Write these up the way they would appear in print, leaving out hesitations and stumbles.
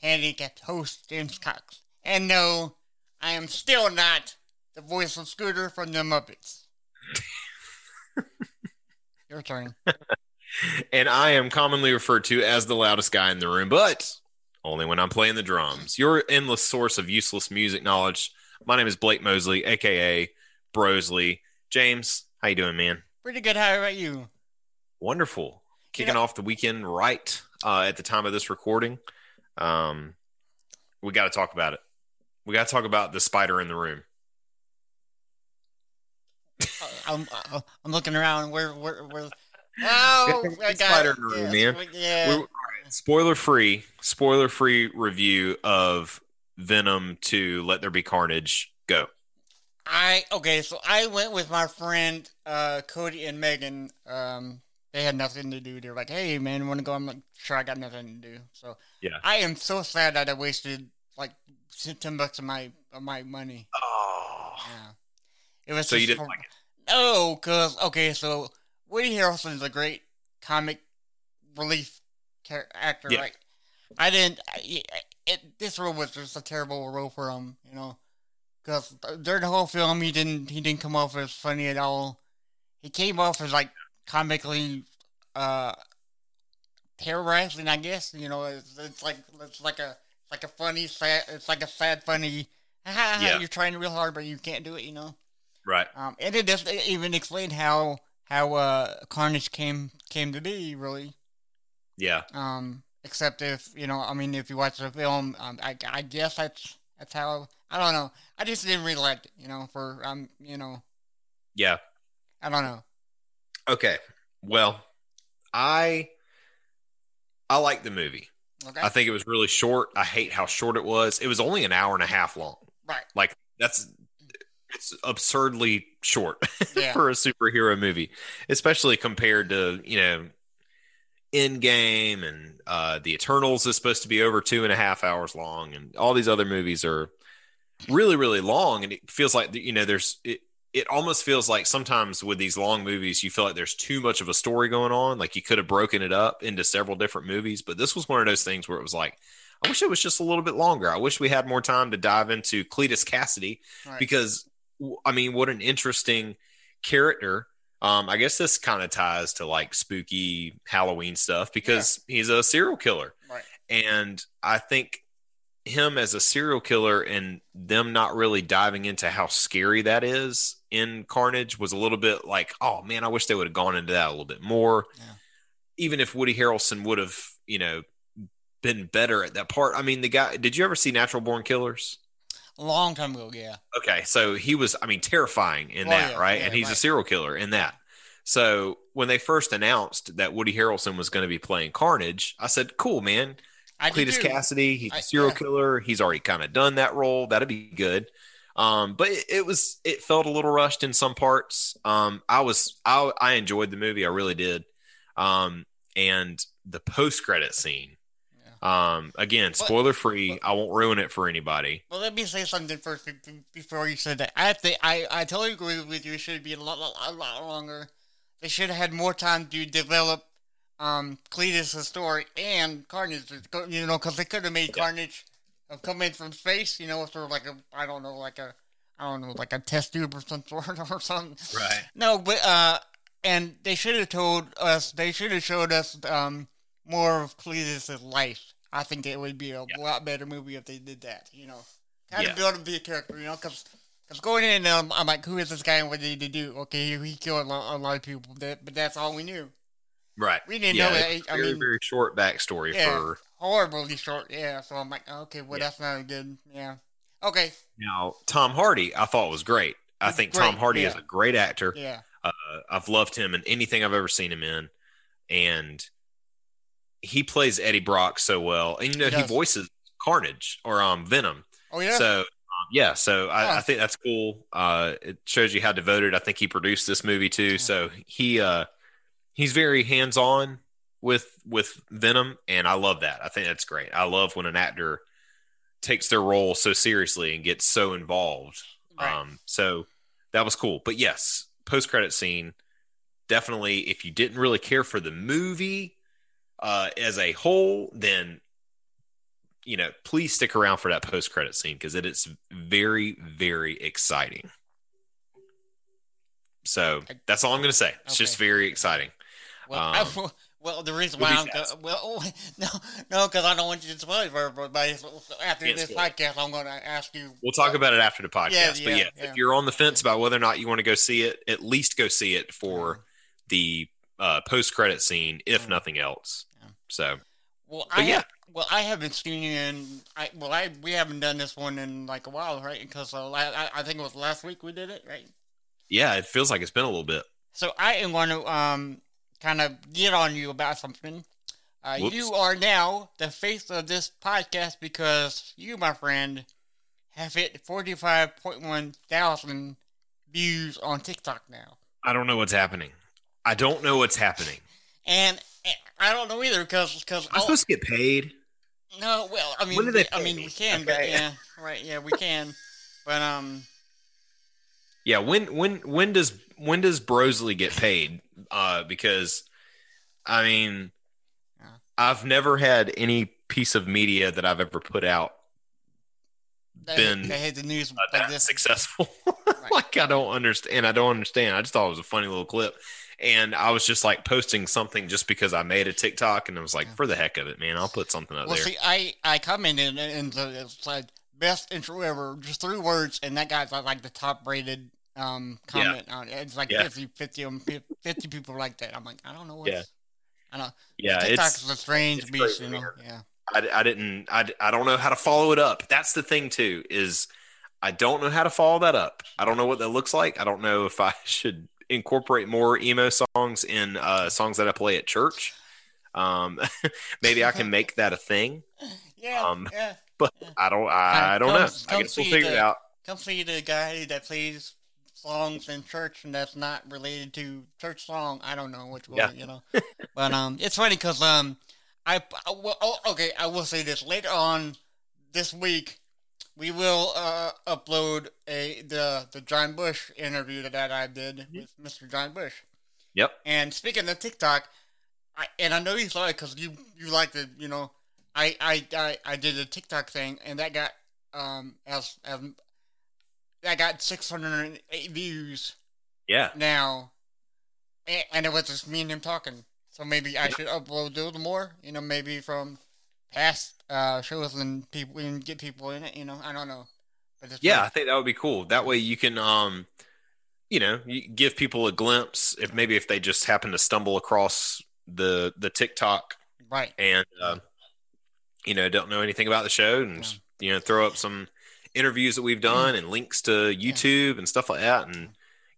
handicapped host, James Cox. And no, I am still not the voice of Scooter from the Muppets. Your turn. And I am commonly referred to as the loudest guy in the room, but only when I'm playing the drums. Your endless source of useless music knowledge. My name is Blake Mosley, a.k.a. Brosley. James, how you doing, man? Pretty good. How about you? Wonderful. Kicking off the weekend right at the time of this recording. We got to talk about it. We got to talk about the spider in the room. I'm looking around. Where? Oh, spider in the room, man. Yeah. Spoiler free review of Venom 2: Let There Be Carnage. Go. So I went with my friend Cody and Megan. They had nothing to do. They're like, "Hey, man, want to go?" I'm like, "Sure, I got nothing to do." So yeah, I am so sad that I wasted like $10 of my money. Oh, yeah. It was so you didn't like it? No, because so Woody Harrelson's a great comic relief actor, yeah. Right? I didn't. This role was just a terrible role for him, you know, because during the whole film he didn't come off as funny at all. He came off as like comically terrorizing, I guess. You know, it's like a funny sad. It's like a sad funny. Yeah. You're trying real hard, but you can't do it. You know. Right. And it doesn't even explain how Carnage came to be, really. Yeah. Except if if you watch the film, I guess that's how. I don't know. I just didn't really like it, for Yeah. I don't know. Okay. Well, I like the movie. Okay. I think it was really short. I hate how short it was. It was only an hour and a half long. Right. Like it's absurdly short for a superhero movie, especially compared to, Endgame and The Eternals is supposed to be over 2.5 hours long. And all these other movies are really, really long. And it feels like, it almost feels like sometimes with these long movies, you feel like there's too much of a story going on. Like you could have broken it up into several different movies, but this was one of those things where it was like, I wish it was just a little bit longer. I wish we had more time to dive into Cletus Kasady because what an interesting character. I guess this kind of ties to like spooky Halloween stuff because he's a serial killer. Right. And I think him as a serial killer and them not really diving into how scary that is in Carnage was a little bit like, oh man, I wish they would have gone into that a little bit more. Yeah. Even if Woody Harrelson would have, been better at that part. I mean, the guy, did you ever see Natural Born Killers? A long time ago. Yeah. Okay. So he was, terrifying in right? Yeah, and he's a serial killer in that. So when they first announced that Woody Harrelson was going to be playing Carnage, I said, cool, man. Cletus Kasady, he's a serial killer. He's already kind of done that role. That'd be good. But it felt a little rushed in some parts. I enjoyed the movie. I really did. And the post-credit scene, again, spoiler free. I won't ruin it for anybody. Well, let me say something first before you said that. I think I totally agree with you. It should be a lot longer. They should have had more time to develop Cletus' story and Carnage, because they could have made Carnage come in from space, sort of like a test tube or some sort or something. Right. No, but and they should have showed us more of Cletus' life. I think it would be a lot better movie if they did that. Kind of build him to be a character, because going in, I'm like, who is this guy and what did he do? Okay, he killed a lot of people, but that's all we knew. Right. We didn't know that. Very short backstory for horribly short. Yeah. So I'm like, okay, that's not good. Yeah. Okay. Now, Tom Hardy, I thought was great. I think Tom Hardy is a great actor. Yeah. I've loved him in anything I've ever seen him in, and he plays Eddie Brock so well, and he voices Carnage or Venom. Oh yeah. So yeah, so I think that's cool. It shows you how devoted I think he produced this movie too. Yeah. So he's very hands on with Venom, and I love that. I think that's great. I love when an actor takes their role so seriously and gets so involved. Right. So that was cool. But yes, post-credit scene, definitely if you didn't really care for the movie as a whole, then you know, please stick around for that post-credit scene because it is very, very exciting. So that's all I'm going to say. It's okay. Just very exciting. Well, well, the reason why no, because I don't want you to spoil it for everybody. After this podcast, I'm going to ask you. We'll talk about it after the podcast. If you're on the fence about whether or not you want to go see it, at least go see it for the post-credit scene, if nothing else. Yeah. So, I haven't seen you in. We haven't done this one in like a while, right? Because I think it was last week we did it, right? Yeah, it feels like it's been a little bit. So I am going to kind of get on you about something. You are now the face of this podcast because you, my friend, have hit 45,100 views on TikTok now. I don't know what's happening. And I don't know either because I'm supposed to get paid. No, well, I mean, when do they pay me? We can, okay. But we can, but yeah. When does Brosley get paid? Because I mean, I've never had any piece of media that I've ever put out they had the news like this successful. Right. I don't understand. I just thought it was a funny little clip. And I was just like posting something just because I made a TikTok, and I was like, for the heck of it, man, I'll put something up there. Well, see, I commented and it's like best intro ever, just 3 words, and that guy's like the top rated comment on it. It's like 50 people like that. I'm like, I don't know what's. Yeah. I know. Yeah, TikTok's a strange beast, you know. Yeah. I don't know how to follow it up. That's the thing too, is I don't know how to follow that up. I don't know what that looks like. I don't know if I should incorporate more emo songs in songs that I play at church. Maybe I can make that a thing. But I don't know. I guess we'll figure it out. Come see the guy that plays songs in church and that's not related to church song. I don't know which one, you know. But it's funny because I will say this. Later on this week, we will upload the John Bush interview that I did with Mr. John Bush. Yep. And speaking of TikTok, I know you saw it because you liked it, you know. I did a TikTok thing, and that got 608 views. Yeah. Now, and it was just me and him talking. So maybe I should upload a little more, you know, maybe from past shows and people and get people in it, you know. I don't know, but I think that would be cool. That way you can you give people a glimpse if they just happen to stumble across the TikTok, right? And don't know anything about the show, and throw up some interviews that we've done and links to YouTube and stuff like that, and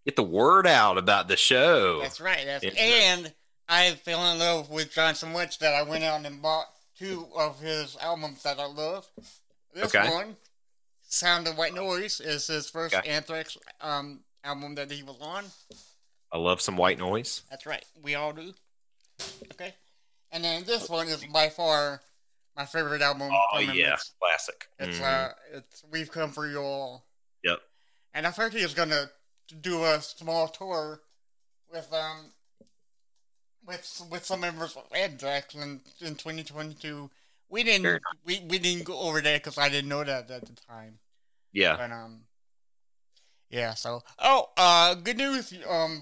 get the word out about the show. That's right. And I fell in love with John so much that I went out and bought 2 of his albums that I love. This one, Sound of White Noise, is his first Anthrax album that he was on. I love some White Noise. That's right. We all do. Okay. And then this one is by far my favorite album. Oh, yeah. Classic. It's We've Come For You All. Yep. And I've heard he is going to do a small tour with some members of Anthrax in 2022. We didn't go over there because I didn't know that at the time. Yeah. But good news,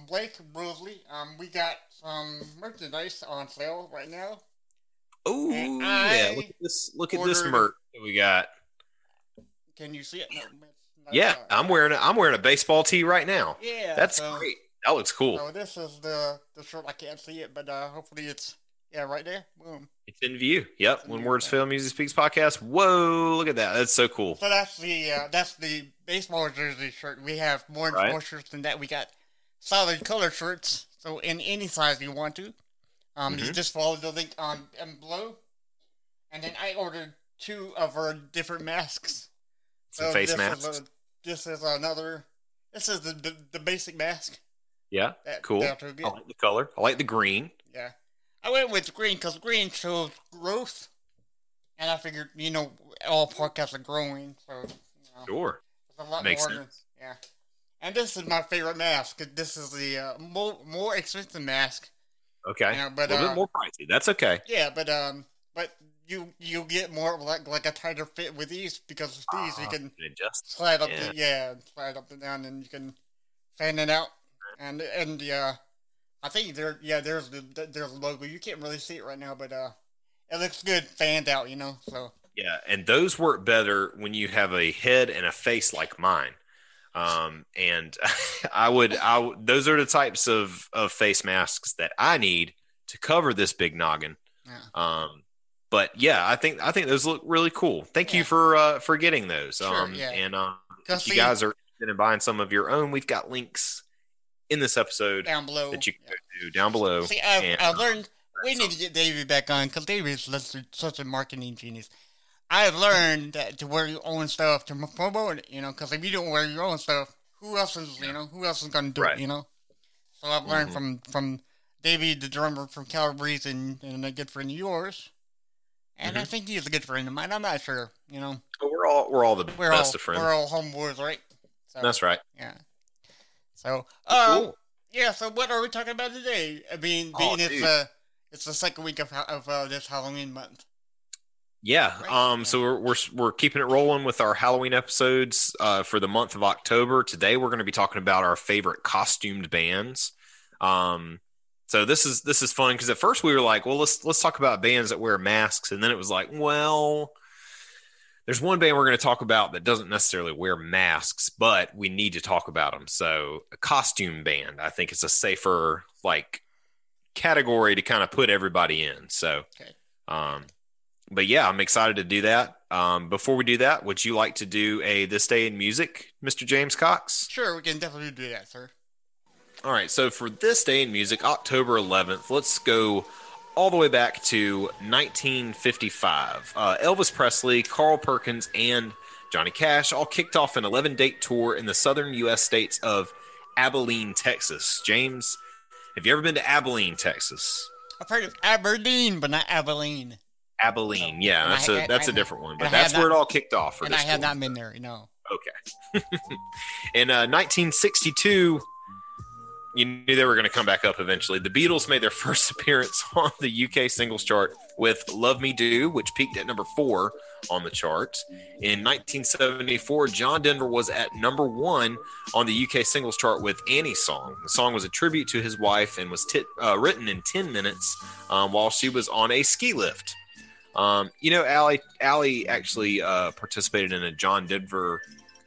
Blake Brosley. We got some merchandise on sale right now. Oh yeah, look at this merch that we got. Can you see it? No, I'm wearing a baseball tee right now. Yeah, that's great. That looks cool. So this is the shirt. I can't see it, but hopefully it's right there. Boom. It's in view. Yep. When Words Fail, Music Speaks podcast. Whoa! Look at that. That's so cool. So that's the baseball jersey shirt. We have more shirts than that. We got solid color shirts. So in any size you want to, you just follow the link on below. And then I ordered two of our different masks. Some face masks. This is the basic mask. Yeah, cool. I like the color. I like the green. Yeah. I went with green because green shows growth. And I figured, all podcasts are growing. So, sure. There's a lot Makes more sense. Yeah. And this is my favorite mask. This is the more expensive mask. Okay. But, a little bit more pricey. That's okay. Yeah, but you get more like a tighter fit with these because with these you can adjust. Slide up and down, and you can fan it out. And I think there's the logo. You can't really see it right now, but it looks good fanned out, So yeah, and those work better when you have a head and a face like mine. And those are the types of face masks that I need to cover this big noggin. Yeah. But yeah, I think those look really cool. Thank you for getting those. Sure, and, if you guys are interested in buying some of your own, we've got links in this episode down below that you can go to down below. See, I've learned we need to get David back on because David's such a marketing genius. I have learned that to wear your own stuff to promote it, because if you don't wear your own stuff, who else is going to do it, So I've learned from Davey, the drummer from Calabrese and a good friend of yours, and I think he's a good friend of mine. I'm not sure, But we're all the best of friends. We're all homeboys, right? So, that's right. Yeah. So, cool. Yeah. So what are we talking about today? I mean, it's the second week of this Halloween month. Yeah. So we're keeping it rolling with our Halloween episodes for the month of October. Today we're going to be talking about our favorite costumed bands. So this is fun because at first we were like, well, let's talk about bands that wear masks, and then it was like, well, there's one band we're going to talk about that doesn't necessarily wear masks, but we need to talk about them. So a costume band, I think, it's a safer category to kind of put everybody in. So, but yeah, I'm excited to do that. Before we do that, would you like to do a This Day in Music, Mr. James Cox? Sure, we can definitely do that, sir. All right, so for This Day in Music, October 11th, let's go all the way back to 1955. Elvis Presley, Carl Perkins, and Johnny Cash all kicked off an 11-date tour in the southern U.S. states of Abilene, Texas. James, have you ever been to Abilene, Texas? I've heard of Aberdeen, but not Abilene. Abilene, yeah, that's a different one, but that's where it all kicked off. And I had not been there, no. Okay. In 1962, you knew they were going to come back up eventually. The Beatles made their first appearance on the UK singles chart with "Love Me Do," which peaked at number 4 on the chart. In 1974, John Denver was at number 1 on the UK singles chart with "Annie's Song." The song was a tribute to his wife and was written in 10 minutes while she was on a ski lift. Allie actually participated in a John Denver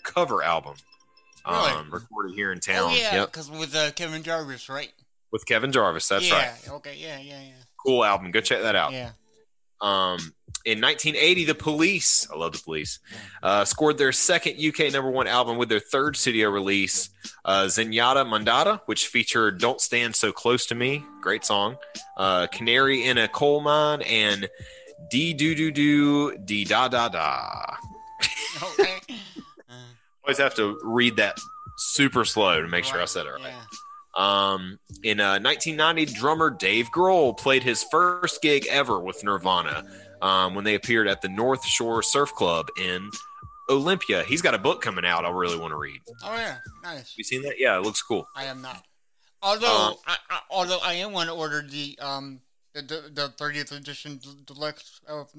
cover album, really? Recorded here in town. Oh, yeah, because with Kevin Jarvis, right? With Kevin Jarvis, that's right. Yeah, okay, yeah. Cool album. Go check that out. Yeah. In 1980, The Police, I love The Police, scored their second UK number 1 album with their third studio release, Zenyatta Mandata, which featured "Don't Stand So Close to Me," great song, "Canary in a Coal Mine," and "Dee Doo Doo Doo Dee Da Da Da." Okay. Always have to read that super slow to make sure I said it right. Yeah. In 1990, drummer Dave Grohl played his first gig ever with Nirvana when they appeared at the North Shore Surf Club in Olympia. He's got a book coming out I really want to read. Oh, yeah. Nice. You seen that? Yeah, it looks cool. I am not. Although I am going to order the 30th edition deluxe of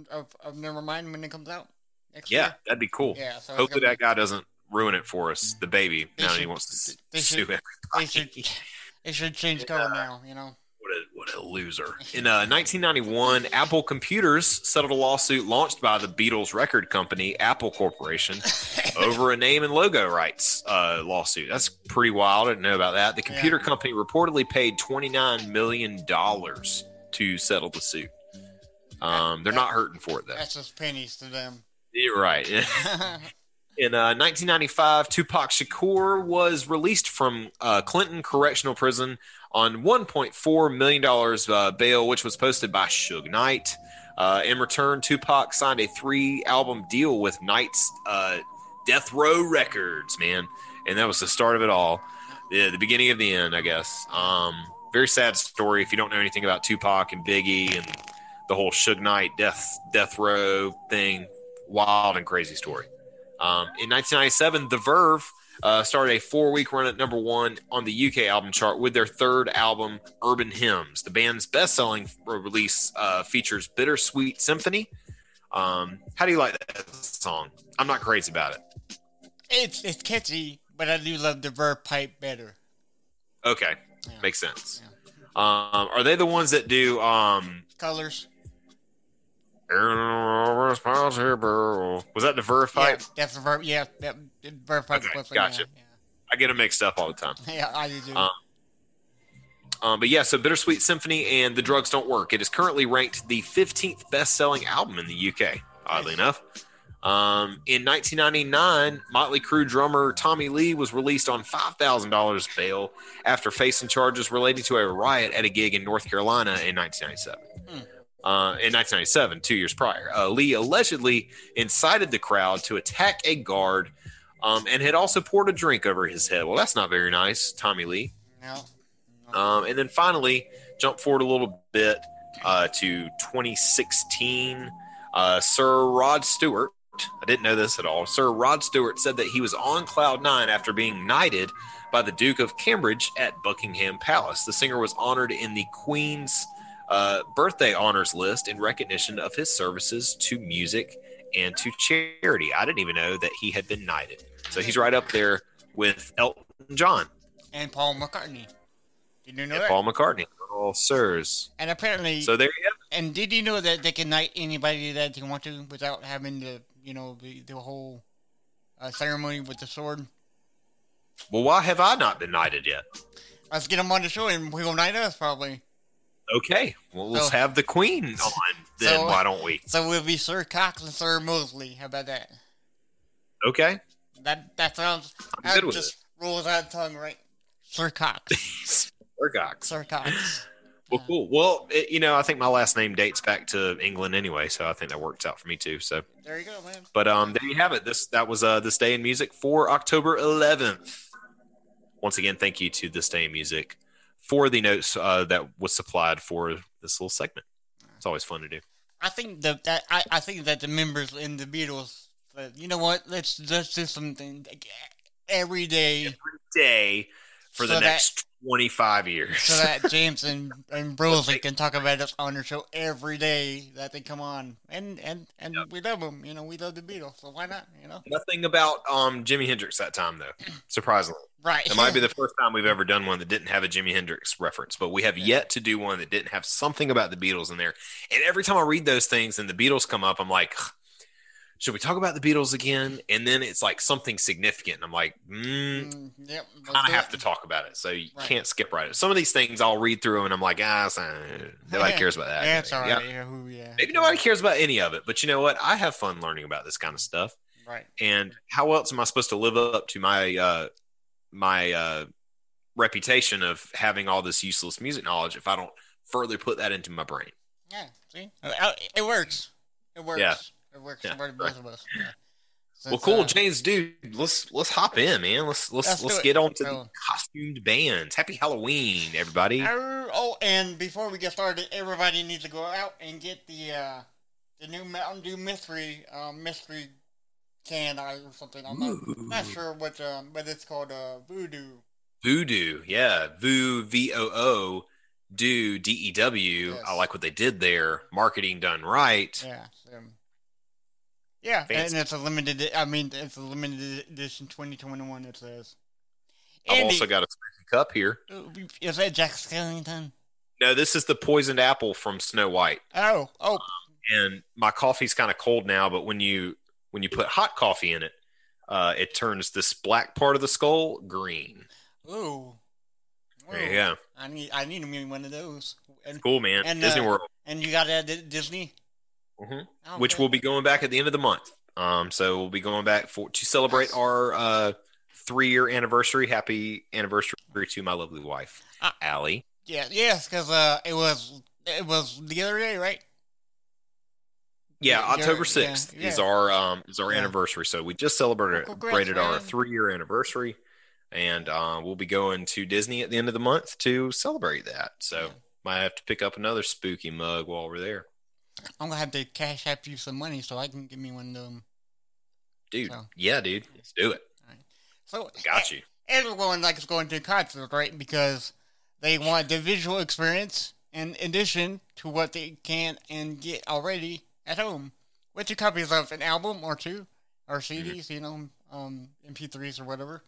Nevermind when it comes out next year. That'd be cool. Yeah, so hopefully that guy doesn't ruin it for us, the baby. Now he wants to sue everybody. They should change color now, What a loser. In 1991, Apple Computers settled a lawsuit launched by the Beatles record company, Apple Corporation, over a name and logo rights lawsuit. That's pretty wild. I didn't know about that. The computer company reportedly paid $29 million to settle the suit. They're not hurting for it, though. That's just pennies to them. You're right. In 1995, Tupac Shakur was released from Clinton Correctional Prison on $1.4 million bail, which was posted by Suge Knight. In return, Tupac signed a 3-album deal with Knight's Death Row Records, man. And that was the start of it all. The beginning of the end, I guess. Very sad story. If you don't know anything about Tupac and Biggie and the whole Suge Knight death row thing, wild and crazy story. In 1997, The Verve started a 4-week run at number one on the UK album chart with their third album, Urban Hymns. The band's best-selling release features Bittersweet Symphony. How do you like that song? I'm not crazy about it. It's catchy, but I do love The Verve pipe better. Okay, yeah. Makes sense. Yeah. Are they the ones that do... Colors? Was that The Verve pipe? Yeah, that's The Verve. Yeah, that Verve pipe. Okay, gotcha. Yeah. I get them mixed up all the time. Yeah, I do too. But yeah, so Bittersweet Symphony and The Drugs Don't Work. It is currently ranked the 15th best-selling album in the UK, oddly enough. In 1999, Motley Crue drummer Tommy Lee was released on $5,000 bail after facing charges related to a riot at a gig in North Carolina in 1997. In 1997, 2 years prior, Lee allegedly incited the crowd to attack a guard and had also poured a drink over his head. Well, that's not very nice, Tommy Lee. No. And then finally, jump forward a little bit to 2016. Sir Rod Stewart, I didn't know this at all. Sir Rod Stewart said that he was on cloud nine after being knighted by the Duke of Cambridge at Buckingham Palace. The singer was honored in the Queen's birthday honors list in recognition of his services to music and to charity. I didn't even know that he had been knighted. So he's right up there with Elton John. And Paul McCartney. Did you know that? Paul McCartney. All sirs. And apparently... So there you go. And did you know that they can knight anybody that they want to without having to, you know, the whole ceremony with the sword? Well, why have I not been knighted yet? Let's get him on the show and we will knight us, probably. Okay, well, let's have the Queen on, then, why don't we? So we'll be Sir Cox and Sir Mosley. How about that? Okay. That sounds... I'm good with just it. Rolls out of tongue, right? Sir Cox. Sir Cox. Sir Cox. Well, cool. Well, I think my last name dates back to England anyway, so I think that works out for me, too. So there you go, man. But there you have it. That was This Day in Music for October 11th. Once again, thank you to This Day in Music for the notes that was supplied for this little segment. It's always fun to do. I think that the members in the Beatles said, you know what, let's do something every day for the next 25 years. So that James and Brosley can talk about us on their show every day that they come on. And yep. We love them. You know, we love the Beatles, so why not? You know, nothing about Jimi Hendrix that time, though, surprisingly. Right. It might be the first time we've ever done one that didn't have a Jimi Hendrix reference, but we have yet to do one that didn't have something about the Beatles in there. And every time I read those things and the Beatles come up, I'm like, should we talk about the Beatles again? And then it's like something significant. And I'm like, I have to talk about it. So you can't skip right. Some of these things I'll read through and I'm like, nobody cares about that. Yeah, it's all right. Yeah. Maybe nobody cares about any of it, but you know what? I have fun learning about this kind of stuff. Right. And how else am I supposed to live up to my, my reputation of having all this useless music knowledge if I don't further put that into my brain? Yeah, see? It works. Yeah. It works for both of us. Yeah. Well, cool, James, dude. Let's hop in, man. Let's get on to the costumed bands. Happy Halloween, everybody. Oh, and before we get started, everybody needs to go out and get the new Mountain Dew mystery can or something. I'm not sure what, but it's called Voodoo. Voodoo, yeah. VOO, do DEW. Yes. I like what they did there. Marketing done right. Yeah. Yeah, fancy. And it's a limited. I mean, it's a limited edition, 2021. It says. I've also got a cup here. Is that Jack Skellington? No, this is the poisoned apple from Snow White. Oh. And my coffee's kind of cold now, but when you put hot coffee in it, it turns this black part of the skull green. Ooh. There you go. I need me one of those. And, cool, man. And, Disney World. And you got to add Disney. Mm-hmm. Which we'll be going back at the end of the month. So we'll be going back to celebrate our 3-year anniversary. Happy anniversary to my lovely wife, Allie. Yeah, yes, because it was the other day, right? Yeah, October 6th is our anniversary. So we just celebrated our 3-year anniversary, and we'll be going to Disney at the end of the month to celebrate that. So might have to pick up another spooky mug while we're there. I'm gonna have to cash app you some money so I can give me one of them. Dude, dude, let's do it. All right. So got you. Everyone likes going to concerts, right? Because they want the visual experience in addition to what they can and get already at home, with your copies of an album or two, or CDs, MP3s or whatever.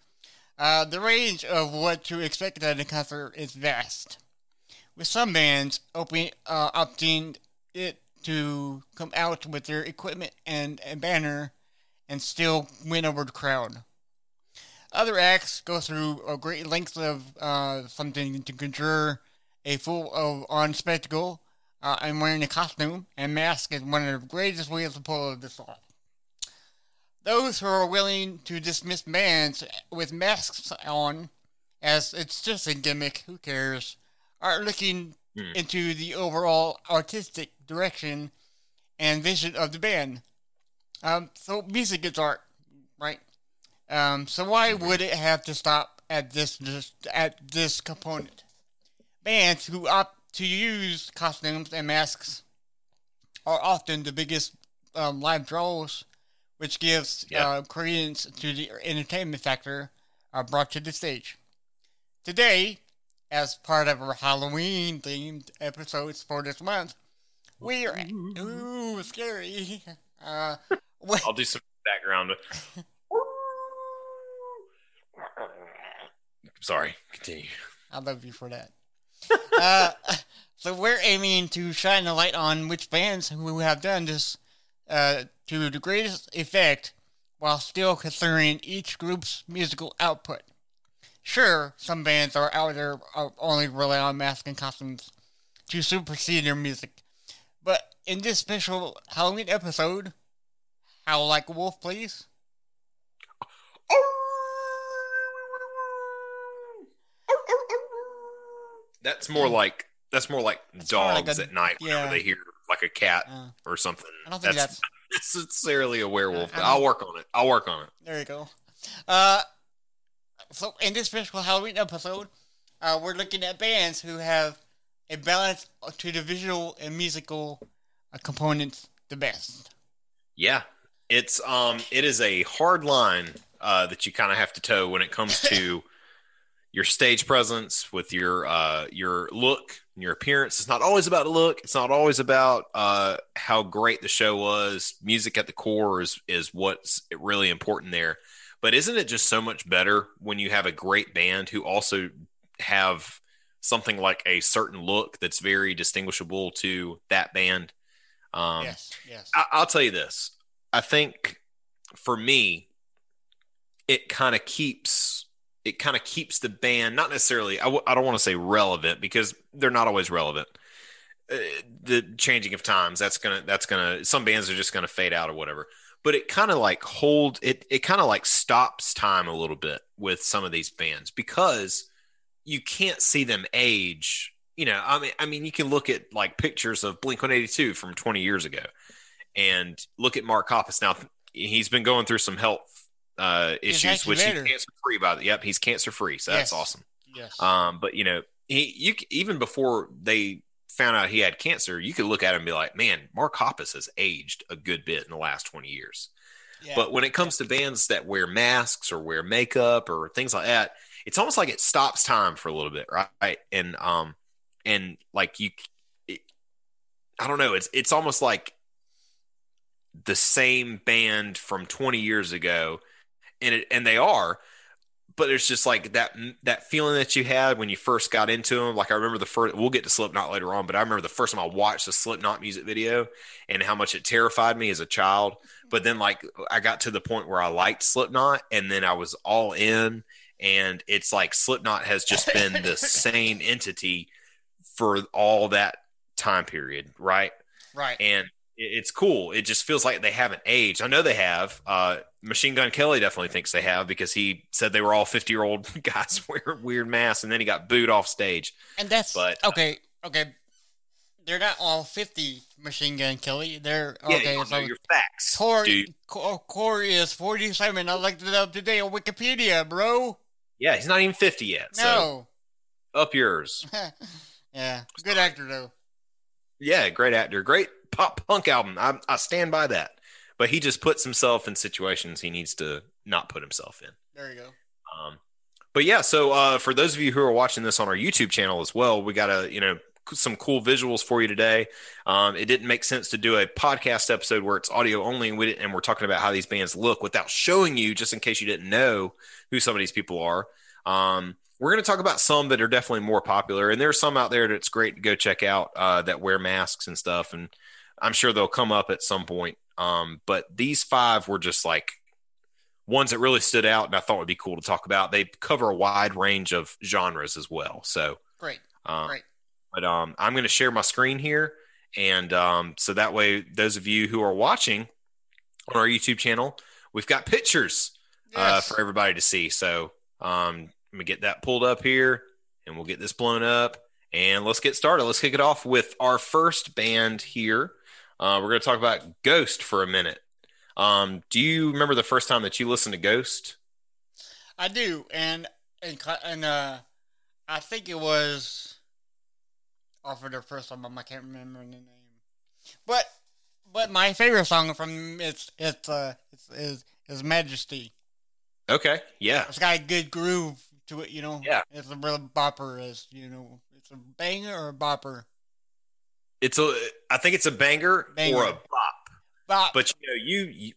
The range of what to expect at a concert is vast, with some bands opting it to come out with their equipment and a banner and still win over the crowd. Other acts go through a great length of something to conjure a full-on spectacle. I'm wearing a costume, and mask is one of the greatest ways to pull this off. Those who are willing to dismiss bands with masks on as it's just a gimmick, who cares, are looking into the overall artistic direction and vision of the band. So music is art, right? So why would it have to stop at this component? Bands who opt to use costumes and masks are often the biggest live draws, which gives credence to the entertainment factor brought to the stage. Today, as part of our Halloween-themed episodes for this month, we are... Ooh, scary. I'll do some background. Sorry, continue. I love you for that. So we're aiming to shine a light on which bands who have done this to the greatest effect while still considering each group's musical output. Sure, some bands are out there only rely on masks and costumes to supersede their music. But in this special Halloween episode, howl like a wolf, please. That's more like dogs at night whenever they hear like a cat or something. I don't think that's not necessarily a werewolf, but I'll work on it. There you go. So in this special Halloween episode, we're looking at bands who have a balance to the visual and musical components the best. Yeah, it is a hard line that you kind of have to toe when it comes to your stage presence with your look and your appearance. It's not always about a look. It's not always about how great the show was. Music at the core is what's really important there. But isn't it just so much better when you have a great band who also have something like a certain look that's very distinguishable to that band? Yes. I'll tell you this. I think for me, it kind of keeps the band, not necessarily, I don't want to say relevant because they're not always relevant. The changing of times, some bands are just going to fade out or whatever, but it kind of like stops time a little bit with some of these bands because you can't see them age. You know, I mean, you can look at like pictures of Blink-182 from 20 years ago and look at Mark Hoppus. Now he's been going through some health issues, which he's cancer free by the he's cancer free, so that's awesome. Yes. But you know, even before they found out he had cancer, you could look at him and be like, man, Mark Hoppus has aged a good bit in the last 20 years. Yeah. But when it comes to bands that wear masks or wear makeup or things like that, it's almost like it stops time for a little bit, right? And I don't know, it's almost like the same band from 20 years ago. And they are, but it's just like that feeling that you had when you first got into them. Like I remember we'll get to Slipknot later on, but I remember the first time I watched the Slipknot music video and how much it terrified me as a child. But then like I got to the point where I liked Slipknot and then I was all in, and it's like Slipknot has just been the same entity for all that time period. Right. And it's cool. It just feels like they haven't aged. I know they have. Machine Gun Kelly definitely thinks they have because he said they were all 50-year-old guys wearing weird masks, and then he got booed off stage. And that's okay. they're not all 50 Machine Gun Kelly. They're okay. Yeah, so your facts, Corey is 47. I looked it up today on Wikipedia, bro. Yeah, he's not even 50 yet. No, so up yours. Yeah, good actor though. Yeah, great actor, great pop punk album. I stand by that. But he just puts himself in situations he needs to not put himself in. There you go. But yeah, so for those of you who are watching this on our YouTube channel as well, we got some cool visuals for you today. It didn't make sense to do a podcast episode where it's audio only, and we're talking about how these bands look without showing you, just in case you didn't know who some of these people are. We're going to talk about some that are definitely more popular, and there's some out there that's great to go check out that wear masks and stuff, and I'm sure they'll come up at some point. But these five were just like ones that really stood out and I thought would be cool to talk about. They cover a wide range of genres as well. So great. Great. But I'm going to share my screen here. And so that way, those of you who are watching on our YouTube channel, we've got pictures for everybody to see. So let me get that pulled up here and we'll get this blown up and let's get started. Let's kick it off with our first band here. We're going to talk about Ghost for a minute. Do you remember the first time that you listened to Ghost? I do, and I think it was off of their first album. I can't remember the name, but my favorite song from is Majesty. Okay, yeah, it's got a good groove to it, you know. Yeah, it's a real bopper, it's a banger or a bopper. I think it's a banger. Or a bop. But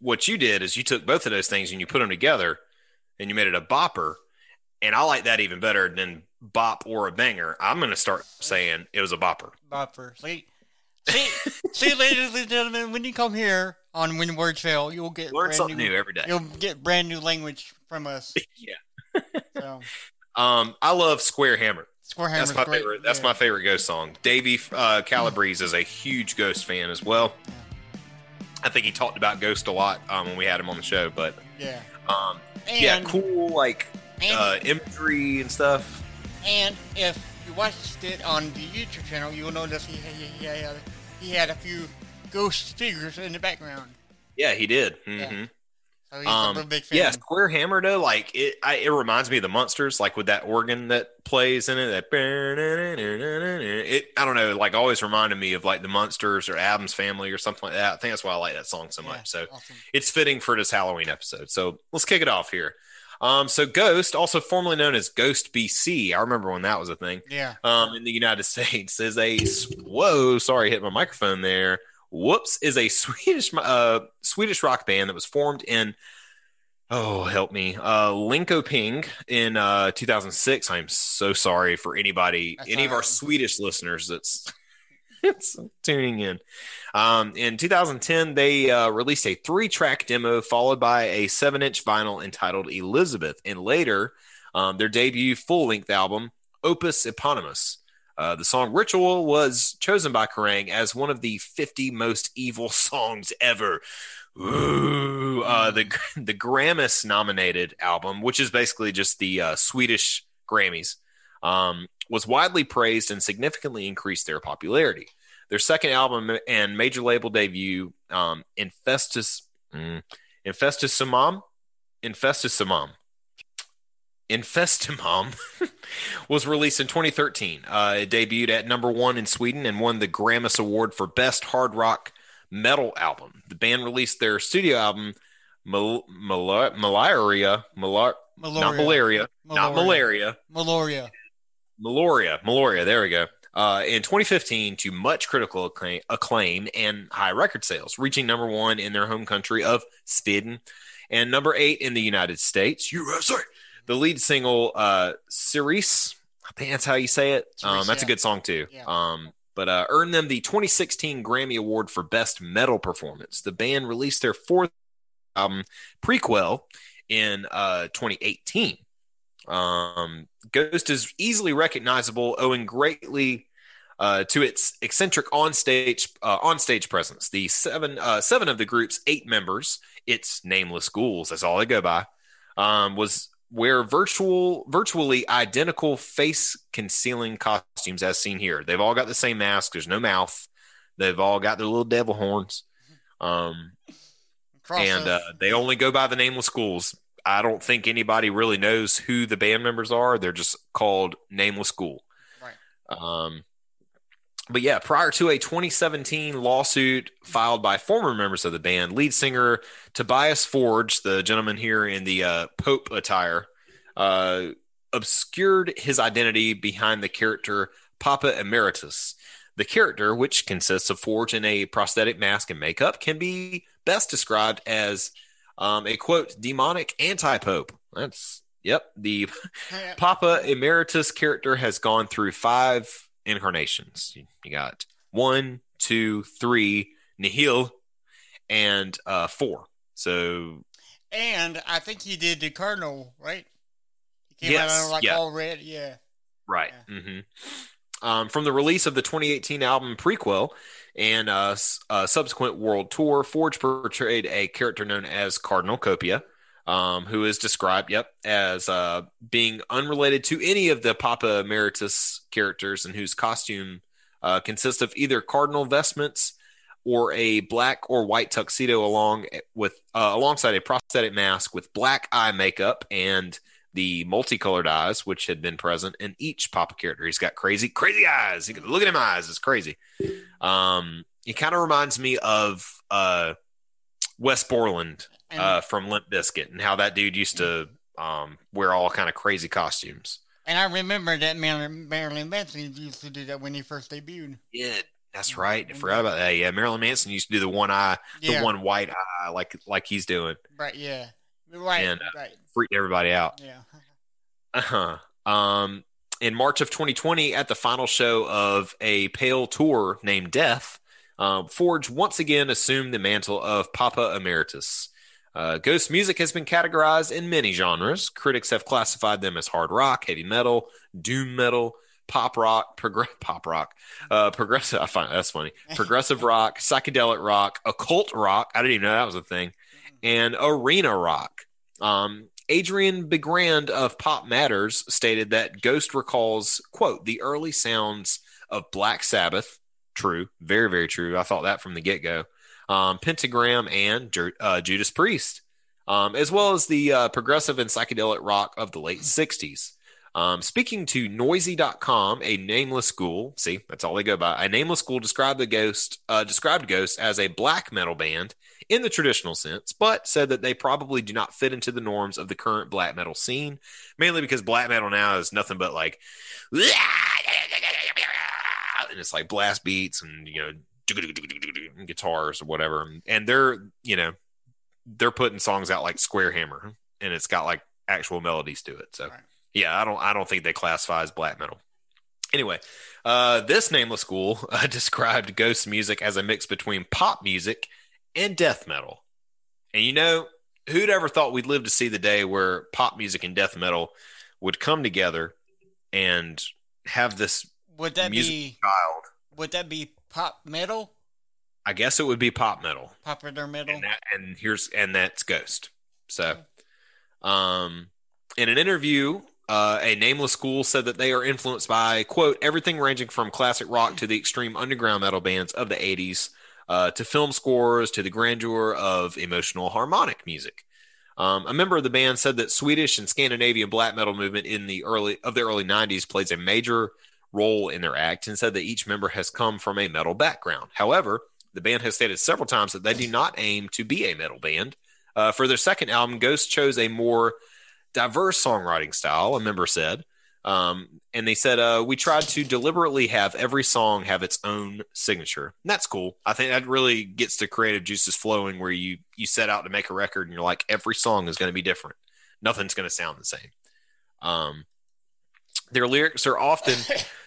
what you did is you took both of those things and you put them together and you made it a bopper. And I like that even better than bop or a banger. I'm going to start saying it was a bopper. Bopper. See, ladies and gentlemen, when you come here on When Words Fail, you'll get learn something new every day. You'll get brand new language from us. Yeah. So. I love Square Hammer. That's my great. Favorite. That's my favorite Ghost song. Davey Calabrese is a huge Ghost fan as well. Yeah. I think he talked about Ghost a lot when we had him on the show. But yeah, cool imagery and stuff. And if you watched it on the YouTube channel, you will notice he had a few Ghost figures in the background. Yeah, he did. Mm-hmm. Yeah. Oh, he's a big fan. Yeah, Square Hammer though, it reminds me of the Munsters, with that organ that plays in it. I don't know, always reminded me of the Munsters or Addams Family or something like that. I think that's why I like that song so much. So awesome. It's fitting for this Halloween episode. So let's kick it off here. So Ghost, also formerly known as Ghost BC, I remember when that was a thing. Yeah. In the United States, hit my microphone there. Whoops, is a Swedish rock band that was formed in Linköping in 2006. I'm so sorry for any of our Swedish listeners that's tuning in. In 2010, they released a 3-track demo followed by a 7-inch vinyl entitled Elizabeth, and later their debut full-length album Opus Eponymous. The song Ritual was chosen by Kerrang as one of the 50 most evil songs ever. Ooh, the Grammis nominated album, which is basically just the Swedish Grammys, was widely praised and significantly increased their popularity. Their second album and major label debut, Infestumam was released in 2013. It debuted at number 1 in Sweden and won the Grammis Award for Best Hard Rock Metal Album. The band released their studio album, Meloria, there we go, in 2015 to much critical acclaim and high record sales, reaching number 1 in their home country of Sweden and number 8 in the United States, USA. The lead single, Cerise, I think that's how you say it. That's a good song, too. Yeah. But earned them the 2016 Grammy Award for Best Metal Performance. The band released their 4th album, Prequel, in 2018. Ghost is easily recognizable, owing greatly to its eccentric onstage presence. The seven of the group's 8 members, its nameless ghouls, that's all they go by, was wear virtually identical face concealing costumes as seen here. They've all got the same mask. There's no mouth. They've all got their little devil horns. And they only go by the Nameless Ghouls. I don't think anybody really knows who the band members are. They're just called Nameless Ghoul. Right. But yeah, prior to a 2017 lawsuit filed by former members of the band, lead singer Tobias Forge, the gentleman here in the Pope attire, obscured his identity behind the character Papa Emeritus. The character, which consists of Forge in a prosthetic mask and makeup, can be best described as a, quote, demonic anti-pope. That's, yep, the Papa Emeritus character has gone through 5 incarnations. You got 1, 2, 3, Nihil, and 4. So, and I think he did the Cardinal, right? He came out on, like, all red, Right, mm-hmm. From the release of the 2018 album Prequel and a subsequent world tour, Forge portrayed a character known as Cardinal Copia, who is described, as being unrelated to any of the Papa Emeritus characters and whose costume consists of either cardinal vestments or a black or white tuxedo alongside a prosthetic mask with black eye makeup and the multicolored eyes, which had been present in each Papa character. He's got crazy, crazy eyes. You can look at him eyes. It's crazy. He kind of reminds me of Wes Borland from Limp Bizkit and how that dude used to wear all kind of crazy costumes. And I remember that Marilyn Manson used to do that when he first debuted. Yeah, that's right. I forgot about that. Yeah, Marilyn Manson used to do the one eye, the one white eye, like he's doing. Right, yeah. Right, and freaked everybody out. Yeah. In March of 2020, at the final show of a Pale tour named Death, Forge once again assumed the mantle of Papa Emeritus. Ghost music has been categorized in many genres. Critics have classified them as hard rock, heavy metal, doom metal, pop rock, progressive. I find that's funny. Progressive rock, psychedelic rock, occult rock. I didn't even know that was a thing. And arena rock. Adrian Begrand of Pop Matters stated that Ghost recalls, quote, the early sounds of Black Sabbath. True. Very, very true. I thought that from the get-go. Pentagram and Judas Priest, as well as the progressive and psychedelic rock of the late 60s. Speaking to Noisy.com, a Nameless Ghoul, see, that's all they go by, a Nameless Ghoul described Ghost as a black metal band in the traditional sense, but said that they probably do not fit into the norms of the current black metal scene, mainly because black metal now is nothing but like, and it's like blast beats and, you know, guitars or whatever. And they're, you know, they're putting songs out like Square Hammer and it's got like actual melodies to it. So, yeah, I don't think they classify as black metal. Anyway, this Nameless Ghoul described Ghost music as a mix between pop music and death metal. And you know, who'd ever thought we'd live to see the day where pop music and death metal would come together and have this music child? Would that be pop metal? I guess it would be pop metal. Popular metal. And that's Ghost. So, in an interview, a Nameless Ghoul said that they are influenced by, quote, everything ranging from classic rock to the extreme underground metal bands of the 80s, to film scores, to the grandeur of emotional harmonic music. A member of the band said that Swedish and Scandinavian black metal movement in the early 90s plays a major role in their act and said that each member has come from a metal background. However, the band has stated several times that they do not aim to be a metal band. For their second album, Ghost chose a more diverse songwriting style, a member said, and they said, we tried to deliberately have every song have its own signature. And that's cool. I think that really gets the creative juices flowing, where you set out to make a record and you're like, every song is going to be different. Nothing's going to sound the same. Their lyrics are often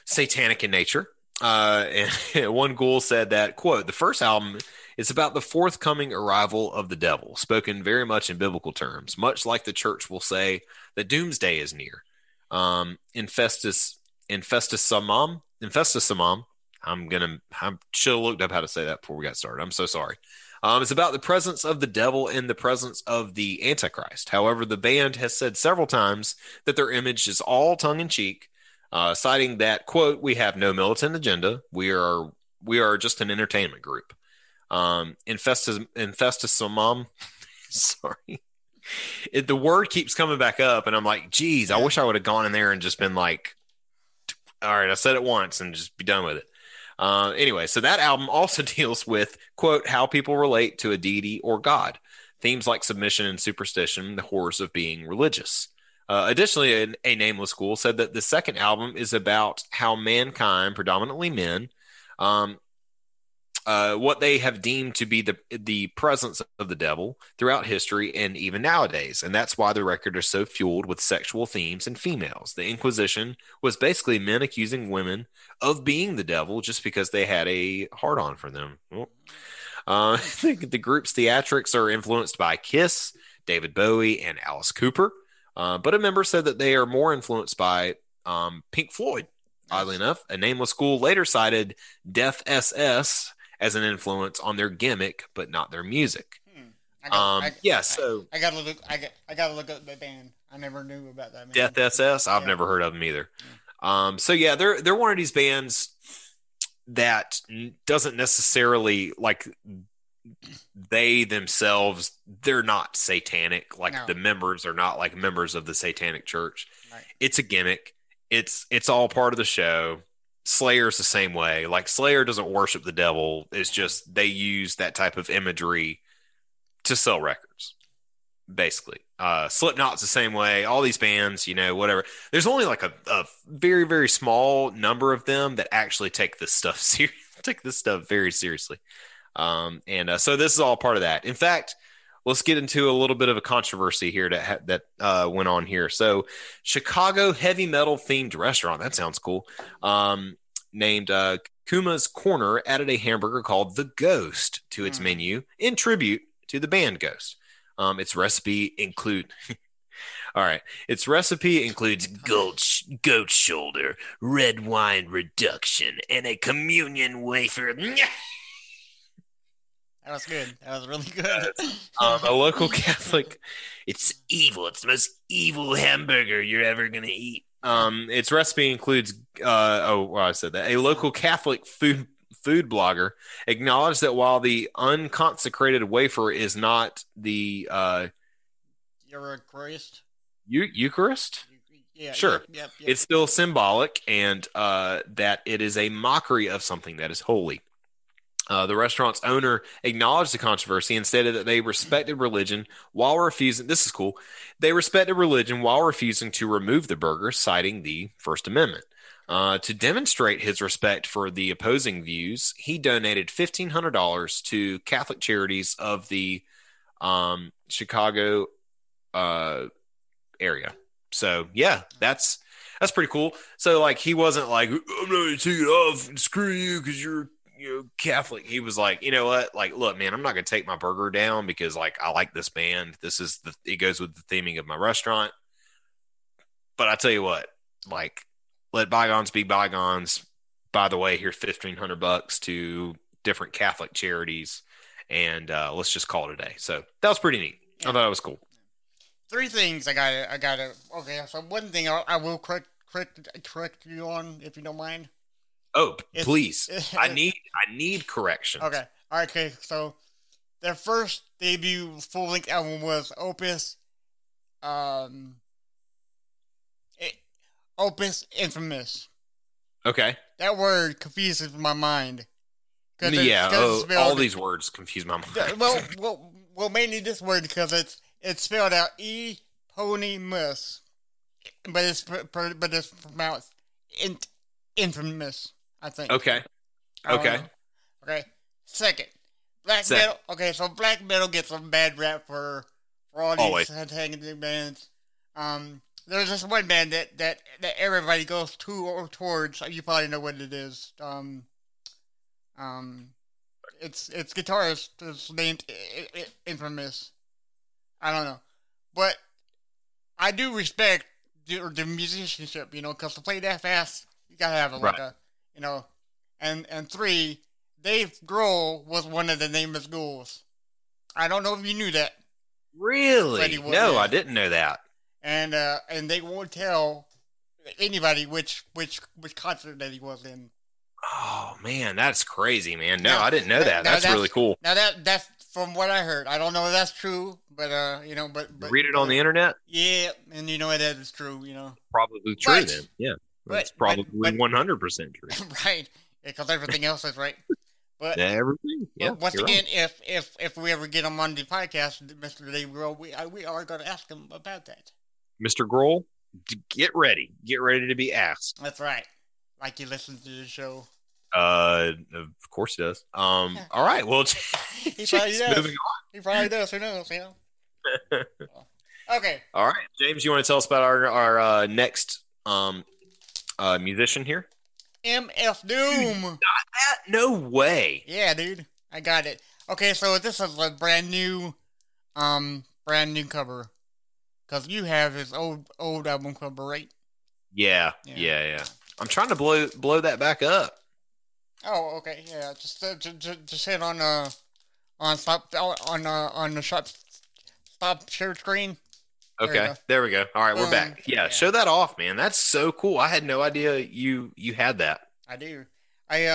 satanic in nature. And one ghoul said that, quote, the first album is about the forthcoming arrival of the devil, spoken very much in biblical terms, much like the church will say that doomsday is near. Infestus Summum. I should have looked up how to say that before we got started. I'm so sorry. It's about the presence of the devil and the presence of the Antichrist. However, the band has said several times that their image is all tongue-in-cheek, citing that, quote, "We have no militant agenda. We are just an entertainment group." Infestismum. Sorry. The word keeps coming back up, and I'm like, geez, I wish I would have gone in there and just been like, all right, I said it once and just be done with it. Anyway, so that album also deals with, quote, how people relate to a deity or God, themes like submission and superstition, the horrors of being religious. Additionally, a nameless school said that the second album is about how mankind, predominantly men, what they have deemed to be the presence of the devil throughout history and even nowadays. And that's why the record is so fueled with sexual themes and females. The Inquisition was basically men accusing women of being the devil just because they had a hard-on for them. The group's theatrics are influenced by Kiss, David Bowie, and Alice Cooper. But a member said that they are more influenced by Pink Floyd. Oddly enough, a nameless school later cited Def SS as an influence on their gimmick, but not their music. I gotta look up the band. I never knew about that band. Death SS. I've never heard of them either. They're one of these bands that doesn't necessarily like they themselves. They're not satanic. The members are not like members of the Satanic Church. Right. It's a gimmick. It's all part of the show. Slayer's the same way. Like Slayer doesn't worship the devil. It's just they use that type of imagery to sell records, basically. Slipknot's the same way. All these bands, whatever. There's only like a very, very small number of them that actually take this stuff very seriously. So this is all part of that. In fact, let's get into a little bit of a controversy here that went on here. So Chicago heavy metal themed restaurant, that sounds cool, named Kuma's Corner added a hamburger called The Ghost to its menu in tribute to the band Ghost. Its recipe includes goat shoulder, red wine reduction, and a communion wafer. That was good. That was really good. A local Catholic. It's evil. It's the most evil hamburger you're ever going to eat. Its recipe includes. I said that. A local Catholic food blogger acknowledged that while the unconsecrated wafer is not the Eucharist. Yeah, sure. Yep. It's still symbolic, and that it is a mockery of something that is holy. The restaurant's owner acknowledged the controversy and stated that they respected religion while refusing. This is cool. They respected religion while refusing to remove the burger, citing the First Amendment. To demonstrate his respect for the opposing views, he donated $1,500 to Catholic charities of the Chicago area. So, yeah, that's pretty cool. So, like, he wasn't like, "I'm not going to take it off and screw you because you're Catholic." He was like, you know what? Like, look, man, I'm not going to take my burger down because, like, I like this band. It goes with the theming of my restaurant. But I tell you what, like, let bygones be bygones. By the way, here's $1,500 to different Catholic charities, and let's just call it a day. So that was pretty neat. Yeah. I thought it was cool. Three things I gotta. Okay, so one thing I will correct you on, if you don't mind. Oh, please. I need corrections. Okay. All right. Okay. So their first debut full-length album was Opus. Opus Infamous. Okay. That word confuses my mind. All these words confuse my mind. Well, mainly this word because it's spelled out E-pony-mus, but it's pronounced infamous. I think. Okay. Second, black metal. Okay, so black metal gets a bad rap for all these satanic bands. There's this one band that everybody goes to or towards. You probably know what it is. It's guitarist is named Infamous. I don't know, but I do respect the musicianship, because to play that fast, you gotta have and three, Dave Grohl was one of the nameless ghouls. I don't know if you knew that. Really? No, I didn't know that. And they won't tell anybody which concert that he was in. Oh man, that's crazy, man. No, I didn't know that. That's really cool. Now that's from what I heard. I don't know if that's true, but but read it on the internet. Yeah, and you know it is true. You know, probably true then. Yeah, that's probably 100% true. Right, because everything else is right. But everything. Yeah, once again, right. if we ever get him on the podcast, Mr. Dave Grohl, we are going to ask him about that. Mr. Grohl, get ready to be asked. That's right. Like he listens to the show. Of course he does. All right. Well, he probably does. Moving on. He probably does. Who knows? You know. Okay. All right, James. You want to tell us about our next musician here? MF Doom. Dude, got that? No way. Yeah, dude, I got it. Okay, so this is a brand new cover, because you have his old album cover, right? Yeah. I'm trying to blow that back up. Oh, okay, yeah. Just hit on the stop share screen. Okay, there we go. All right, we're back. Yeah, show that off, man. That's so cool. I had no idea you had that. I do. I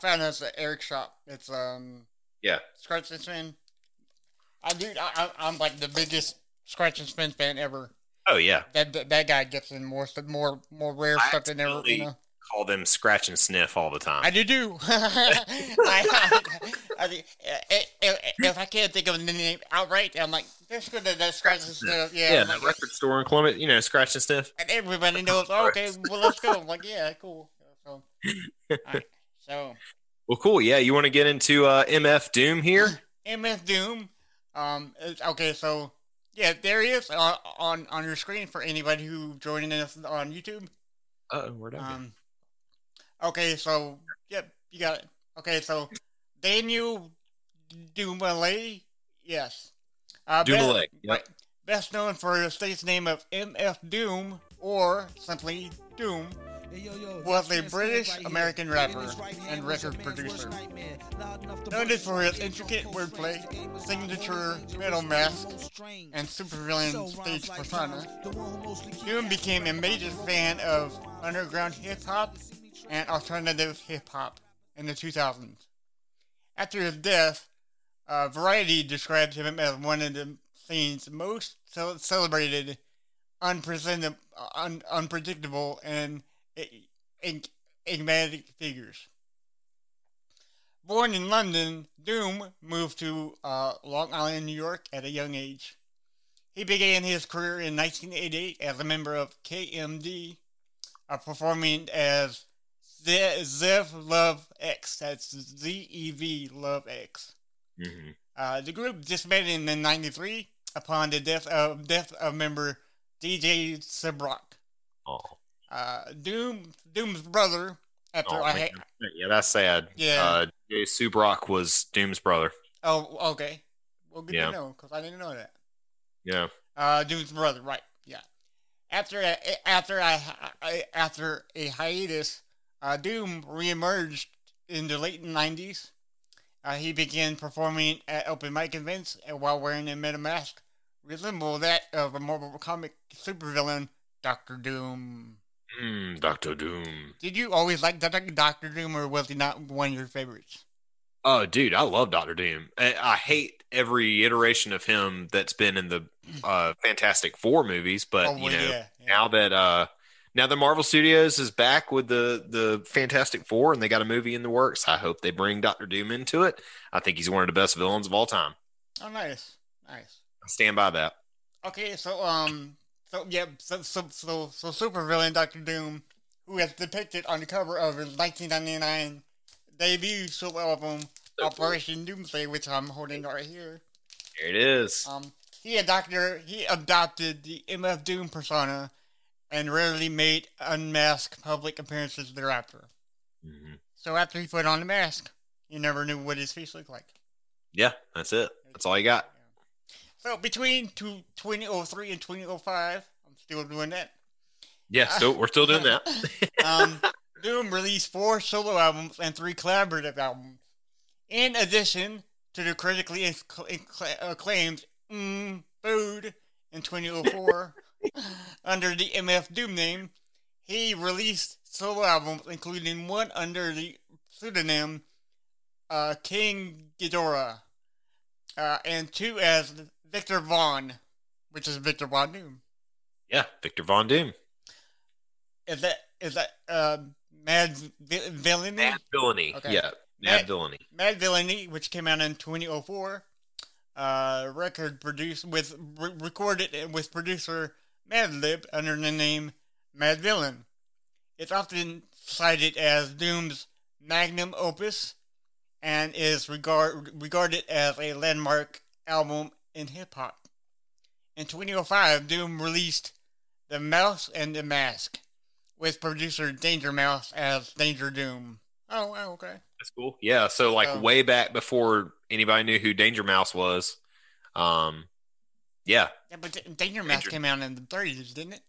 found this at Eric's shop. It's Scratch and Spin. I'm like the biggest Scratch and Spin fan ever. Oh yeah. That guy gets in more rare stuff than ever. You know? Call them Scratch and Sniff all the time. I do. If I can't think of the name outright, I'm like, that's good. That's Scratch and Sniff. Yeah, that record store in Columbia, Scratch and Sniff. And everybody knows. Oh, okay, well, let's go. I'm like, yeah, cool. So, all right, so. Well, cool. Yeah, you want to get into MF Doom here? MF Doom. Okay, so yeah, there he is on your screen for anybody who joining us on YouTube. We're done. Okay, so, yep, you got it. Okay, so, they knew Dumoulin, yes. Dumoulin, yep. Best known for his stage name of MF Doom, or simply Doom, was a British-American rapper and record producer. Noted for his intricate wordplay, signature metal mask, and supervillain stage persona, Doom became a major fan of underground hip-hop and alternative hip-hop in the 2000s. After his death, Variety described him as one of the scene's most celebrated, unpredictable, and enigmatic figures. Born in London, Doom moved to Long Island, New York at a young age. He began his career in 1988 as a member of KMD, performing as Zev Love X. That's Zev Love X. Mm-hmm. The group disbanded in '93 upon the death of member DJ Cibrock. Oh. Doom's brother. That's sad. Yeah. DJ Cibrock was Doom's brother. Oh, okay. Well, good to know, because I didn't know that. Yeah. Doom's brother, right? Yeah. After a hiatus. Doom reemerged in the late 90s. He began performing at open mic events and while wearing a metal mask, resembled that of a Marvel comic supervillain, Dr. Doom. Dr. Doom. Did you always like Dr. Doom, or was he not one of your favorites? Oh, dude, I love Dr. Doom. I hate every iteration of him that's been in the Fantastic Four movies, but now that... Now the Marvel Studios is back with the Fantastic Four, and they got a movie in the works. I hope they bring Dr. Doom into it. I think he's one of the best villains of all time. Oh, nice. I stand by that. Okay, so supervillain Dr. Doom, who is depicted on the cover of his 1999 debut solo album Operation Doomsday, which I'm holding right here. There it is. He adopted the MF Doom persona, and rarely made unmasked public appearances thereafter. Mm-hmm. So after he put on the mask, you never knew what his face looked like. Yeah, that's it. That's all you got. Yeah. So between 2003 and 2005, I'm still doing that. Yeah, we're still doing that. Doom released 4 solo albums and 3 collaborative albums. In addition, to the critically acclaimed Food in 2004 under the MF Doom name. He released solo albums, including one under the pseudonym King Ghidorah, and two as Victor Von, which is Victor Von Doom. Yeah, Victor Von Doom. Is that Mad Villainy? Mad Villainy, okay. Yeah. Mad Villainy, which came out in 2004. Recorded with producer Madlib under the name Mad Villain. It's often cited as Doom's magnum opus and is regarded as a landmark album in hip-hop. In 2005, Doom released The Mouse and the Mask with producer Danger Mouse as Danger Doom. Oh, okay. That's cool. Yeah, so way back before anybody knew who Danger Mouse was. Yeah, but Danger Mouse came out in the 30s, didn't it?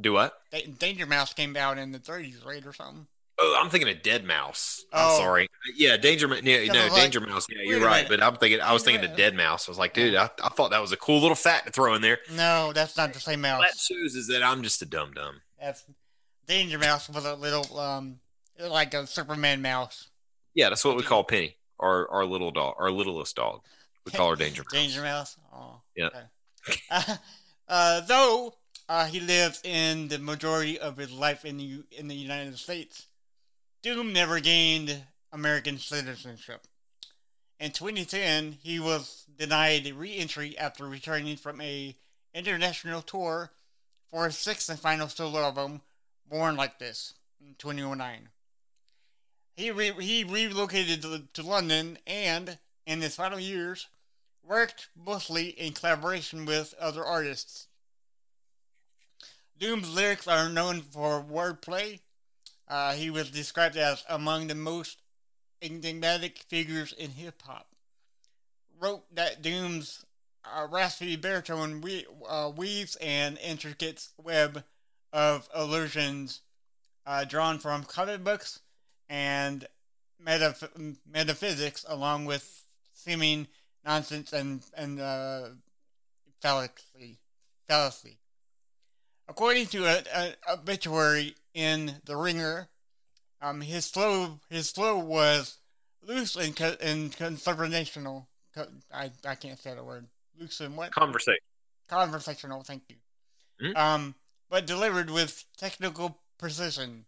Do what? Danger Mouse came out in the 30s, right, or something? Oh, I'm thinking of Dead Mouse. Oh. I'm sorry. Yeah, Danger Mouse. Yeah, you're right. But I was thinking of Dead Mouse. I was like, dude, I thought that was a cool little fact to throw in there. No, that's not the same mouse. All that shows is that I'm just a dum-dum. Danger Mouse was a little, like a Superman mouse. Yeah, that's what we call Penny, our little dog, our littlest dog. We call her Danger Mouse. Danger Mouse. Oh, yeah. Okay. Though he lived in the majority of his life in the United States, Doom never gained American citizenship. In 2010, he was denied re-entry after returning from a international tour for his sixth and final solo album, Born Like This, in 2009. He relocated to London and, in his final years, worked mostly in collaboration with other artists. Doom's lyrics are known for wordplay. He was described as among the most enigmatic figures in hip-hop. Wrote that Doom's raspy baritone weaves an intricate web of allusions drawn from comic books and metaphysics, along with seeming nonsense and fallacy. According to an obituary in The Ringer, his flow was loose and conversational. I can't say the word. Loose and what? Conversational. Thank you. Mm-hmm. But delivered with technical precision.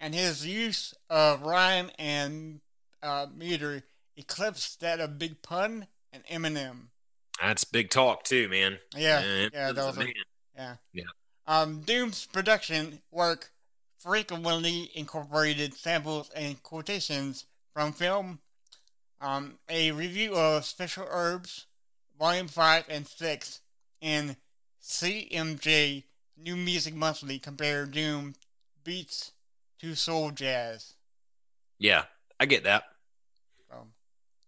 And his use of rhyme and meter eclipsed that of Big Pun and Eminem. That's big talk too, man. Yeah, that was a man. Yeah. Doom's production work frequently incorporated samples and quotations from film. A review of Special Herbs, Volume 5 and 6, in CMJ New Music Monthly compared Doom beats to soul jazz. Yeah, I get that.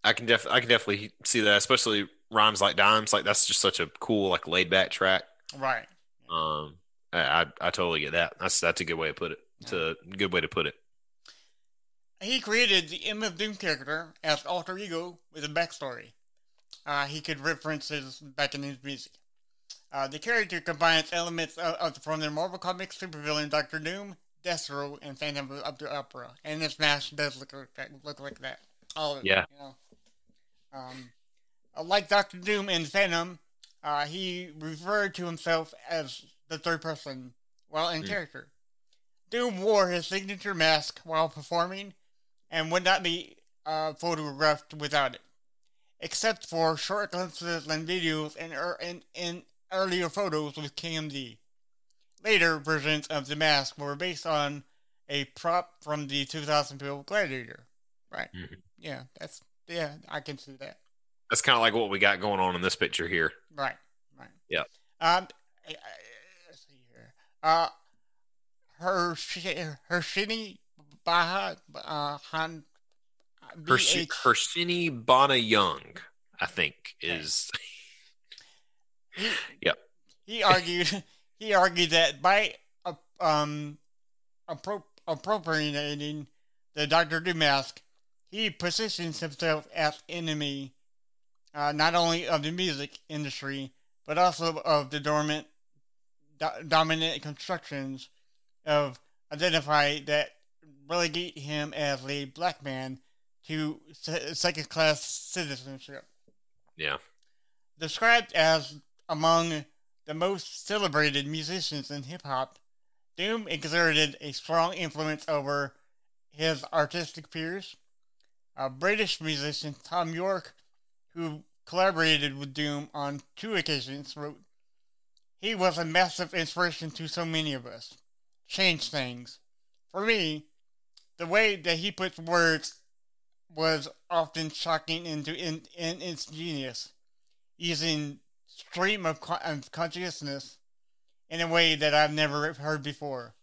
I can definitely see that, especially Rhymes Like Dimes. Like, that's just such a cool, like, laid back track. Right. I totally get that. That's a good way to put it. He created the MF Doom character as alter ego with a backstory. He could reference his back in his music. The character combines elements from the Marvel Comics supervillain Doctor Doom, Destro, and Phantom of the Opera, and this mask does look like that. All of it, you know. Like Doctor Doom and Phantom, he referred to himself as the third person while in character. Doom wore his signature mask while performing, and would not be photographed without it, except for short glimpses and videos and earlier photos with KMD. Later versions of the mask were based on a prop from the 2012 Gladiator. Right. Mm-hmm. Yeah, I can see that. That's kind of like what we got going on in this picture here. Right. Yeah. Let's see here. Hershini Baha Han. Hershini Bana Young, I think, is. Yep. He argued that by appropriating the Doctor Doom mask, he positions himself as enemy, not only of the music industry, but also of the dominant constructions of identify that relegate him as a black man to second-class citizenship. Yeah. Described as among the most celebrated musicians in hip-hop, Doom exerted a strong influence over his artistic peers. British musician Thom Yorke, who collaborated with Doom on 2 occasions, wrote, "He was a massive inspiration to so many of us. Changed things. For me, the way that he puts words was often shocking and ingenious, using stream of consciousness in a way that I've never heard before."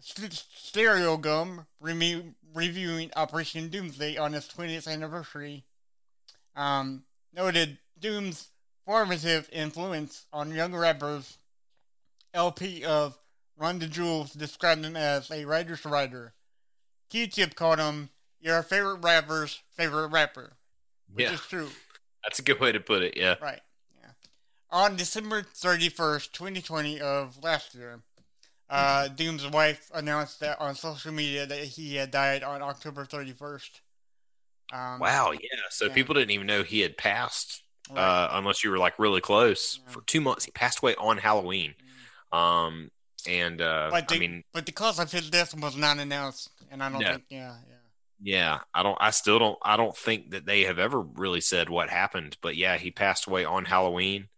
Stereo Gum, reviewing Operation Doomsday on its 20th anniversary, noted Doom's formative influence on young rappers. LP of Run the Jewels described him as a writer's writer. Q-Tip called him your favorite rapper's favorite rapper, which is true. That's a good way to put it, yeah. Right, yeah. On December 31st, 2020 of last year, Doom's wife announced that on social media that he had died on October 31st. Wow, yeah. So people didn't even know he had passed, right, unless you were like really close. Yeah. For 2 months, he passed away on Halloween. And but the cause of his death was not announced, and I don't think, I don't think that they have ever really said what happened, but yeah, he passed away on Halloween.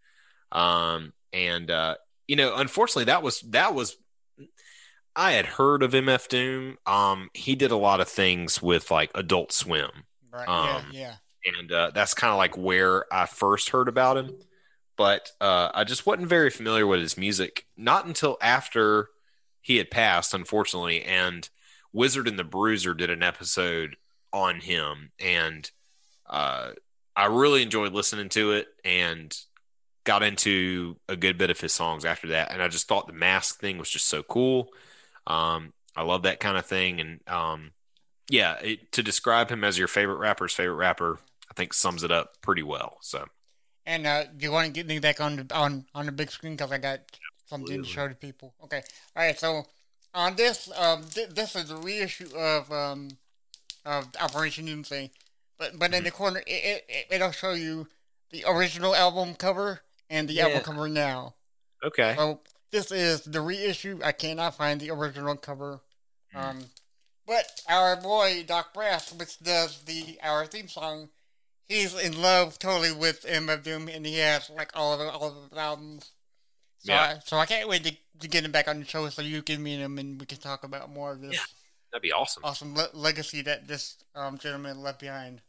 Unfortunately, that was I had heard of MF Doom. He did a lot of things with like Adult Swim, right? And that's kind of like where I first heard about him. But I just wasn't very familiar with his music. Not until after he had passed, unfortunately. And Wizard and the Bruiser did an episode on him. And I really enjoyed listening to it and got into a good bit of his songs after that. And I just thought the mask thing was just so cool. I love that kind of thing. And to describe him as your favorite rapper's favorite rapper, I think sums it up pretty well. So. And do you want to get me back on the big screen? Because I got something to show to people. Okay. All right. So on this, this is a reissue of Operation Doomsday. But in the corner, it'll show you the original album cover and the album cover now. Okay. So this is the reissue. I cannot find the original cover. But our boy, Doc Brass, which does our theme song, he's in love totally with MF Doom, and he has like all of his albums. So I can't wait to get him back on the show so you can meet him and we can talk about more of this. Yeah, that'd be awesome. Awesome legacy that this gentleman left behind.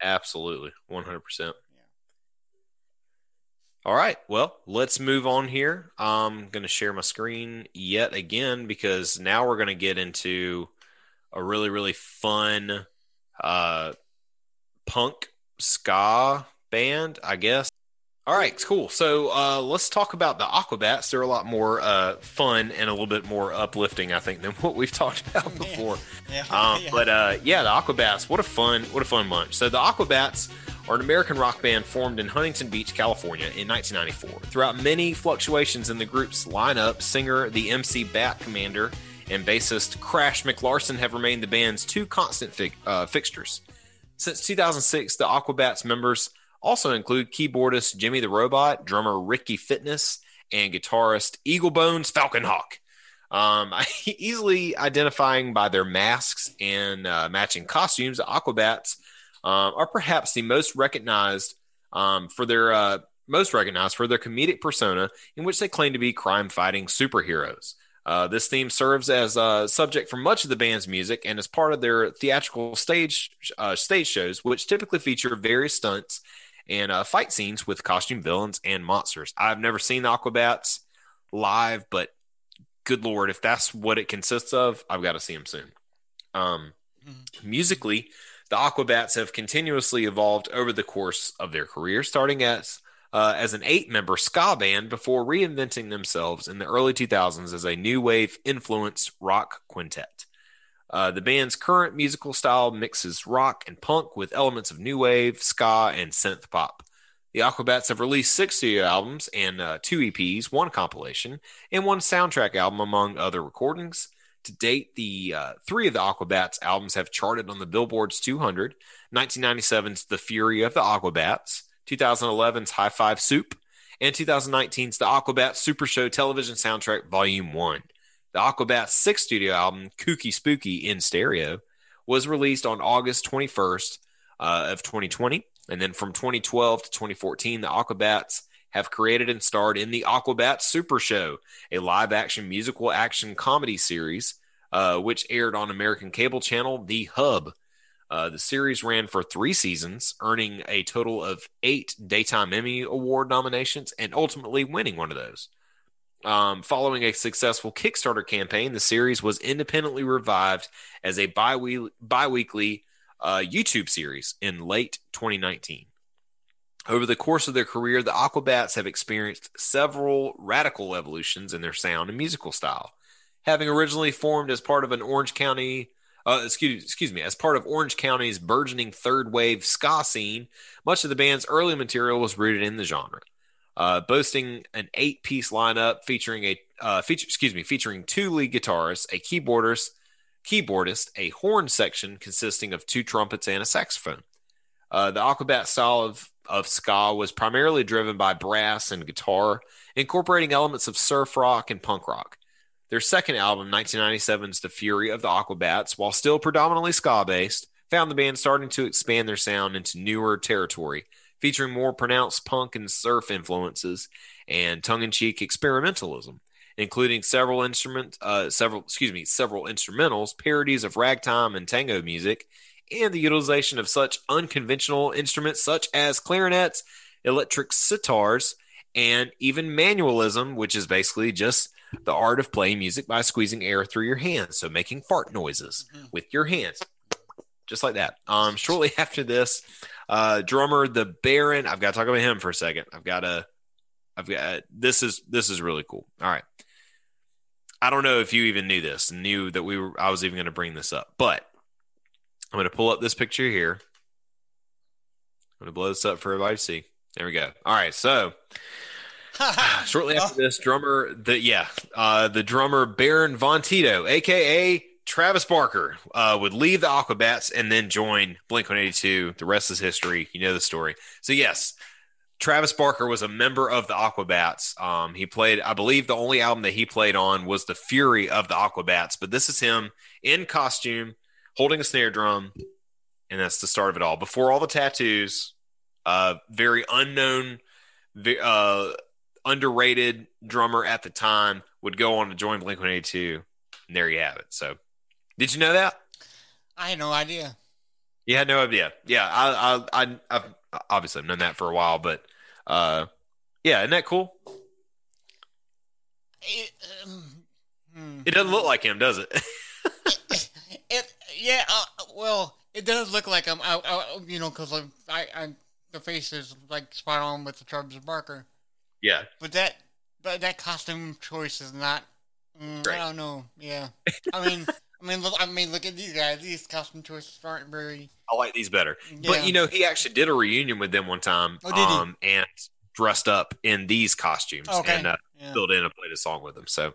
Absolutely, 100%. Yeah. All right, well, let's move on here. I'm going to share my screen yet again because now we're going to get into a really, really fun punk ska band, I guess. All right, cool. So let's talk about the Aquabats. They're a lot more fun and a little bit more uplifting, I think, than what we've talked about before. The Aquabats, what a fun bunch. So the Aquabats are an American rock band formed in Huntington Beach, California in 1994. Throughout many fluctuations in the group's lineup, singer, the MC Bat Commander, and bassist Crash McLarson have remained the band's 2 constant fixtures. Since 2006, the Aquabats members also include keyboardist Jimmy the Robot, drummer Ricky Fitness, and guitarist Eagle Bones Falcon Hawk. Easily identifying by their masks and matching costumes, the Aquabats are perhaps the most recognized for their comedic persona, in which they claim to be crime-fighting superheroes. This theme serves as a subject for much of the band's music and is part of their theatrical stage shows, which typically feature various stunts and fight scenes with costume villains and monsters. I've never seen the Aquabats live, but good Lord, if that's what it consists of, I've got to see them soon. Musically, the Aquabats have continuously evolved over the course of their career, starting as an 8-member ska band before reinventing themselves in the early 2000s as a new wave-influenced rock quintet. The band's current musical style mixes rock and punk with elements of new wave, ska, and synth pop. The Aquabats have released 6 studio albums and 2 EPs, 1 compilation, and 1 soundtrack album, among other recordings. To date, the 3 of the Aquabats albums have charted on the Billboard's 200, 1997's The Fury of the Aquabats, 2011's High Five Soup, and 2019's The Aquabats Super Show Television Soundtrack Volume 1. The Aquabats' 6th studio album, Kooky Spooky in Stereo, was released on August 21st of 2020. And then from 2012 to 2014, the Aquabats have created and starred in the Aquabats Super Show, a live-action musical action comedy series, which aired on American cable channel The Hub. The series ran for 3 seasons, earning a total of 8 Daytime Emmy Award nominations and ultimately winning one of those. Following a successful Kickstarter campaign, the series was independently revived as a bi-weekly YouTube series in late 2019. Over the course of their career, the Aquabats have experienced several radical evolutions in their sound and musical style. Having originally formed as part of an as part of Orange County's burgeoning third-wave ska scene, much of the band's early material was rooted in the genre. Boasting an 8-piece lineup featuring 2 lead guitarists, a keyboardist, a horn section consisting of 2 trumpets and a saxophone. The Aquabat style of ska was primarily driven by brass and guitar, incorporating elements of surf rock and punk rock. Their second album, 1997's The Fury of the Aquabats, while still predominantly ska-based, found the band starting to expand their sound into newer territory, featuring more pronounced punk and surf influences and tongue-in-cheek experimentalism, including several instrumentals, parodies of ragtime and tango music, and the utilization of such unconventional instruments such as clarinets, electric sitars, and even manualism, which is basically just the art of playing music by squeezing air through your hands, so making fart noises with your hands, just like that. Shortly after this, drummer The Baron, I've got to talk about him for a second. This is really cool. All right, I don't know if you even I was even going to bring this up, but I'm going to pull up this picture here. I'm going to blow this up for everybody to see. There we go. All right, so shortly after this, the drummer Baron Von Tito, aka Travis Barker, would leave the Aquabats and then join Blink-182. The rest is history. You know the story. So yes, Travis Barker was a member of the Aquabats. He played, I believe, the only album that he played on was The Fury of the Aquabats. But this is him in costume, holding a snare drum, and that's the start of it all. Before all the tattoos, very unknown, underrated drummer at the time would go on to join Blink-182, and there you have it. So, did you know that? I had no idea. You had no idea. Yeah, I've obviously known that for a while, but yeah, isn't that cool? It doesn't look like him, does it? Well, it does look like him. Because the face is like spot on with the Travis Barker. Yeah, but that costume choice is not. Right. I don't know. Yeah, I mean, look at these guys. These costume choices aren't very. I like these better. Yeah. But he actually did a reunion with them one time. Oh, did he? And dressed up in these costumes and filled in and played a song with them. So,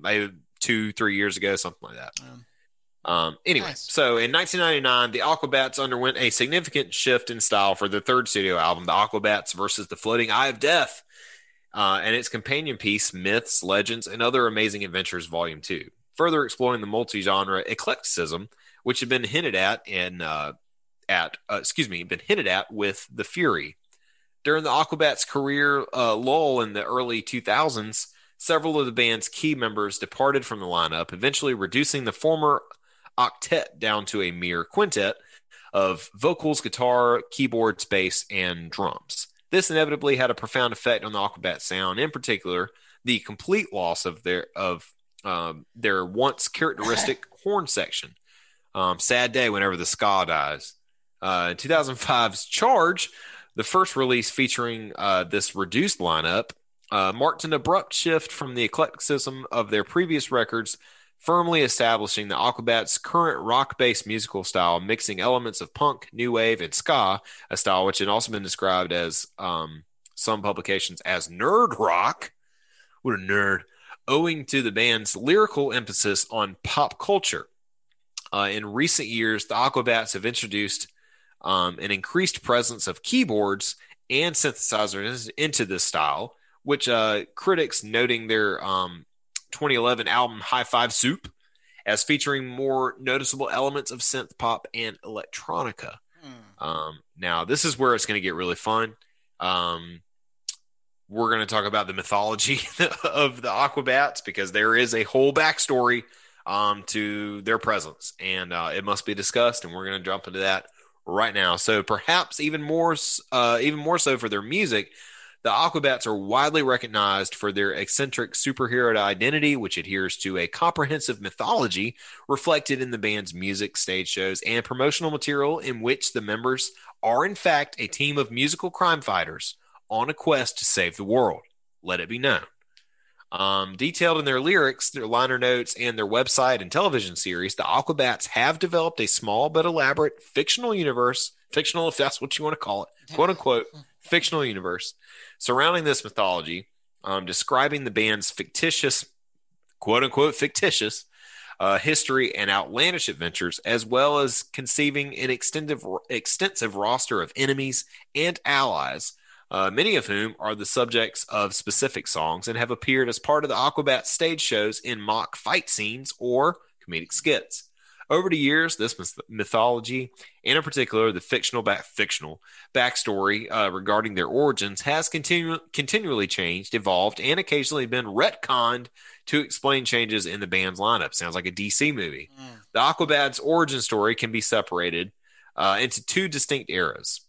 maybe 2-3 years ago, something like that. Anyway, nice. So in 1999, the Aquabats underwent a significant shift in style for their third studio album, The Aquabats versus the Floating Eye of Death, and its companion piece, Myths, Legends, and Other Amazing Adventures, Volume 2, further exploring the multi-genre eclecticism, which had been hinted at with The Fury. During the Aquabats' career lull in the early 2000s, several of the band's key members departed from the lineup, eventually reducing the former octet down to a mere quintet of vocals, guitar, keyboards, bass, and drums. This inevitably had a profound effect on the Aquabat sound, in particular, the complete loss of their once characteristic horn section. Sad day whenever the ska dies. 2005's Charge, the first release featuring this reduced lineup, marked an abrupt shift from the eclecticism of their previous records, firmly establishing the Aquabats' current rock-based musical style, mixing elements of punk, new wave, and ska, a style which had also been described as some publications as nerd rock. What a nerd. Owing to the band's lyrical emphasis on pop culture. In recent years, the Aquabats have introduced an increased presence of keyboards and synthesizers into this style, which critics noting their 2011 album High Five Soup as featuring more noticeable elements of synth pop and electronica. Now this is where it's going to get really fun. We're going to talk about the mythology of the Aquabats, because there is a whole backstory to their presence, and it must be discussed, and we're going to jump into that right now. So perhaps even more so for their music, the Aquabats are widely recognized for their eccentric superhero identity, which adheres to a comprehensive mythology reflected in the band's music, stage shows, and promotional material, in which the members are, in fact, a team of musical crime fighters on a quest to save the world. Let it be known. Detailed in their lyrics, their liner notes, and their website and television series, the Aquabats have developed a small but elaborate fictional universe, fictional if that's what you want to call it, quote unquote, fictional universe surrounding this mythology, describing the band's fictitious, quote unquote, fictitious history and outlandish adventures, as well as conceiving an extensive roster of enemies and allies, many of whom are the subjects of specific songs and have appeared as part of the Aquabats stage shows in mock fight scenes or comedic skits. Over the years, this mythology, and in particular the fictional backstory regarding their origins, has continually changed, evolved, and occasionally been retconned to explain changes in the band's lineup. Sounds like a DC movie. The Aquabats' origin story can be separated into two distinct eras.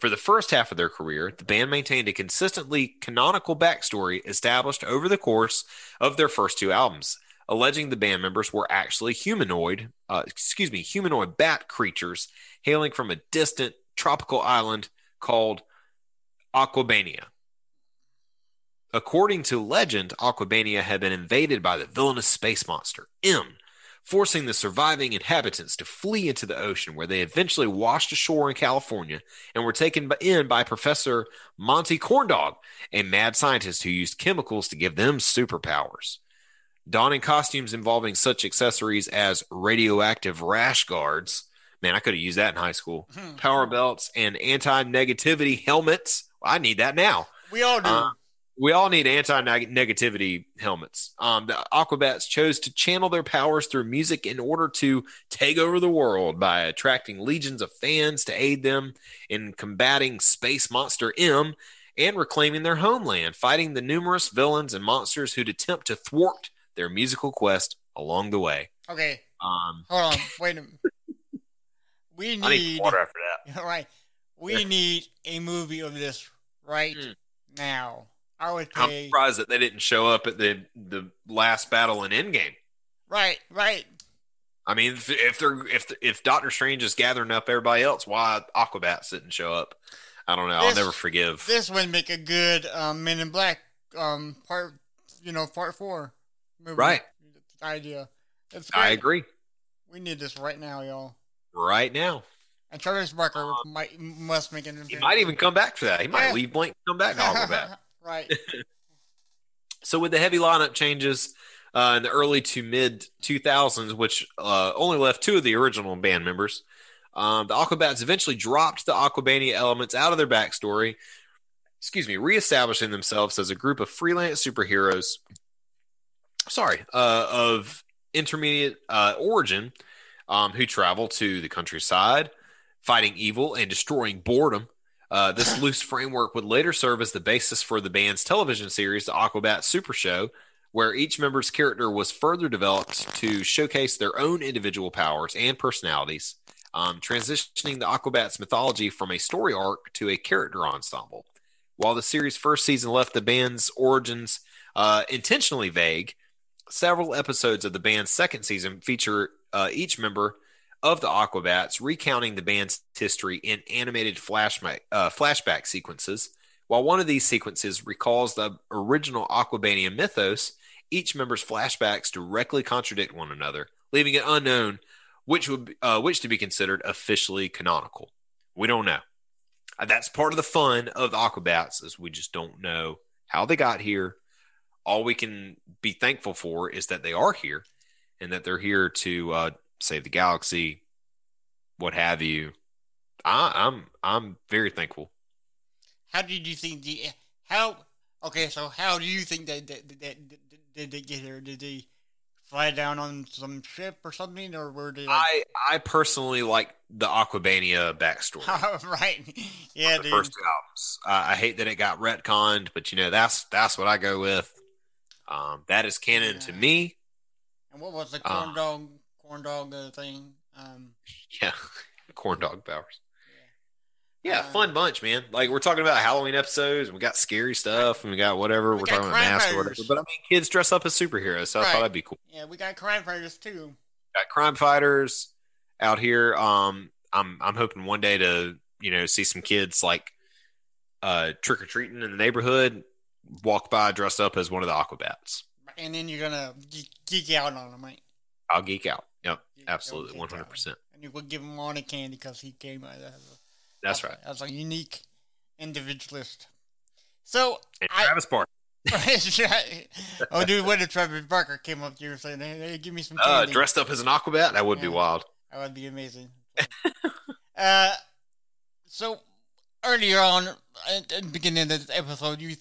For the first half of their career, the band maintained a consistently canonical backstory established over the course of their first two albums, alleging the band members were actually humanoid bat creatures hailing from a distant tropical island called Aquabania. According to legend, Aquabania had been invaded by the villainous space monster, M, forcing the surviving inhabitants to flee into the ocean, where they eventually washed ashore in California and were taken in by Professor Monty Corndog, a mad scientist who used chemicals to give them superpowers. Donning costumes involving such accessories as radioactive rash guards. Man, I could have used that in high school. Power belts and anti-negativity helmets. I need that now. We all do. We all need anti-negativity helmets. The Aquabats chose to channel their powers through music in order to take over the world by attracting legions of fans to aid them in combating space monster M and reclaiming their homeland, fighting the numerous villains and monsters who'd attempt to thwart their musical quest along the way. Okay. Hold on. Wait a minute. I need water after that. All right. We need a movie of this right now. I would pay. I'm surprised that they didn't show up at the last battle in Endgame. Right. I mean, if Doctor Strange is gathering up everybody else, why Aquabats didn't show up? I don't know. I'll never forgive. This would make a good Men in Black part 4. Movie. Right. Idea. I agree. We need this right now, y'all. Right now. And Travis Barker must make an appearance. He might even come back for that. He might leave blank and come back and I'll go back. Right. So with the heavy lineup changes in the early to mid 2000s, which only left two of the original band members, the Aquabats eventually dropped the Aquabania elements out of their backstory, reestablishing themselves as a group of freelance superheroes of intermediate origin, who travel to the countryside, fighting evil and destroying boredom. This loose framework would later serve as the basis for the band's television series, The Aquabats Super Show, where each member's character was further developed to showcase their own individual powers and personalities, transitioning the Aquabats mythology from a story arc to a character ensemble. While the series' first season left the band's origins intentionally vague, several episodes of the band's second season feature each member of the Aquabats recounting the band's history in animated flashback sequences. While one of these sequences recalls the original Aquabania mythos, each member's flashbacks directly contradict one another, leaving it unknown which to be considered officially canonical. We don't know. That's part of the fun of the Aquabats, is we just don't know how they got here. All we can be thankful for is that they are here and that they're here to save the galaxy, what have you. I'm very thankful. How do you think they get here? Did they fly down on some ship or something, or were they? I personally like the Aquabania backstory. Right, yeah, the first two albums. I hate that it got retconned, but you know that's what I go with. That is canon to me. And what was the corn dog thing? Corn dog powers. Yeah, fun bunch, man. Like, we're talking about Halloween episodes, and we got scary stuff, and we got whatever. We're talking about masks or whatever. But, I mean, kids dress up as superheroes, so right. I thought that'd be cool. Yeah, we got crime fighters, too. Got crime fighters out here. I'm hoping one day to, see some kids, like, trick-or-treating in the neighborhood, walk by dressed up as one of the Aquabats. And then you're going to geek out on them, right? I'll geek out. Yep, absolutely, 100%. Out. And we'll give him all the candy because he came out of the... That's right. That's a unique individualist. So and Travis Barker. Oh, dude, what if Travis Barker came up to you and said, hey, give me some candy. Dressed up as an Aquabat? That would be wild. That would be amazing. So earlier on, at the beginning of this episode, you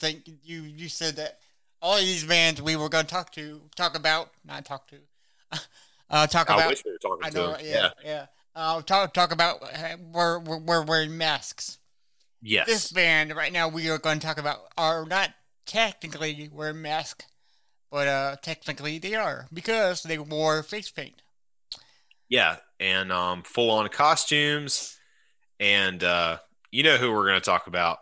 said that all of these bands we were going to talk about. I wish we were talking to them. Yeah. Talk about we're wearing masks. Yes. This band right now we are going to talk about are not technically wearing masks, but technically they are because they wore face paint. Yeah, and full on costumes, and you know who we're going to talk about.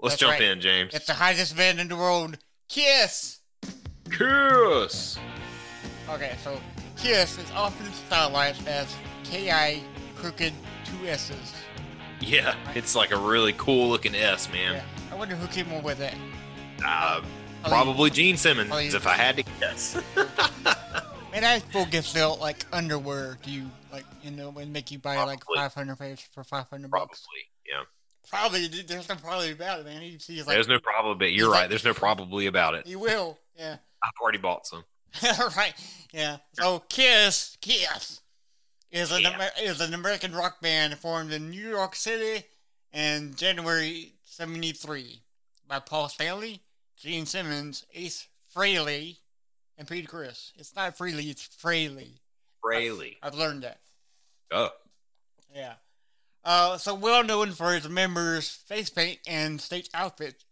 Let's That's jump right. in, James. It's the hottest band in the world, Kiss. Kiss. Okay, so Kiss is often stylized as K-I crooked two S's. Yeah, it's like a really cool looking S, man. Yeah. I wonder who came up with that. Probably Gene Simmons, if I had to guess. Man, I full get felt like underwear to you, like, and make you buy like 500 pairs for $500. Probably, yeah. There's no probably about it, man. You see, like, there's no probably. You're right. There's no probably about it. You will, yeah. I've already bought some. Right, yeah. So Kiss. Is an American rock band formed in New York City in January 1973 by Paul Stanley, Gene Simmons, Ace Frehley, and Peter Criss. It's not Frehley, it's Frehley. Frehley. I've learned that. Oh. Yeah. So well known for his members' face paint and stage outfits,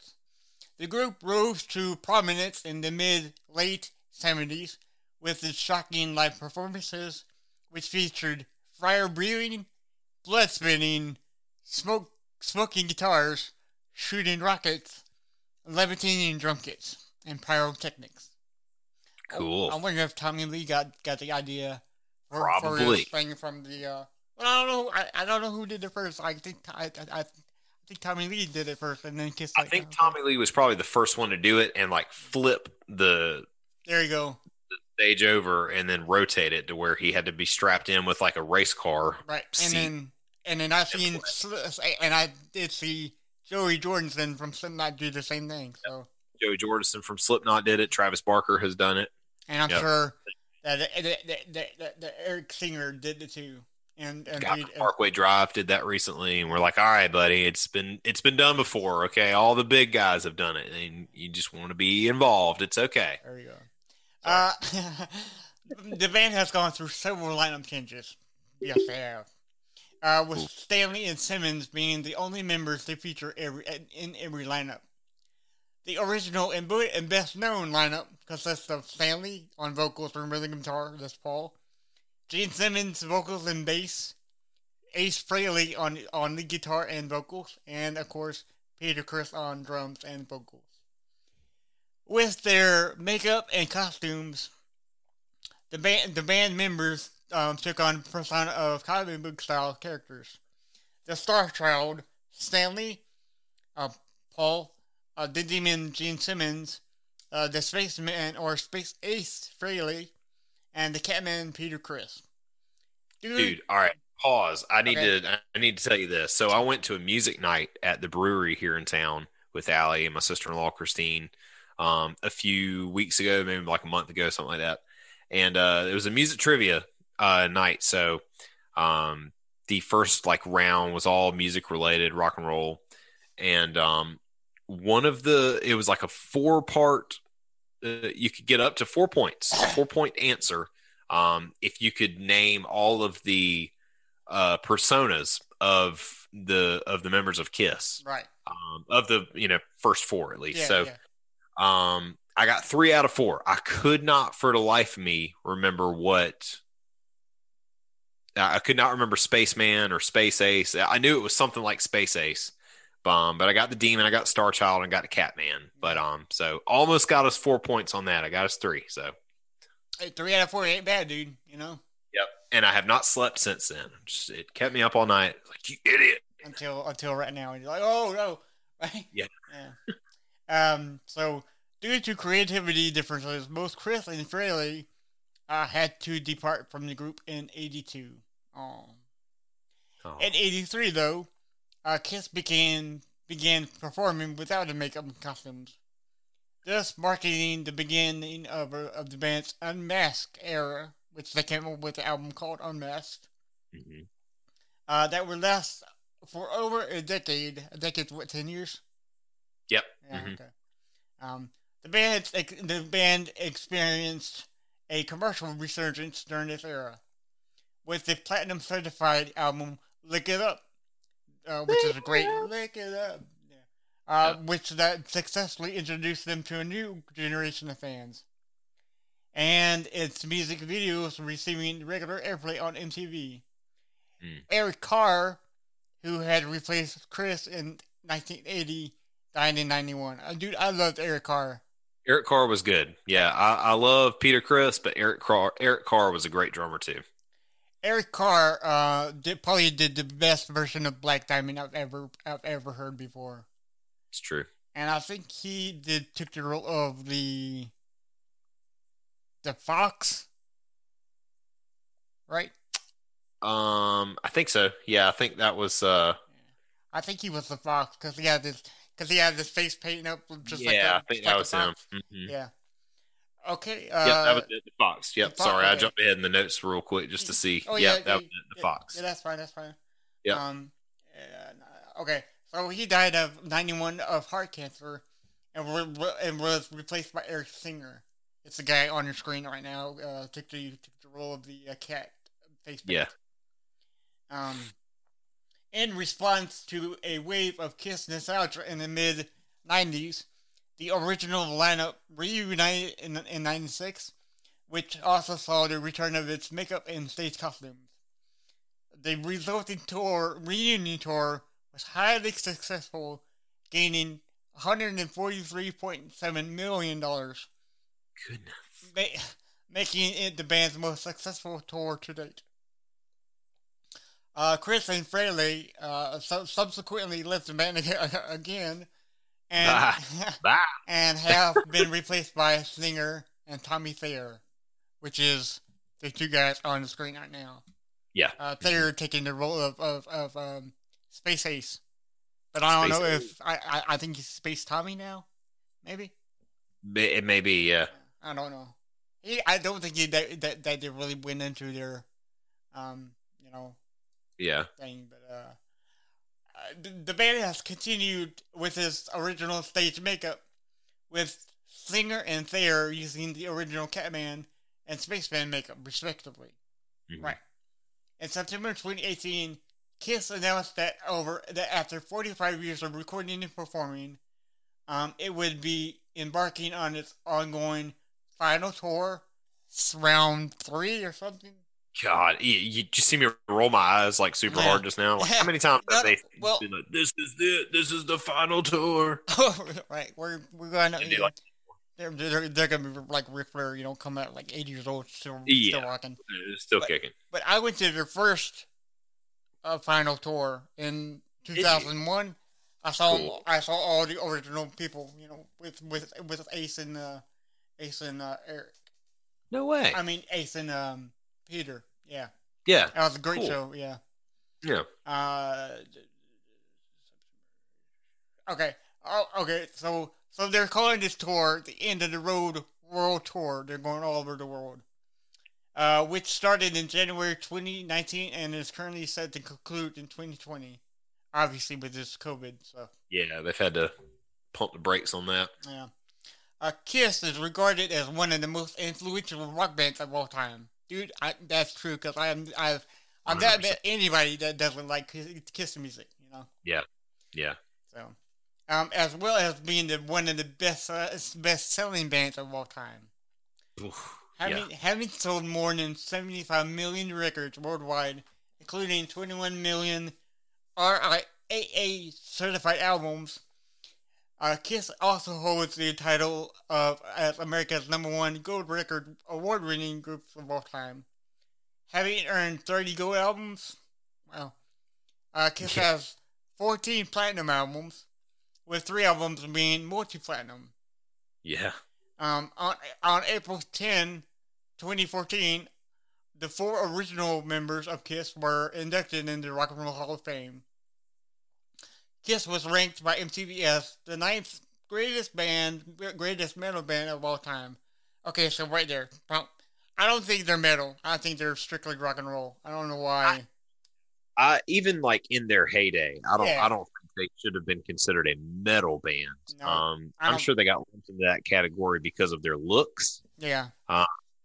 the group rose to prominence in the mid-late 70s with its shocking live performances, which featured fire breathing, blood spitting, smoking guitars, shooting rockets, levitating drum kits, and pyrotechnics. Cool. I wonder if Tommy Lee got the idea for his thing from the. Well, I don't know. I don't know who did it first. I think Tommy Lee did it first, and then Kiss. I think Tommy Lee was probably the first one to do it and flip the. There you go. Stage over and then rotate it to where he had to be strapped in with like a race car. Right. And then I did see Joey Jordison from Slipknot do the same thing. So Joey Jordison from Slipknot did it. Travis Barker has done it. And I'm sure that Eric Singer did it too. And Parkway Drive did that recently. And we're like, all right, buddy, it's been done before. Okay. All the big guys have done it and you just want to be involved. It's okay. There you go. The band has gone through several lineup changes. Yes, they have. With Stanley and Simmons being the only members they feature in every lineup. The original and best known lineup consists of Stanley on vocals and rhythm guitar, that's Paul. Gene Simmons, vocals and bass. Ace Frehley on the guitar and vocals. And, of course, Peter Criss on drums and vocals. With their makeup and costumes, the band members took on the persona of comic book style characters. The Star Child, Stanley, Paul, the Demon Gene Simmons, the Spaceman, or Space Ace Frehley, and the Catman Peter Criss. Dude, all right, pause. I need to tell you this. So I went to a music night at the brewery here in town with Allie and my sister-in-law Christine a few weeks ago, maybe like a month ago, something like that. And it was a music trivia night. So the first like round was all music related, rock and roll, and it was like a 4-part. You could get up to 4 points, a 4-point answer, if you could name all of the personas of the members of KISS, right? Of the first 4 at least. Yeah, so, yeah. I got 3 out of 4. I could not for the life of me remember what. I could not remember Spaceman or Space Ace. I knew it was something like Space Ace, but I got the Demon, I got Star Child, and I got the Catman. But so almost got us 4 points on that. I got us 3. So hey, 3 out of 4 ain't bad, dude. Yep. And I have not slept since then. It kept me up all night. Like, you idiot. Until right now, and you're like, oh no, right? Yeah. So due to creativity differences, both Criss and Frehley had to depart from the group in 82. In 83, though, KISS began performing without the makeup and costumes, thus marking the beginning of the band's Unmasked era, which they came up with the album called Unmasked. Mm-hmm. That would last for over a decade. A decade's what, 10 years? Yep. Yeah, mm-hmm. Okay. The band experienced a commercial resurgence during this era, with the platinum-certified album "Lick It Up," which is a great "Lick It Up," which that successfully introduced them to a new generation of fans, and its music videos receiving regular airplay on MTV. Mm. Eric Carr, who had replaced Criss in 1980, died in 1991. Dude, I loved Eric Carr. Eric Carr was good. Yeah, I love Peter Criss, but Eric Carr was a great drummer too. Eric Carr probably did the best version of Black Diamond I've ever heard before. It's true. And I think he took the role of the Fox, right? I think so. Yeah, I think that was I think he was the Fox because he had this. Because he had his face painting up just like that. Yeah, I think that was him. Mm-hmm. Yeah. Okay. Yep, that was it, the Fox. Yep, sorry, I jumped ahead in the notes real quick just to see. Oh, yeah, that was it, the Fox. Yeah, that's fine. Yep. Okay, so he died of 91 of heart cancer and was replaced by Eric Singer. It's the guy on your screen right now. Took the role of the cat face paint. Yeah. In response to a wave of KISS nostalgia in the mid-90s, the original lineup reunited in 96, which also saw the return of its makeup and stage costumes. The resulting reunion tour was highly successful, gaining $143.7 million. Goodness. Making it the band's most successful tour to date. Criss and Frehley subsequently left the band again, and and have been replaced by Singer and Tommy Thayer, which is the two guys on the screen right now. Yeah, Thayer taking the role of Space Ace, but I don't know if I think he's Space Tommy now, maybe. It may be, yeah. I don't know. I don't think that they really went into their, Yeah. Thing, but the band has continued with its original stage makeup, with Singer and Thayer using the original Catman and Spaceman makeup, respectively. Mm-hmm. Right. In September 2018, KISS announced that after 45 years of recording and performing, it would be embarking on its ongoing final tour, round 3 or something. God, you just see me roll my eyes like super hard just now. Like, how many times have they been like, "This is it. This is the final tour." Right, we're going to. Yeah, they're going to be like Ric Flair, come out like 80 years old, still rocking, still kicking. But I went to their first final tour in 2001. I saw all the original people, you know, with Ace and Eric. No way. I mean, Ace and Peter. Yeah. Yeah. That was a great show. Yeah. Yeah. Okay. Oh, okay. So they're calling this tour the End of the Road World Tour. They're going all over the world, which started in January 2019 and is currently set to conclude in 2020. Obviously, with this COVID stuff. Yeah, they've had to pump the brakes on that. Yeah. Kiss is regarded as one of the most influential rock bands of all time. Dude, that's true, because I'm that bad anybody that doesn't like Kiss music, you know? Yeah, yeah. So, as well as being one of the best-selling bands of all time. Oof, having sold more than 75 million records worldwide, including 21 million RIAA-certified albums, Kiss also holds the title of as America's #1 gold record award-winning group of all time, having earned 30 gold albums. Wow. Kiss has 14 platinum albums, with 3 albums being multi-platinum. Yeah. On April 10, 2014, the 4 original members of Kiss were inducted into the Rock and Roll Hall of Fame. Kiss was ranked by MTV as the 9th greatest metal band of all time. Okay, so right there. I don't think they're metal. I think they're strictly rock and roll. I don't know why. I even like in their heyday, I don't think they should have been considered a metal band. No, I'm sure they got lumped into that category because of their looks. Yeah.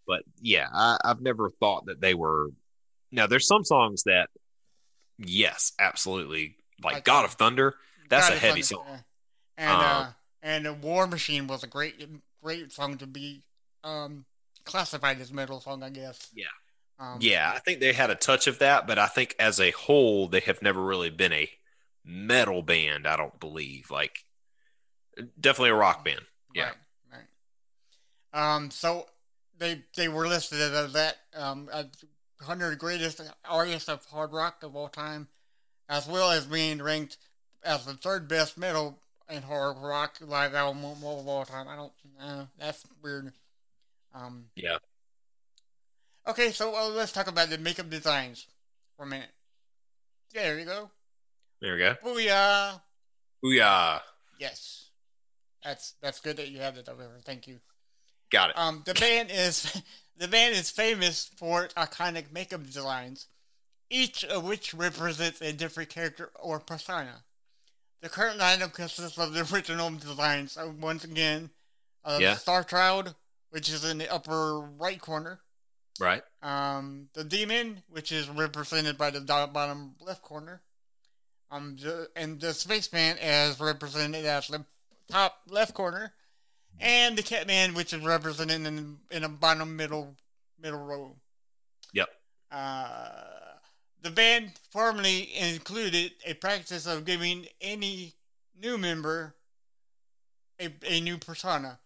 But yeah, I've never thought that they were. Now, there's some songs that, yes, absolutely. Like God of Thunder, that's God a heavy song. And War Machine was a great song to be classified as metal song, I guess. Yeah. I think they had a touch of that, but I think as a whole, they have never really been a metal band, I don't believe. Like, definitely a rock band. Yeah. Right, right. So they were listed as that 100 greatest artists of hard rock of all time, as well as being ranked as the 3rd best metal and hard rock live album of all time. That's weird. Yeah. Okay, so let's talk about the makeup designs for a minute. There you go. There we go. Booyah. Booyah. Yes. That's good that you have that over. Thank you. Got it. The band is famous for its iconic makeup designs, each of which represents a different character or persona. The current lineup consists of the original designs. So once again, Starchild, which is in the upper right corner. Right. The Demon, which is represented by the bottom left corner. And the Spaceman is represented as the top left corner. And the Catman, which is represented in the bottom middle row. Yep. The band formerly included a practice of giving any new member a new persona,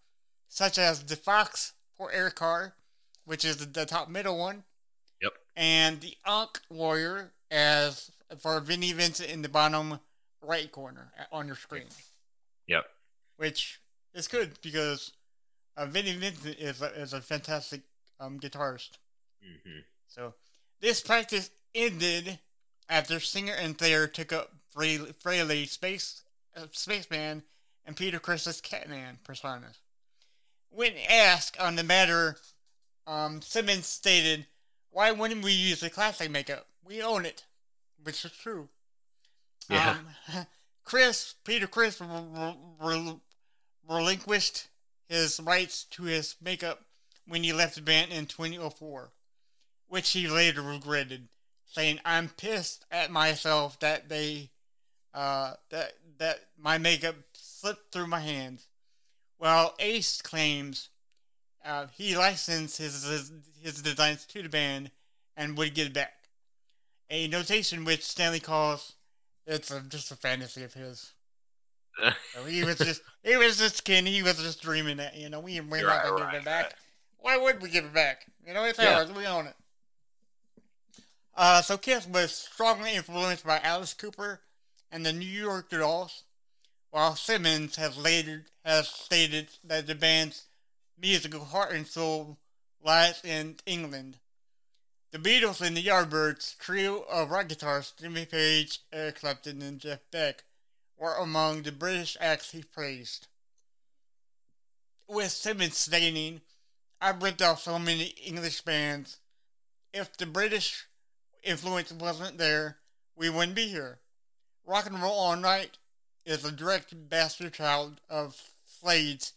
such as the Fox for Eric Carr, which is the top middle one. Yep. And the Ankh Warrior as for Vinnie Vincent in the bottom right corner on your screen. Yep. Which is good because Vinnie Vincent is a fantastic guitarist. Mm-hmm. So this practice ended after singer and Thayer took up Fraley's Spaceman and Peter Criss' Catman personas. When asked on the matter, Simmons stated, "Why wouldn't we use the classic makeup? We own it," which is true. Yeah. Peter Criss relinquished his rights to his makeup when he left the band in 2004, which he later regretted, saying, "I'm pissed at myself that they, that my makeup slipped through my hands." While Ace claims he licensed his designs to the band and would get it back, a notation which Stanley calls just a fantasy of his. So he was just kidding. He was just dreaming that, you know, we're not gonna give it back. Why would we give it back? You know, it's ours. We own it. So Kiss was strongly influenced by Alice Cooper and the New York Dolls, while Simmons has stated that the band's musical heart and soul lies in England. The Beatles and the Yardbirds, trio of rock guitarists Jimmy Page, Eric Clapton, and Jeff Beck, were among the British acts he praised. With Simmons stating, "I've ripped off so many English bands. If the British influence wasn't there, we wouldn't be here. Rock and Roll All Night is a direct bastard child of Slade's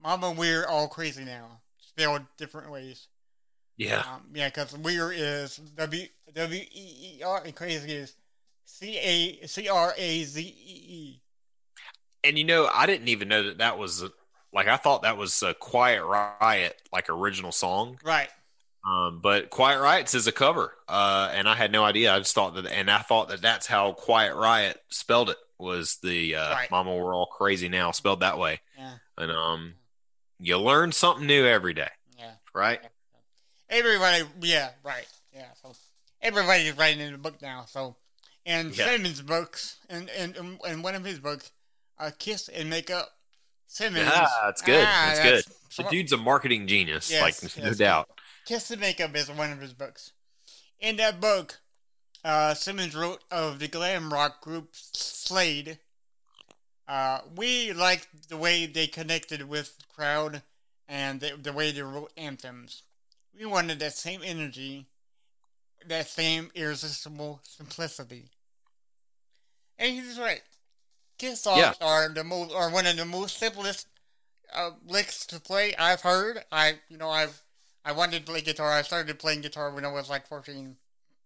Mama We're All Crazy Now," spelled different ways. Yeah. Because We're is W-E-E-R and Crazy is C-A-C-R-A-Z-E-E. And I didn't even know that was I thought that was a Quiet Riot, original song. Right. But Quiet Riot is a cover, and I had no idea. I just thought that, and I thought that that's how Quiet Riot spelled it, was the right. "Mama, We're All Crazy Now" spelled that way. Yeah. And you learn something new every day. Yeah. Right. Everybody. Yeah. Right. Yeah. So everybody's writing in the book now. So, and yeah. Simmons' books, and one of his books, "Kiss and Makeup." Simmons. Yeah, that's good. That's good. The dude's a marketing genius. No doubt. Kiss the Makeup is one of his books. In that book, Simmons wrote of the glam rock group Slade, "We liked the way they connected with the crowd and the way they wrote anthems. We wanted that same energy, that same irresistible simplicity." And he's right. Kiss songs are one of the most simplest licks to play I've heard. I wanted to play guitar. I started playing guitar when I was 14.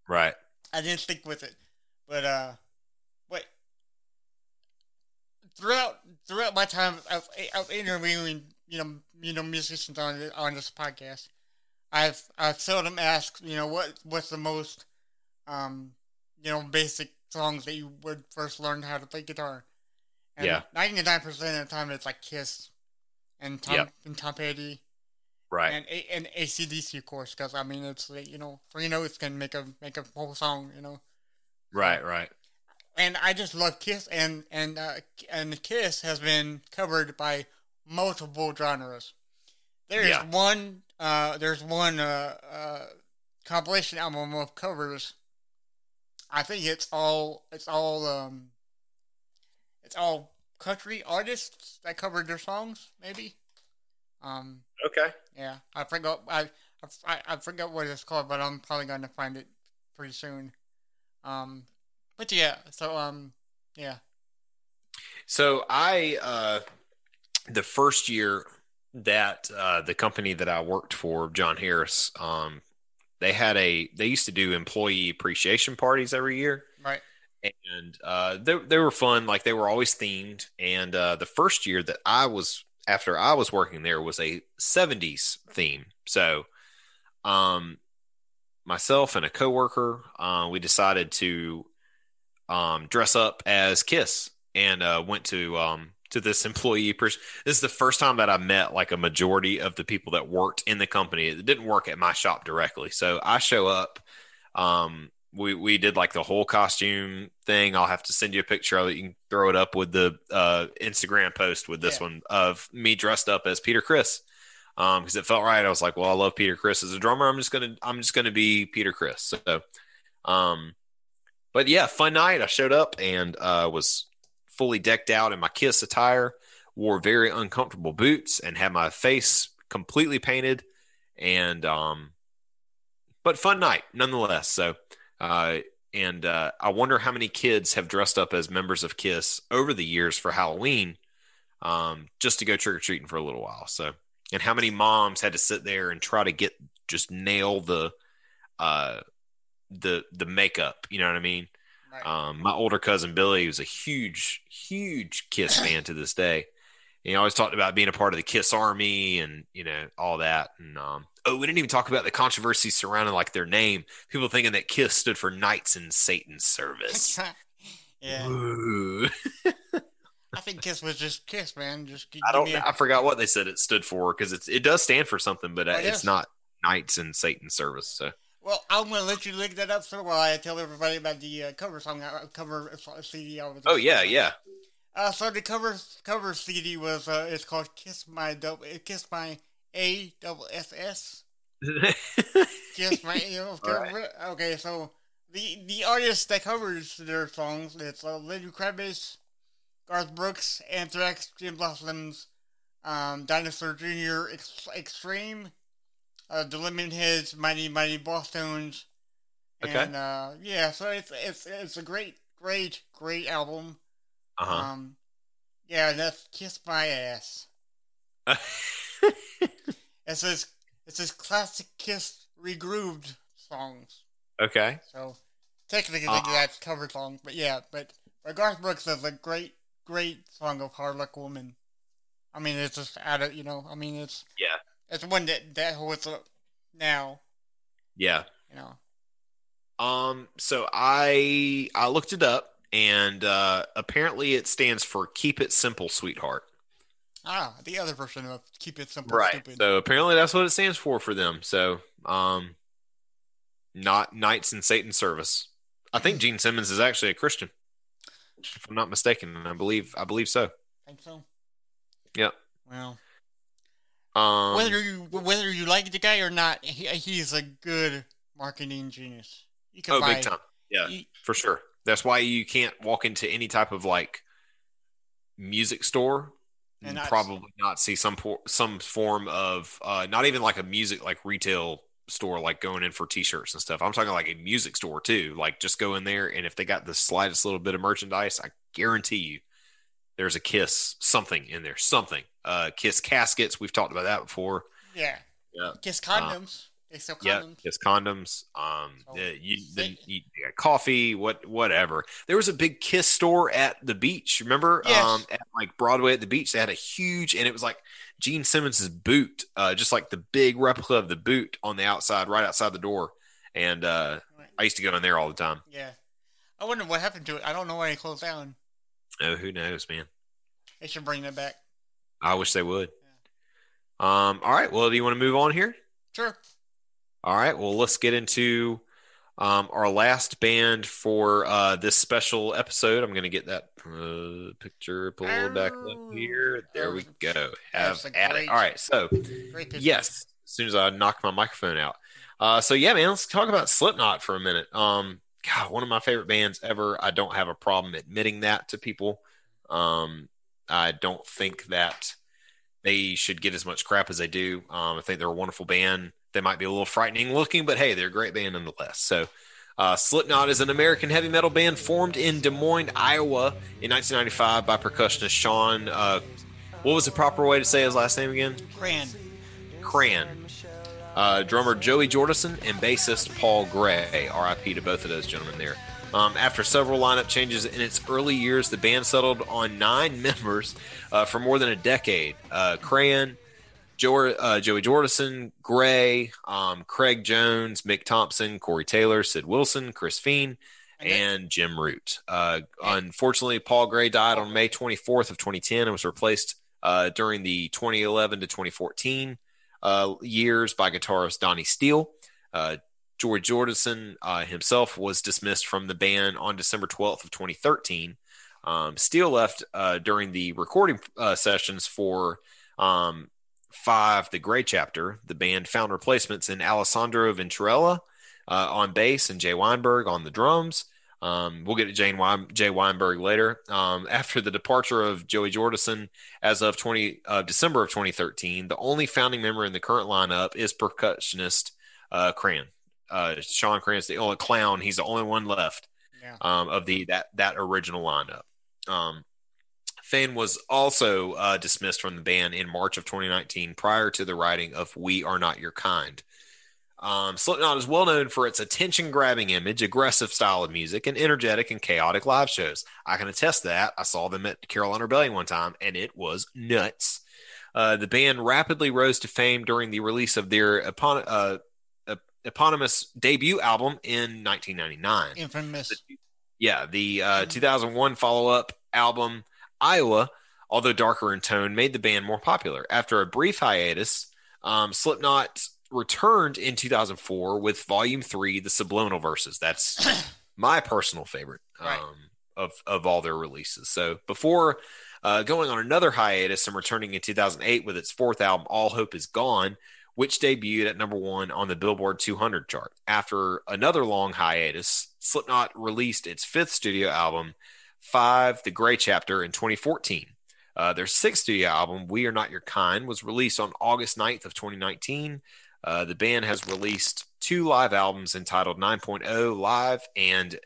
Right. I didn't stick with it, but throughout my time of interviewing, musicians on this podcast, I've seldom asked, what's the most, basic songs that you would first learn how to play guitar. And 99% of the time it's Kiss and Tom Petty. Right. And AC/DC, of course, because it's three notes can make a whole song, Right. And I just love Kiss, and Kiss has been covered by multiple genres. There's one compilation album of covers. I think it's all country artists that covered their songs, maybe. Okay. Yeah, I forgot what it's called, but I'm probably going to find it pretty soon. But yeah, so yeah. So I the first year that the company that I worked for, John Harris, they used to do employee appreciation parties every year, right? And they were fun, they were always themed. And the first year that I was. After I was working there was a 70s theme. So, myself and a coworker, we decided to, dress up as Kiss and, went to this employee. This is the first time that I met a majority of the people that worked in the company. It didn't work at my shop directly. So I show up, we did the whole costume thing. I'll have to send you a picture of it. You can throw it up with the Instagram post with this one of me dressed up as Peter Criss, because it felt right. I was I love Peter Criss as a drummer. I'm just gonna be Peter Criss. So, but yeah, fun night. I showed up and was fully decked out in my Kiss attire. Wore very uncomfortable boots and had my face completely painted. And but fun night nonetheless. So. And I wonder how many kids have dressed up as members of Kiss over the years for Halloween, just to go trick-or-treating for a little while. So, and how many moms had to sit there and try to nail the makeup, you know what I mean? Right. My older cousin Billy was a huge, huge Kiss fan to this day. He always talked about being a part of the Kiss Army and, all that. And, we didn't even talk about the controversy surrounding, their name. People thinking that Kiss stood for Knights in Satan's Service. Yeah. Ooh. I think Kiss was just Kiss, man. I forgot what they said it stood for, because it does stand for something, but it's not Knights in Satan's Service. So. Well, I'm going to let you look that up for a while. I tell everybody about the cover song, cover CD. Oh, yeah, yeah. So the cover CD was it's called Kiss My ASSS. Kiss My ASSS. Right. Okay, so the artist that covers their songs, it's Lenny Kravitz, Garth Brooks, Anthrax, Jim Blossoms, Dinosaur Jr., Extreme, The Lemon Heads, Mighty Mighty Bosstones. Okay. And yeah, so it's a great album. Uh-huh. Yeah, that's Kiss My Ass. It says classic Kiss regrooved songs. Okay. So technically that's cover song, but yeah, but Garth Brooks is a great song of Hard Luck Woman. I mean, it's just out of, it's yeah. It's one that holds up now. Yeah. So I looked it up. And apparently it stands for Keep It Simple, Sweetheart. Ah, the other version of Keep It Simple, right. Stupid. So apparently that's what it stands for them. So not Knights in Satan's Service. I think Gene Simmons is actually a Christian, if I'm not mistaken. And I believe so. I think so. Yep. Well, whether you like the guy or not, he's a good marketing genius. You can big time. Yeah, for sure. That's why you can't walk into any type of music store and probably not see some form of not even like a music retail store going in for t-shirts and stuff. I'm talking a music store too. Just go in there, and if they got the slightest little bit of merchandise, I guarantee you there's a Kiss something in there. Something Kiss caskets. We've talked about that before. Yeah. Yeah. Kiss condoms. They sell condoms. Yeah, just condoms. You got coffee, whatever. There was a big Kiss store at the beach. Remember, yes. At Broadway at the beach, they had a huge, and it was Gene Simmons' boot, just the big replica of the boot on the outside, right outside the door. And I used to go in there all the time. Yeah, I wonder what happened to it. I don't know why they closed down. Oh, who knows, man? They should bring that back. I wish they would. Yeah. All right. Well, do you want to move on here? Sure. All right, well, let's get into our last band for this special episode. I'm going to get that picture pulled back up here. There we go. Have at it. All right, so, yes, as soon as I knock my microphone out. So, yeah, man, let's talk about Slipknot for a minute. God, one of my favorite bands ever. I don't have a problem admitting that to people. I don't think that they should get as much crap as they do. I think they're a wonderful band. They might be a little frightening looking, but hey, they're a great band nonetheless. So Slipknot is an American heavy metal band formed in Des Moines, Iowa in 1995 by percussionist Sean, what was the proper way to say his last name again? Cran. Drummer Joey Jordison and bassist Paul Gray. RIP to both of those gentlemen there. After several lineup changes in its early years, the band settled on 9 members for more than a decade. Cran, Joey Jordison, Gray, Craig Jones, Mick Thompson, Corey Taylor, Sid Wilson, Chris Feen, and Jim Root. Unfortunately, Paul Gray died on May 24th of 2010 and was replaced during the 2011 to 2014 years by guitarist Donnie Steele. Joey Jordison himself was dismissed from the band on December 12th of 2013. Steele left during the recording sessions for... 5, The Gray Chapter. The band found replacements in Alessandro Venturella on bass and Jay Weinberg on the drums. We'll get to Jay Weinberg later. After the departure of Joey Jordison as of December of 2013, the only founding member in the current lineup is percussionist Cran. Sean Cran's the only clown. He's the only one left of that original lineup. Fane was also dismissed from the band in March of 2019 prior to the writing of We Are Not Your Kind. Slipknot is well known for its attention-grabbing image, aggressive style of music, and energetic and chaotic live shows. I can attest to that. I saw them at Carolina Rebellion one time, and it was nuts. The band rapidly rose to fame during the release of their eponymous debut album in 1999. Infamous. The 2001 follow-up album, Iowa, although darker in tone, made the band more popular. After a brief hiatus, Slipknot returned in 2004 with Volume 3, The Subliminal Verses. That's my personal favorite. Right. of all their releases. So before going on another hiatus and returning in 2008 with its fourth album, All Hope Is Gone, which debuted at number one on the Billboard 200 chart. After another long hiatus, Slipknot released its fifth studio album, Five, The Grey Chapter, in 2014. Their sixth studio album, We Are Not Your Kind, was released on August 9th of 2019. The band has released two live albums entitled 9.0 Live and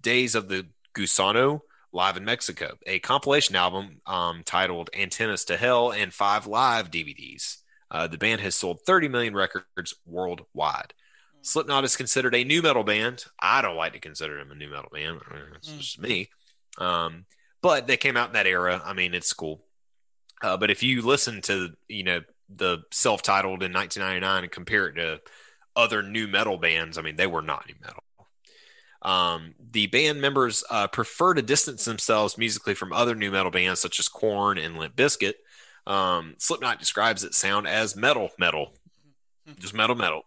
Days of the Gusano Live in Mexico, a compilation album titled Antennas to Hell, and five live DVDs. The band has sold 30 million records worldwide. Slipknot is considered a nu metal band. I don't like to consider them a nu metal band. It's just me. But they came out in that era. I mean, it's cool. But if you listen to, the self-titled in 1999 and compare it to other nu metal bands, I mean, they were not nu metal. The band members prefer to distance themselves musically from other nu metal bands such as Korn and Limp Bizkit. Slipknot describes its sound as metal, just metal.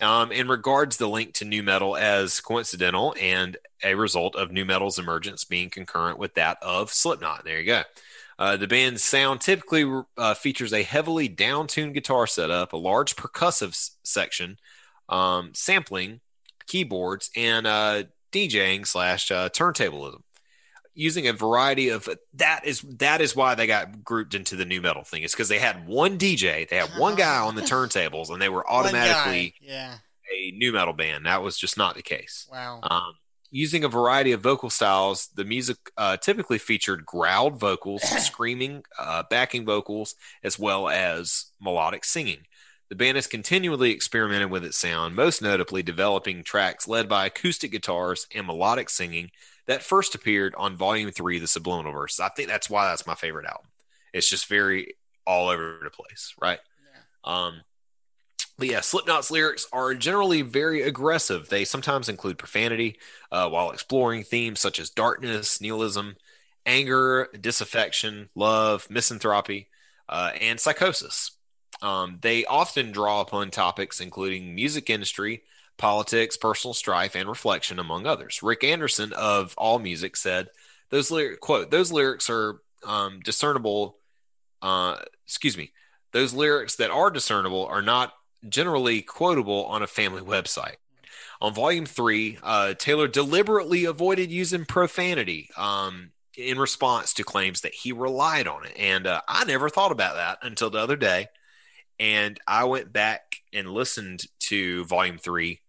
And regards the link to nu metal as coincidental and a result of nu metal's emergence being concurrent with that of Slipknot. There you go. The band's sound typically features a heavily down-tuned guitar setup, a large percussive section, sampling, keyboards, and DJing / turntablism. Using a variety of that is why they got grouped into the nu metal thing. It's because they had one DJ, they had one guy on the turntables, and they were automatically a nu metal band. That was just not the case. Wow. Using a variety of vocal styles, the music typically featured growled vocals, screaming, backing vocals, as well as melodic singing. The band has continually experimented with its sound, most notably developing tracks led by acoustic guitars and melodic singing that first appeared on Volume 3, The Subliminal Verses. I think that's why that's my favorite album. It's just very all over the place, right? Yeah. But yeah, Slipknot's lyrics are generally very aggressive. They sometimes include profanity while exploring themes such as darkness, nihilism, anger, disaffection, love, misanthropy, and psychosis. They often draw upon topics including music industry, politics, personal strife, and reflection, among others. Rick Anderson of AllMusic said, "Those lyrics are discernible. Those lyrics that are discernible are not generally quotable on a family website." On Volume 3, Taylor deliberately avoided using profanity in response to claims that he relied on it, and I never thought about that until the other day. And I went back and listened to Volume 3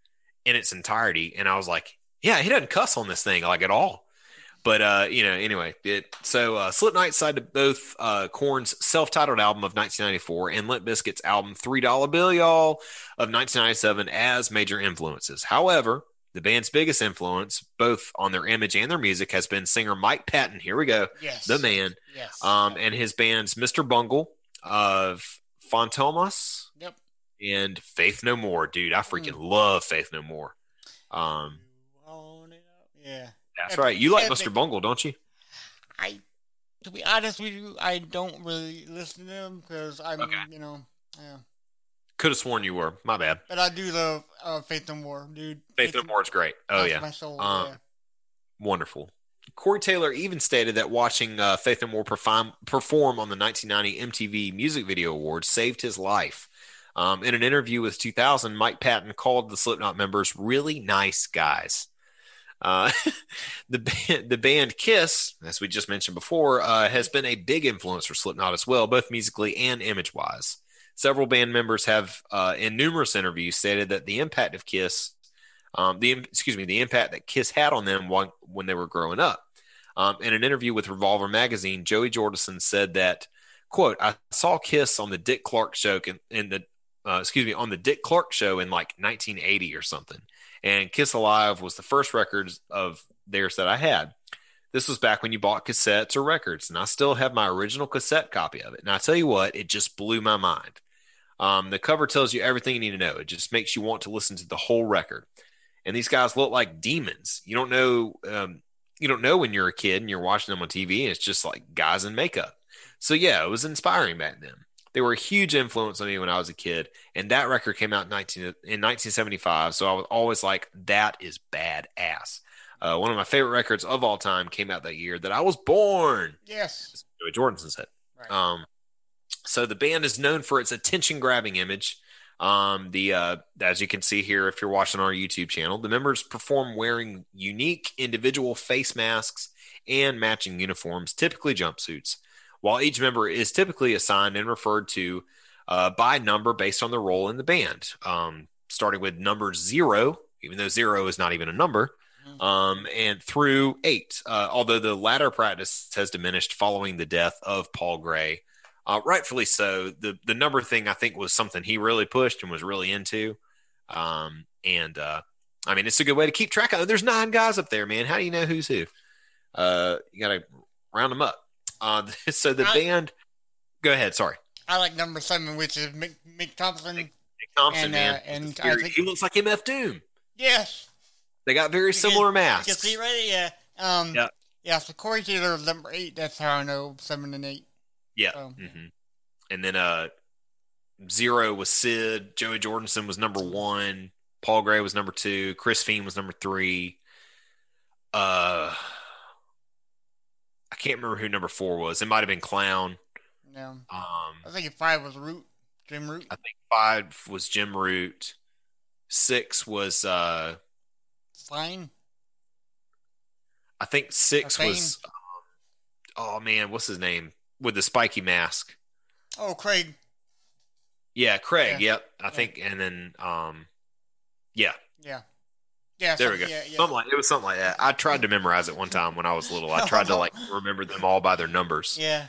in its entirety, and I was like, yeah, he doesn't cuss on this thing at all. But, anyway. Slipknot cited both Korn's self-titled album of 1994 and Limp Bizkit's album $3 Bill, Y'all, of 1997 as major influences. However, the band's biggest influence, both on their image and their music, has been singer Mike Patton. Here we go. Yes. The man. Yes. And his bands Mr. Bungle of Fantomas, yep, and Faith No More. Dude, I freaking love Faith No More. Yeah, that's right. You like Mr. Bungle, don't you? To be honest with you, I don't really listen to them because I'm, yeah. Could have sworn you were. My bad. But I do love Faith No More, dude. Faith No More is great. Oh yeah, my soul, yeah. Wonderful. Corey Taylor even stated that watching Faith No More perform on the 1990 MTV Music Video Awards saved his life. In an interview with 2000, Mike Patton called the Slipknot members really nice guys. The band Kiss, as we just mentioned before, has been a big influence for Slipknot as well, both musically and image-wise. Several band members have, in numerous interviews, stated that the impact of Kiss... the impact that Kiss had on them when they were growing up. In an interview with Revolver magazine, Joey Jordison said that, quote, "I saw Kiss on the Dick Clark show on the Dick Clark show in 1980 or something. And Kiss Alive was the first records of theirs that I had. This was back when you bought cassettes or records, and I still have my original cassette copy of it. And I tell you what, it just blew my mind. The cover tells you everything you need to know. It just makes you want to listen to the whole record. And these guys look like demons. You don't know. You don't know when you're a kid and you're watching them on TV. And it's just like guys in makeup. So yeah, it was inspiring back then. They were a huge influence on me when I was a kid. And that record came out in 1975. So I was always like, that is badass. One of my favorite records of all time came out that year that I was born. Yes. Joey Jordison said. Right. So the band is known for its attention-grabbing image. As you can see here, if you're watching our YouTube channel, the members perform wearing unique individual face masks and matching uniforms, typically jumpsuits, while each member is typically assigned and referred to by number based on their role in the band, starting with number 0, even though 0 is not even a number, and through 8, although the latter practice has diminished following the death of Paul Gray. Rightfully so. The number thing, I think, was something he really pushed and was really into. I mean, it's a good way to keep track of. There's 9 guys up there, man. How do you know who's who? You got to round them up. So the band. Go ahead. Sorry. I like number 7, which is Mick Thompson. Mick Thompson, and, man. And I think he looks like MF Doom. Yes. They got very similar masks. You can see right here. Yeah. Yeah. So Corey Taylor is number 8. That's how I know 7 and 8. Yeah. Oh, yeah. Mm-hmm. And then 0 was Sid. Joey Jordison was number 1. Paul Gray was number 2. Chris Fiend was number 3. I can't remember who number 4 was. It might have been Clown. No. I think 5 was Root. Jim Root. I think 5 was Jim Root. 6 was Fine. I think 6 was oh man, what's his name? With the spiky mask. Oh, Craig. Yeah, Craig. Yeah. Yep. I think. And then, Yeah. There we go. Yeah. It was something like that. I tried to memorize it one time when I was little. I tried to remember them all by their numbers. Yeah.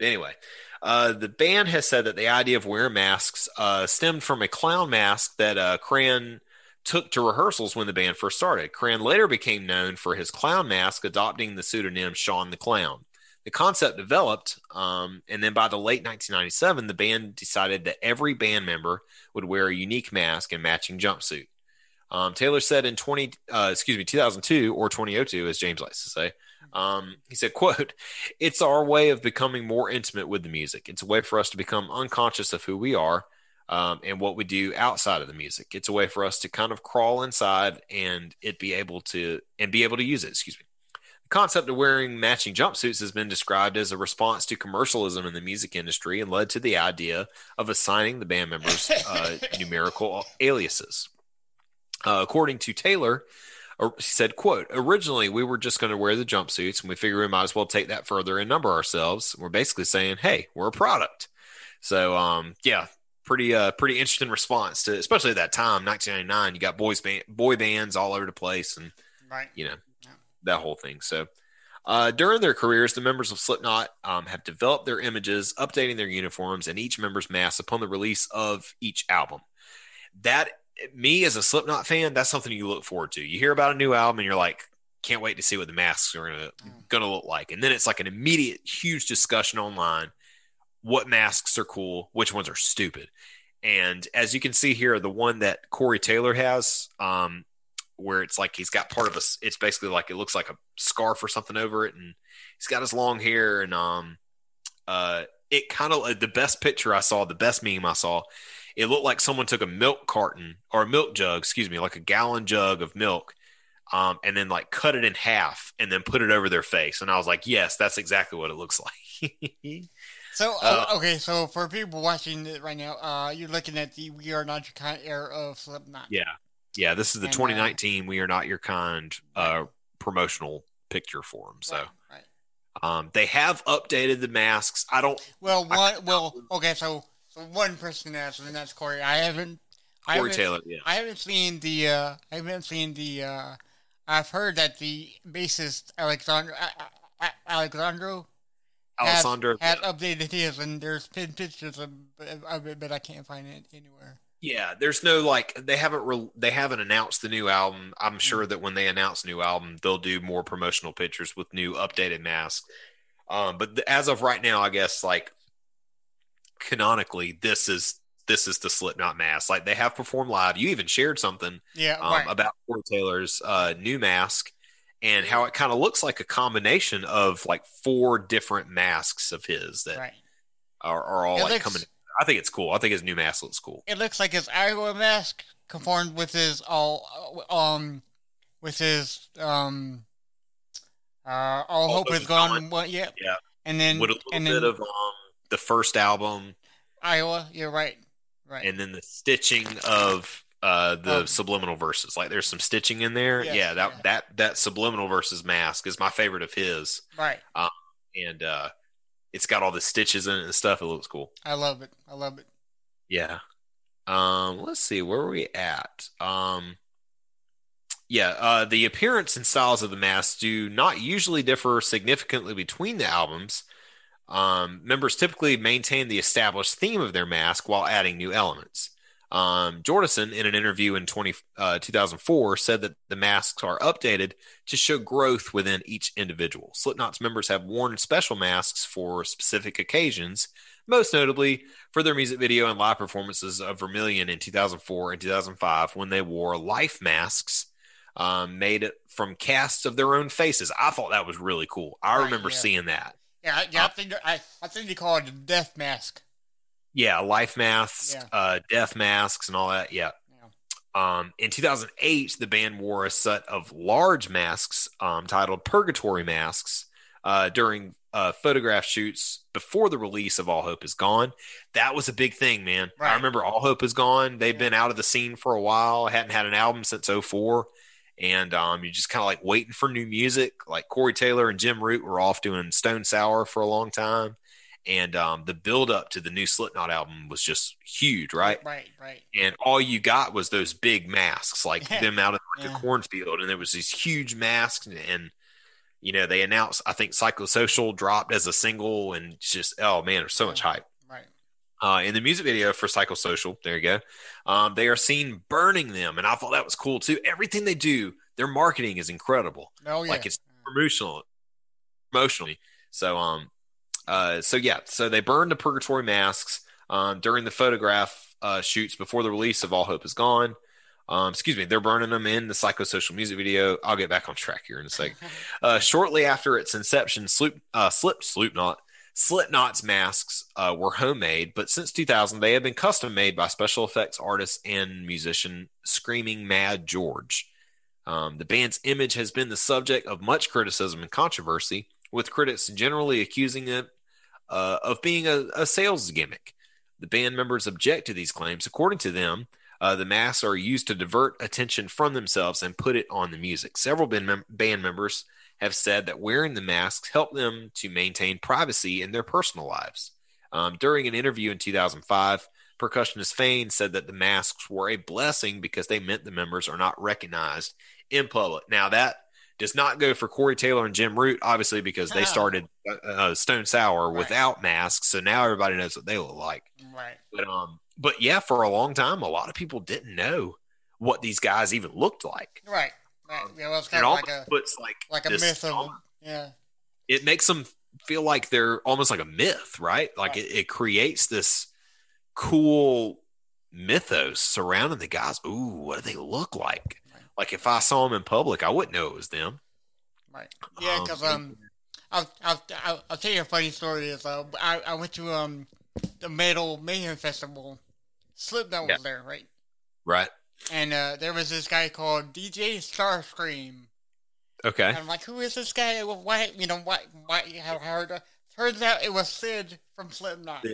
Anyway, the band has said that the idea of wearing masks, stemmed from a clown mask that, Cran took to rehearsals when the band first started. Cran later became known for his clown mask, adopting the pseudonym Sean the Clown. The concept developed, and then by the late 1997, the band decided that every band member would wear a unique mask and matching jumpsuit. Taylor said in 2002 or 2002, as James likes to say, he said, quote, "It's our way of becoming more intimate with the music. It's a way for us to become unconscious of who we are and what we do outside of the music. It's a way for us to kind of crawl inside and be able to use it." Excuse me. Concept of wearing matching jumpsuits has been described as a response to commercialism in the music industry and led to the idea of assigning the band members numerical aliases. According to Taylor, he said, quote, "Originally, we were just going to wear the jumpsuits, and we figured we might as well take that further and number ourselves. We're basically saying, hey, we're a product." So, yeah, pretty interesting response to, especially at that time, 1999. You got boy bands all over the place, and right. You know. That whole thing. So during their careers, the members of Slipknot have developed their images, updating their uniforms and each member's mask upon the release of each album. That, me as a Slipknot fan, that's something you look forward to. You hear about a new album and you're like, can't wait to see what the masks are going to look like. And then it's like an immediate huge discussion online. What masks are cool? Which ones are stupid? And as you can see here, the one that Corey Taylor has, where it's like he's got part of us. It's basically like it looks like a scarf or something over it, and he's got his long hair. And it kind of the best picture I saw, the best meme I saw, it looked like someone took a milk carton or a milk jug, like a gallon jug of milk, and then like cut it in half and then put it over their face. And I was like, yes, that's exactly what it looks like. So okay, so for people watching it right now, you're looking at the "We Are Not Your Kind" era of Slipknot. Yeah. Yeah, this is the 2019 "We Are Not Your Kind" promotional picture for them. So right. They have updated the masks. I don't. Well, okay. So one person asked, and that's Corey. Corey Taylor. Yeah. I've heard that the bassist Alessandro has updated his, and there's pictures of it, but I can't find it anywhere. Yeah, there's no they haven't announced the new album. I'm sure that when they announce a new album, they'll do more promotional pictures with new updated masks. But as of right now, I guess canonically, this is the Slipknot mask. Like they have performed live. You even shared something about Corey Taylor's new mask and how it kind of looks like a combination of 4 different masks of his that are all coming. I think it's cool. I think his new mask looks cool. It looks like his Iowa mask conformed with his all with his All Hope Is Gone. Well, yeah. Yeah. And then with a little bit of the first album, Iowa. You're right. Right. And then the stitching of the subliminal verses. Like there's some stitching in there. Yes, yeah. That subliminal verses mask is my favorite of his. Right. And it's got all the stitches in it and stuff. It looks cool. I love it. Yeah. Let's see, where are we at? The appearance and styles of the masks do not usually differ significantly between the albums. Members typically maintain the established theme of their mask while adding new elements. Jordison, in an interview in 2004, said that the masks are updated to show growth within each individual. Slipknot's members have worn special masks for specific occasions, most notably for their music video and live performances of Vermilion in 2004 and 2005, when they wore life masks made from casts of their own faces. I thought that was really cool. I remember seeing that. Yeah, I think they call it a death mask. Yeah, life masks, death masks, and all that. Yeah. In 2008, the band wore a set of large masks titled Purgatory Masks during photograph shoots before the release of All Hope Is Gone. That was a big thing, man. Right. I remember All Hope Is Gone. They've been out of the scene for a while. Hadn't had an album since 2004. And you're just kind of like waiting for new music. Like Corey Taylor and Jim Root were off doing Stone Sour for a long time. And the build up to the new Slipknot album was just huge, right? Right. And all you got was those big masks, like them out of the cornfield. And there was these huge masks. And they announced, I think, Psychosocial dropped as a single. And it's just, oh, man, there's so much hype. Right. In the music video for Psychosocial, there you go, they are seen burning them. And I thought that was cool, too. Everything they do, their marketing is incredible. Oh, yeah. Like, it's promotional. So, so they burned the Purgatory masks during the photograph shoots before the release of All Hope Is Gone. They're burning them in the Psychosocial music video. I'll get back on track here in a second. Shortly after its inception, Slipknot's masks were homemade, but since 2000, they have been custom made by special effects artist and musician Screaming Mad George. The band's image has been the subject of much criticism and controversy, with critics generally accusing it of being a sales gimmick. The band members object to these claims. According to them, the masks are used to divert attention from themselves and put it on the music. Several band members have said that wearing the masks helped them to maintain privacy in their personal lives. During an interview in 2005, percussionist Fain said that the masks were a blessing because they meant the members are not recognized in public. Now, that does not go for Corey Taylor and Jim Root, obviously, because they started Stone Sour without masks, so now everybody knows what they look like. Right. But yeah, for a long time, a lot of people didn't know what these guys even looked like. Right. Yeah, well, it's kind of like a myth of, it makes them feel like they're almost like a myth, right? Like it creates this cool mythos surrounding the guys. Ooh, what do they look like? Like if I saw them in public, I wouldn't know it was them. Right. Yeah, because I'll tell you a funny story. Is I went to the Metal Mayhem Festival. Slipknot was there, right? Right. And there was this guy called DJ Starscream. Okay. And I'm like, who is this guy? Well, why? Turns out it was Sid from Slipknot.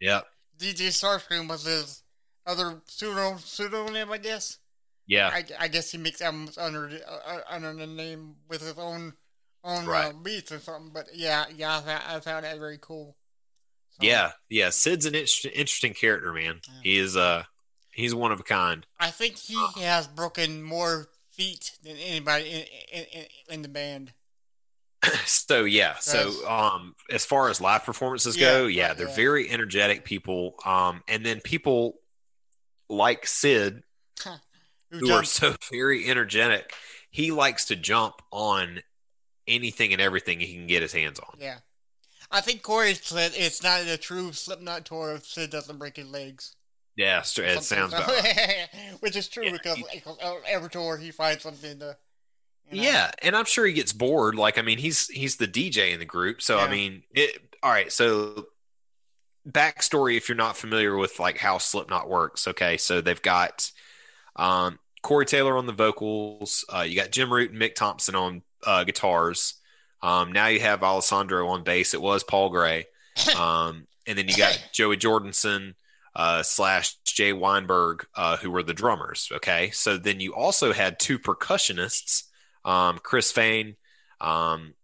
Yeah. DJ Starscream was his other pseudonym, I guess. Yeah, I guess he makes albums under the name with his own beats or something. But I found that very cool. So, yeah. Sid's an interesting character, man. Yeah. He is he's one of a kind. I think he has broken more feet than anybody in the band. So yeah, as far as live performances go, they're very energetic people. And then people like Sid. Who are so very energetic. He likes to jump on anything and everything he can get his hands on. Yeah. I think Corey said it's not a true Slipknot tour if Sid doesn't break his legs. Yeah, it sounds about right. Which is true because every tour he finds something to... Yeah, and I'm sure he gets bored. Like, I mean, he's the DJ in the group. So, all right, so... Backstory if you're not familiar with, like, how Slipknot works. Okay, so they've got... Corey Taylor on the vocals. You got Jim Root and Mick Thompson on guitars. Now you have Alessandro on bass. It was Paul Gray. And then you got Joey Jordison slash Jay Weinberg, who were the drummers. Okay. So then you also had two percussionists, Chris Fain, and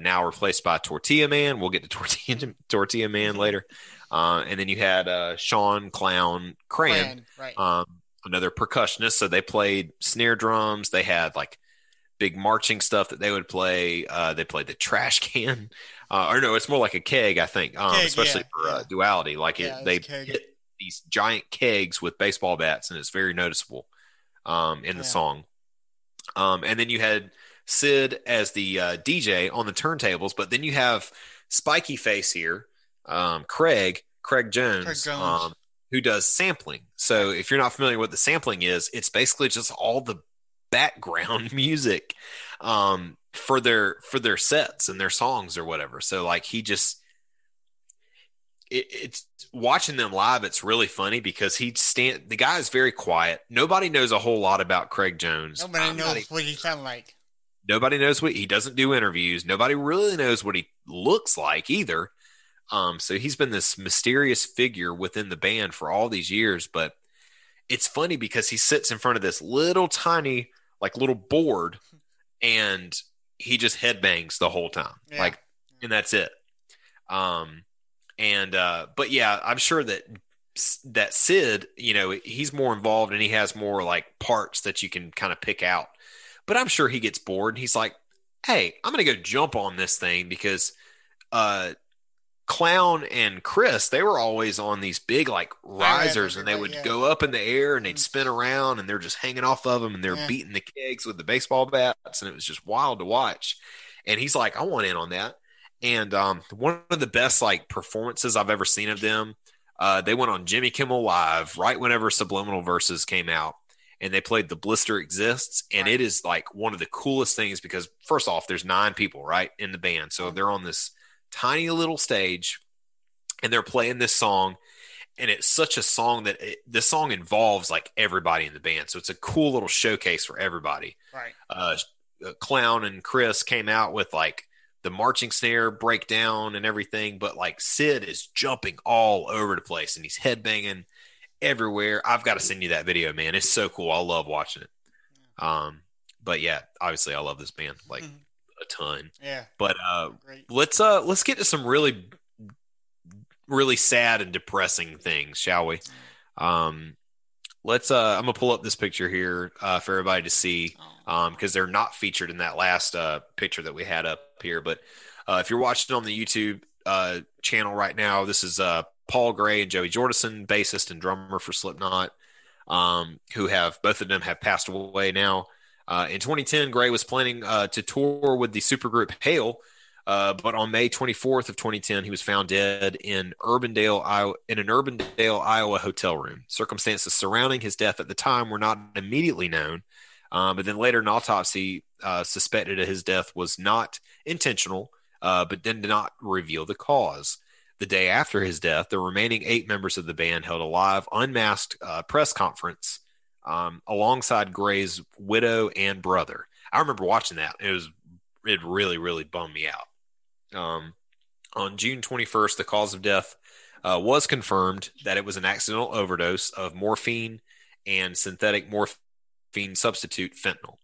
now replaced by Tortilla Man. We'll get to Tortilla Man later. And then you had Sean Clown Cran, right. Another percussionist. So they played snare drums. They had like big marching stuff that they would play. They played the trash can. Or no, it's more like a keg, I think, keg, especially for duality. Like they hit these giant kegs with baseball bats, and it's very noticeable in the song. And then you had Sid as the DJ on the turntables, but then you have Spiky Face here, Craig Jones. Who does sampling. So if you're not familiar with what the sampling is, it's basically just all the background music for their sets and their songs or whatever. So like it's watching them live. It's really funny because the guy is very quiet. Nobody knows a whole lot about Craig Jones. Nobody knows what he sounds like. Nobody knows what he doesn't do interviews. Nobody really knows what he looks like either. So he's been this mysterious figure within the band for all these years, but it's funny because he sits in front of this little tiny, like little board, and he just headbangs the whole time. Yeah. Like, and that's it. But yeah, I'm sure that Sid, he's more involved and he has more like parts that you can kind of pick out, but I'm sure he gets bored. And he's like, hey, I'm going to go jump on this thing because, Clown and Chris, they were always on these big like risers, and they would go up in the air and they'd spin around, and they're just hanging off of them, and they're beating the kegs with the baseball bats, and it was just wild to watch. And he's like, I want in on that. And one of the best like performances I've ever seen of them, they went on Jimmy Kimmel Live right whenever Subliminal Verses came out, and they played The Blister Exists, and it is like one of the coolest things because first off, there's 9 people right in the band, so they're on this tiny little stage and they're playing this song, and it's such a song that this song involves like everybody in the band, so it's a cool little showcase for everybody. Clown and Chris came out with like the marching snare breakdown and everything, but like Sid is jumping all over the place and he's headbanging everywhere. I've got to send you that video, man. It's so cool. I love watching it. But yeah, obviously I love this band like a ton. But let's get to some really, really sad and depressing things, shall we? I'm gonna pull up this picture here for everybody to see, because they're not featured in that last picture that we had up here. But if you're watching on the YouTube channel right now, this is Paul Gray and Joey Jordison, bassist and drummer for Slipknot, both of them have passed away now. In 2010, Gray was planning to tour with the supergroup Hail, but on May 24th of 2010, he was found dead in an Urbandale, Iowa hotel room. Circumstances surrounding his death at the time were not immediately known, but then later an autopsy suspected that his death was not intentional, but then did not reveal the cause. The day after his death, the remaining 8 members of the band held a live, unmasked press conference alongside Gray's widow and brother. I remember watching that. It really, really bummed me out. On June 21st, the cause of death was confirmed that it was an accidental overdose of morphine and synthetic morphine substitute fentanyl.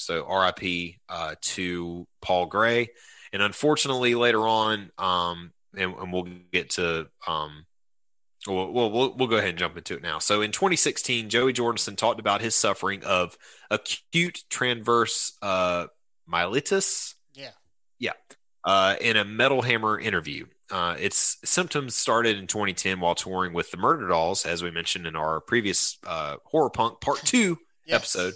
So RIP to Paul Gray. And unfortunately later on, and we'll get to, We'll go ahead and jump into it now. So in 2016, Joey Jordison talked about his suffering of acute transverse myelitis. In a Metal Hammer interview. Its symptoms started in 2010 while touring with the Murder Dolls, as we mentioned in our previous Horror Punk Part 2 episode.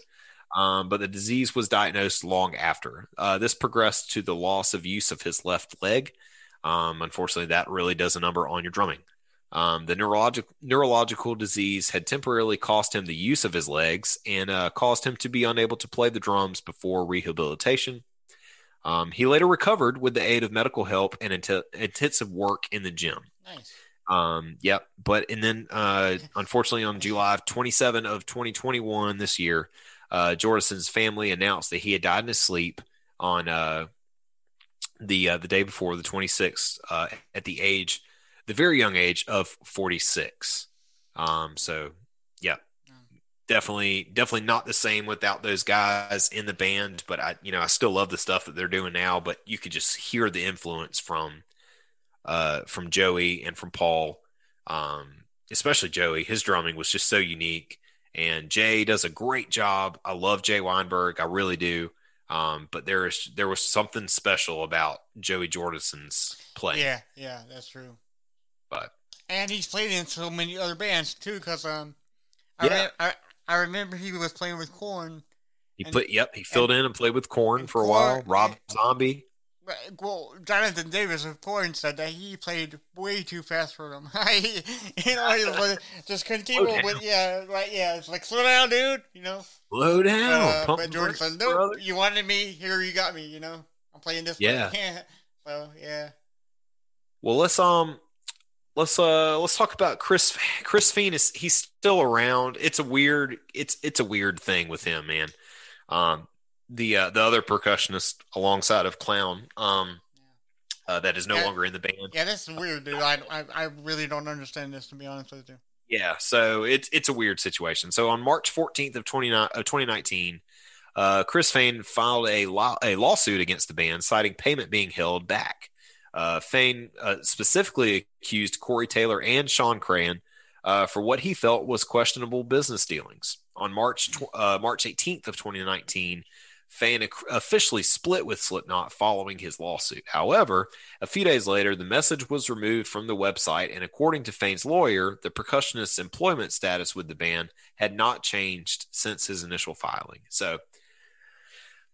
But the disease was diagnosed long after. This progressed to the loss of use of his left leg. Unfortunately, that really does a number on your drumming. The neurological disease had temporarily cost him the use of his legs and caused him to be unable to play the drums before rehabilitation. He later recovered with the aid of medical help and intensive work in the gym. Nice. Yep. But, and then, unfortunately on July 27 of 2021 this year, Jordan's family announced that he had died in his sleep on, the day before the 26th, at the very young age of 46. So yeah, definitely not the same without those guys in the band, but I still love the stuff that they're doing now, but you could just hear the influence from Joey and from Paul, especially Joey. His drumming was just so unique, and Jay does a great job. I love Jay Weinberg, I really do. But there was something special about Joey Jordison's playing. Yeah, that's true. But and he's played in so many other bands too, because I remember he was playing with Korn. He filled in and played with Korn for a while. Rob Zombie. Well, Jonathan Davis of Korn said that he played way too fast for them. He just couldn't keep up with, it's like, slow down, dude, Slow down. But Jordan said, nope, brother. You wanted me, here you got me, I'm playing this way. Yeah. So, yeah. Well, let's talk about Chris. Chris Feen he's still around. It's a weird thing with him, man. The other percussionist alongside of Clown, that is no longer in the band. Yeah, this is weird, dude. I really don't understand this, to be honest with you. Yeah, so it's a weird situation. So on March 14th of 2019, Chris Feen filed a lawsuit against the band, citing payment being held back. Feen specifically accused Corey Taylor and Sean Cran for what he felt was questionable business dealings. On March 18th of 2019. Feen officially split with Slipknot following his lawsuit. However, a few days later, the message was removed from the website, and according to Fane's lawyer, the percussionist's employment status with the band had not changed since his initial filing. So,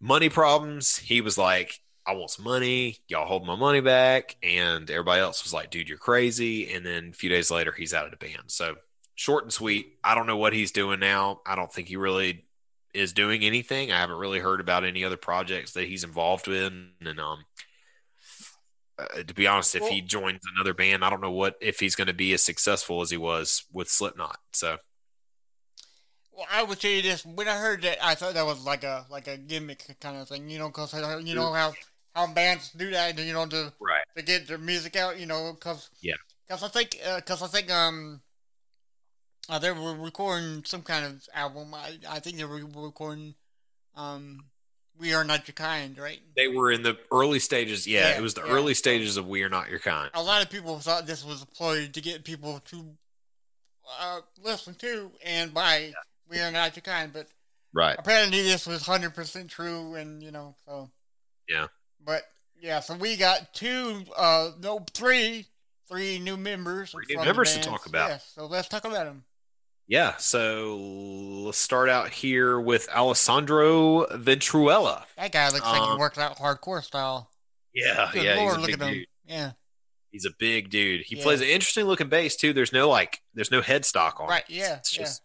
money problems. He was like, I want some money. Y'all hold my money back. And everybody else was like, dude, you're crazy. And then a few days later, he's out of the band. So, short and sweet. I don't know what he's doing now. I don't think he really is doing anything. I haven't really heard about any other projects that he's involved with, and to be honest, if he joins another band, I don't know if he's going to be as successful as he was with Slipknot. So, well, I would tell you this: when I heard that, I thought that was like a gimmick kind of thing, because you know how bands do that, to get their music out, because I think they were recording some kind of album. I think they were recording We Are Not Your Kind, right? They were in the early stages. Yeah, it was the early stages of We Are Not Your Kind. A lot of people thought this was a ploy to get people to listen to and buy We Are Not Your Kind, but apparently this was 100% true, and, so. Yeah. But, yeah, so we got three new members. Three new members to talk about. Yes, so let's talk about them. Yeah, so let's start out here with Alessandro Venturola. That guy looks like he works out hardcore style. Yeah, Lord, he's a big dude. Yeah, he's a big dude. He plays an interesting looking bass too. There's no headstock on. Right. Yeah. It's just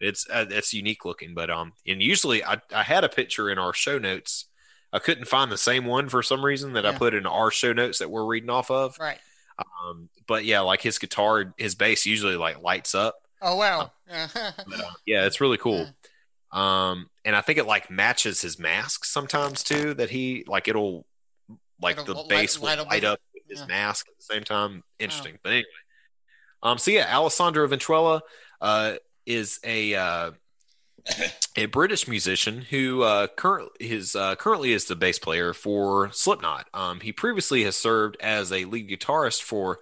it's unique looking. But and usually I had a picture in our show notes. I couldn't find the same one for some reason that I put in our show notes that we're reading off of. Right. But yeah, like his guitar, his bass usually like lights up. Oh, wow. Yeah, it's really cool. And I think it like matches his mask sometimes too, that he like, it'll like it'll, the bass light, will light up with his mask at the same time. Interesting. But anyway, so yeah, Alessandro Venturola, is a British musician who currently is the bass player for Slipknot. He previously has served as a lead guitarist for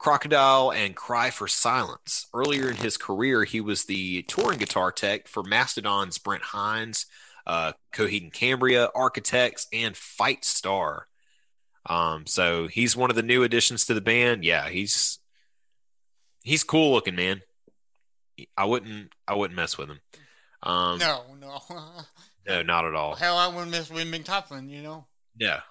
Crocodile and Cry for Silence. Earlier in his career, he was the touring guitar tech for Mastodon's Brent Hinds, Coheed and Cambria, Architects, and Fight Star. So he's one of the new additions to the band. Yeah, he's cool looking, man. I wouldn't mess with him. No, not at all. Hell, I wouldn't mess with Mick Toplin, Yeah,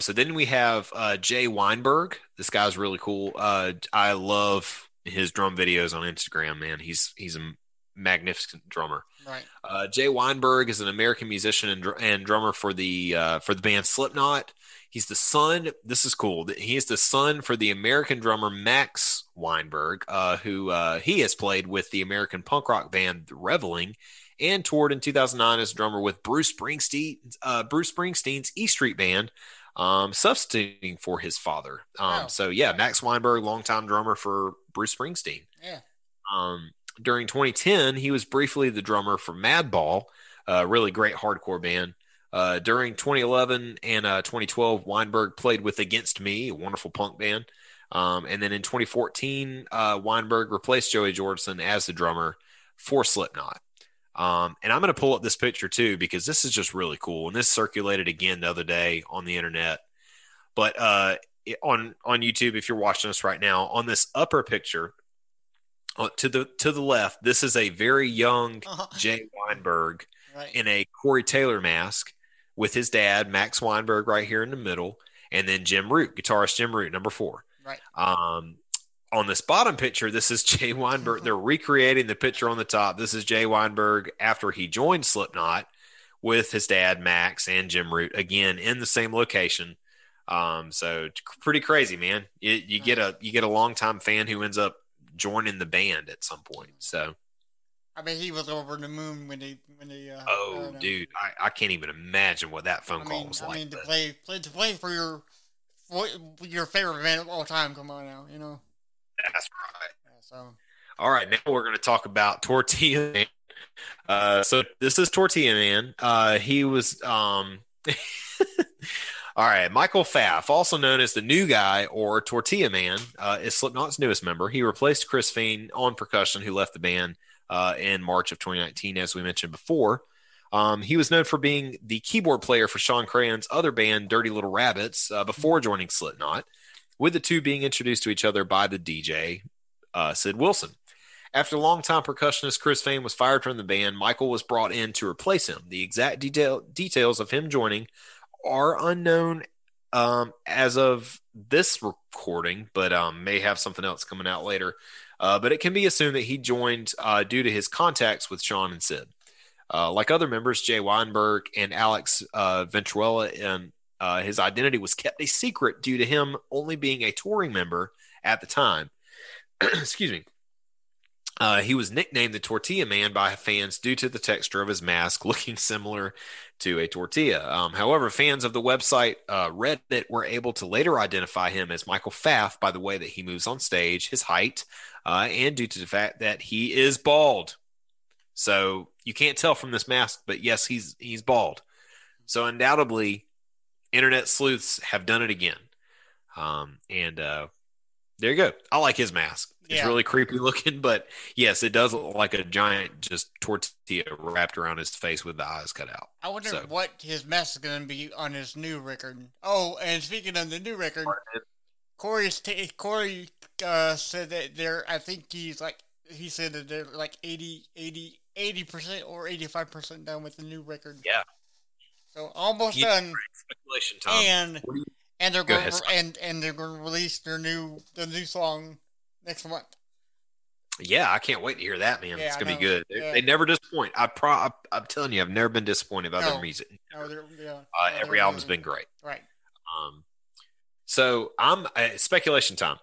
So then we have Jay Weinberg. This guy's really cool. I love his drum videos on Instagram, man. He's a magnificent drummer. Right. Jay Weinberg is an American musician and drummer for the band Slipknot. He's the son. This is cool. He is the son for the American drummer Max Weinberg, who he has played with the American punk rock band The Reveling, and toured in 2009 as a drummer with Bruce Springsteen's E Street Band, substituting for his father. So yeah, Max Weinberg, longtime drummer for Bruce Springsteen. Yeah. During 2010, he was briefly the drummer for Madball, a really great hardcore band. During 2011 and 2012, Weinberg played with Against Me, a wonderful punk band. And then in 2014, Weinberg replaced Joey Jordison as the drummer for Slipknot. And I'm going to pull up this picture too, because this is just really cool. And this circulated again the other day on the internet. But on YouTube, if you're watching us right now, on this upper picture, to the left, this is a very young Jay Weinberg in a Corey Taylor mask, with his dad, Max Weinberg, right here in the middle, and then Jim Root, guitarist Jim Root, number 4. Right. On this bottom picture, this is Jay Weinberg. They're recreating the picture on the top. This is Jay Weinberg after he joined Slipknot with his dad, Max, and Jim Root, again, in the same location. So pretty crazy, man. You get a longtime fan who ends up joining the band at some point. So, I mean, he was over the moon when they dude, I can't even imagine what that phone call was like. I mean, to play for your favorite band of all time. Come on now, you know. That's right. Yeah, so, all right, now we're going to talk about Tortilla Man. So this is Tortilla Man. He was all right, Michael Pfaff, also known as the New Guy or Tortilla Man, is Slipknot's newest member. He replaced Chris Fiend on percussion, who left the band in March of 2019, as we mentioned before. He was known for being the keyboard player for Sean Crane's other band, Dirty Little Rabbits, before joining Slipknot, with the two being introduced to each other by the DJ, Sid Wilson. After longtime percussionist Chris Fiend was fired from the band, Michael was brought in to replace him. The exact details of him joining are unknown as of this recording, but may have something else coming out later. But it can be assumed that he joined due to his contacts with Sean and Sid. Like other members, Jay Weinberg and Alex Venturella, and his identity was kept a secret due to him only being a touring member at the time. Excuse me. He was nicknamed the Tortilla Man by fans due to the texture of his mask looking similar to a tortilla. However, fans of the website Reddit were able to later identify him as Michael Pfaff by the way that he moves on stage, his height, and due to the fact that he is bald. So you can't tell from this mask, but yes, he's bald. So undoubtedly, internet sleuths have done it again. And there you go. I like his mask. Yeah. It's really creepy looking, but yes, it does look like a giant just tortilla wrapped around his face with the eyes cut out. I wonder what his mess is going to be on his new record. Oh, and speaking of the new record, Corey said that they're like 80% or 85% done with the new record. Yeah. So almost done. Speculation time. And they're going to release their new song next month. Yeah, I can't wait to hear that, man. Yeah, it's gonna be good. Yeah. They never disappoint. I'm telling you, I've never been disappointed by their music. Every album's been great. Right. So I'm speculation time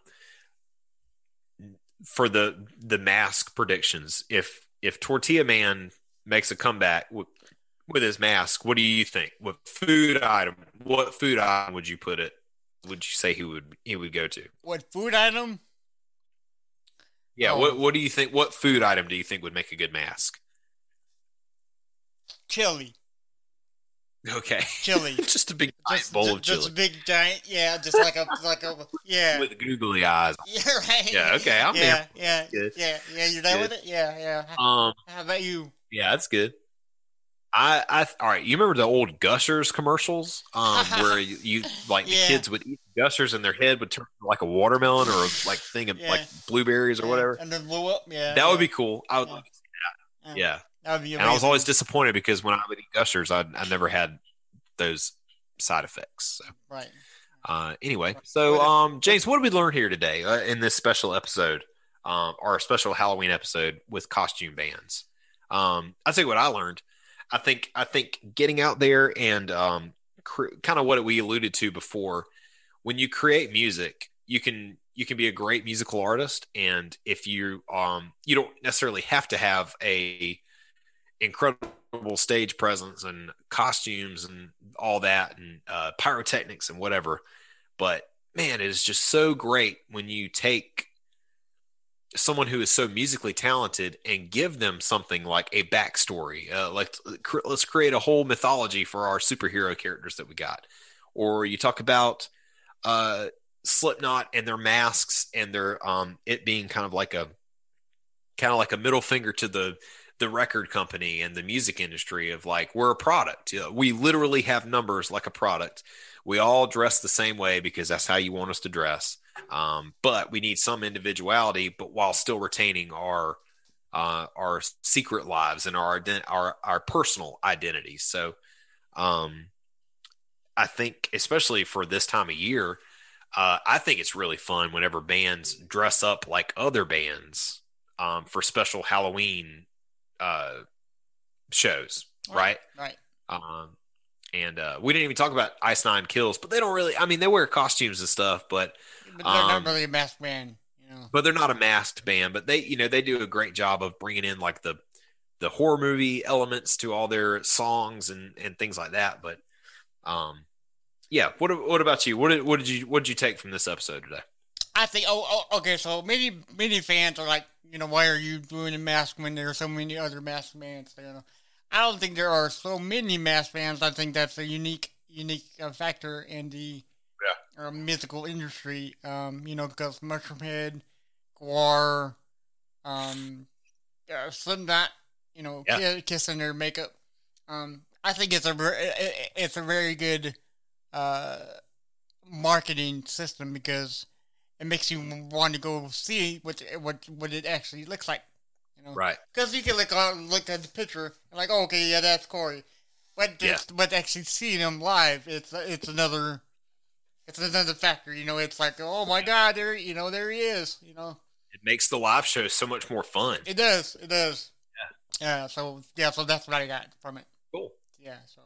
for the mask predictions. If Tortilla Man makes a comeback with his mask, what do you think? What food item would you put it? Would you say he would go to? What food item? Yeah, what do you think? What food item do you think would make a good mask? Chili. Okay. Chili. Just a big giant bowl of chili. Just a big giant, yeah, just like a yeah. With googly eyes. Yeah, right. Yeah, okay. I'm there. Yeah, you're done with it? Yeah. How about you? Yeah, that's good. All right, you remember the old Gushers commercials where you like the kids would eat Gushers and their head would turn like a watermelon or like thing of like blueberries or whatever, and then blow up. Yeah, that would be cool. I would love to see that. Yeah, that would be amazing. And I was always disappointed because when I would eat Gushers, I never had those side effects. So. Right. Anyway, so James, what did we learn here today in this special episode? or a special Halloween episode with costume bands. I'll tell you what I learned. I think getting out there and kind of what we alluded to before, when you create music, you can be a great musical artist. And if you, you don't necessarily have to have a incredible stage presence and costumes and all that and pyrotechnics and whatever. But man, it is just so great when you take someone who is so musically talented and give them something like a backstory, let's create a whole mythology for our superhero characters that we got. Or you talk about Slipknot and their masks and their it being kind of like a middle finger to the record company and the music industry of like, we're a product. We literally have numbers like a product. We all dress the same way because that's how you want us to dress. But we need some individuality, but while still retaining our secret lives and our personal identities. So, I think especially for this time of year, I think it's really fun whenever bands dress up like other bands, for special Halloween, shows. Right. And we didn't even talk about Ice Nine Kills, but they don't really, I mean, they wear costumes and stuff, but they're not really a masked band, you know. But they're not a masked band, but they, you know, they do a great job of bringing in like the horror movie elements to all their songs and things like that. But, yeah. What about you? What did you take from this episode today? I think, okay. So many fans are like, you know, why are you doing a mask when there are so many other masked bands? You know, I don't think there are so many masked bands. I think that's a unique factor in the musical industry. You know, because Mushroomhead, Gwar, Slipknot, you know, Kiss in their makeup. I think it's a very good marketing system because it makes you want to go see what it actually looks like. You know? Right. Because you can look at the picture and like, oh, okay, yeah, that's Corey. But actually seeing him live, it's another factor. You know, it's like, oh my God, there he is. You know, it makes the live show so much more fun. It does. Yeah. Yeah. So that's what I got from it. Cool. Yeah. So.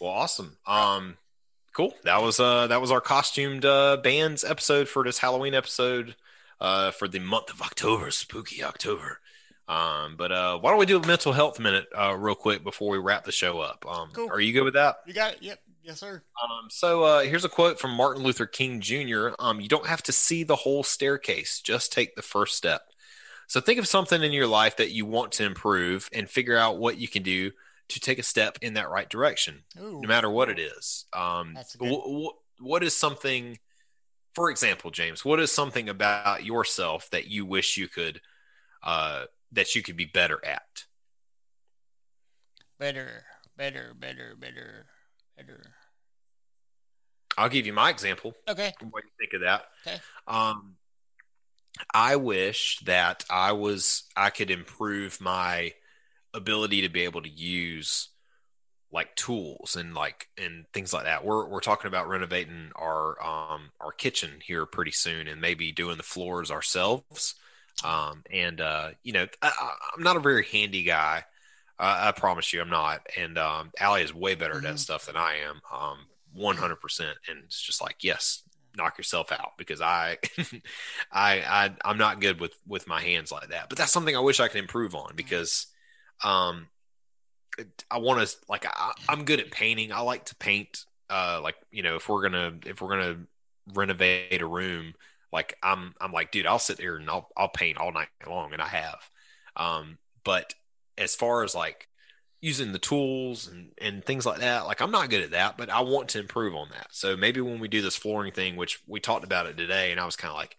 Well, awesome. Cool. That was our costumed bands episode for this Halloween episode. For the month of October, spooky October. But why don't we do a mental health minute real quick before we wrap the show up? Cool. Are you good with that? You got it. Yep. Yes, sir. So here's a quote from Martin Luther King Jr. You don't have to see the whole staircase. Just take the first step. So think of something in your life that you want to improve and figure out what you can do to take a step in that right direction, no matter what it is. What is something... For example, James, what is something about yourself that you wish you could, that you could be better at? Better. I'll give you my example. Okay. What do you think of that? Okay. I wish that I could improve my ability to be able to use like tools and things like that. We're talking about renovating our kitchen here pretty soon and maybe doing the floors ourselves. You know, I'm not a very handy guy. I promise you I'm not. And, Allie is way better at that stuff than I am. 100%. And it's just like, yes, knock yourself out because I'm not good with my hands like that, but that's something I wish I could improve on because, I want to like, I'm good at painting. I like to paint. Like, you know, if we're going to renovate a room, like I'm like, dude, I'll sit there and I'll paint all night long. And I have, but as far as like using the tools and things like that, like I'm not good at that, but I want to improve on that. So maybe when we do this flooring thing, which we talked about it today, and I was kind of like,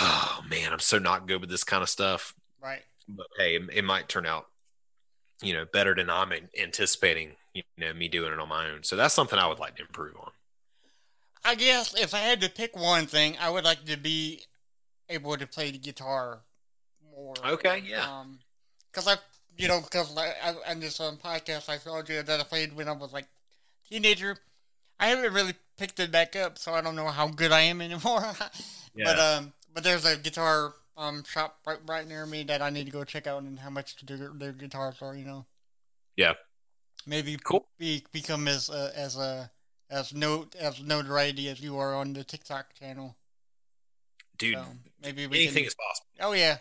oh man, I'm so not good with this kind of stuff. Right. But hey, it might turn out, you know, better than I'm anticipating, you know, me doing it on my own. So that's something I would like to improve on. I guess if I had to pick one thing, I would like to be able to play the guitar more. Okay, yeah. Because on this podcast, I told you that I played when I was like a teenager. I haven't really picked it back up, so I don't know how good I am anymore. But there's a guitar shop right near me that I need to go check out and how much their guitars are, you know. Yeah. Maybe cool. Become as notoriety as you are on the TikTok channel. Dude, so maybe anything is possible. Oh yeah.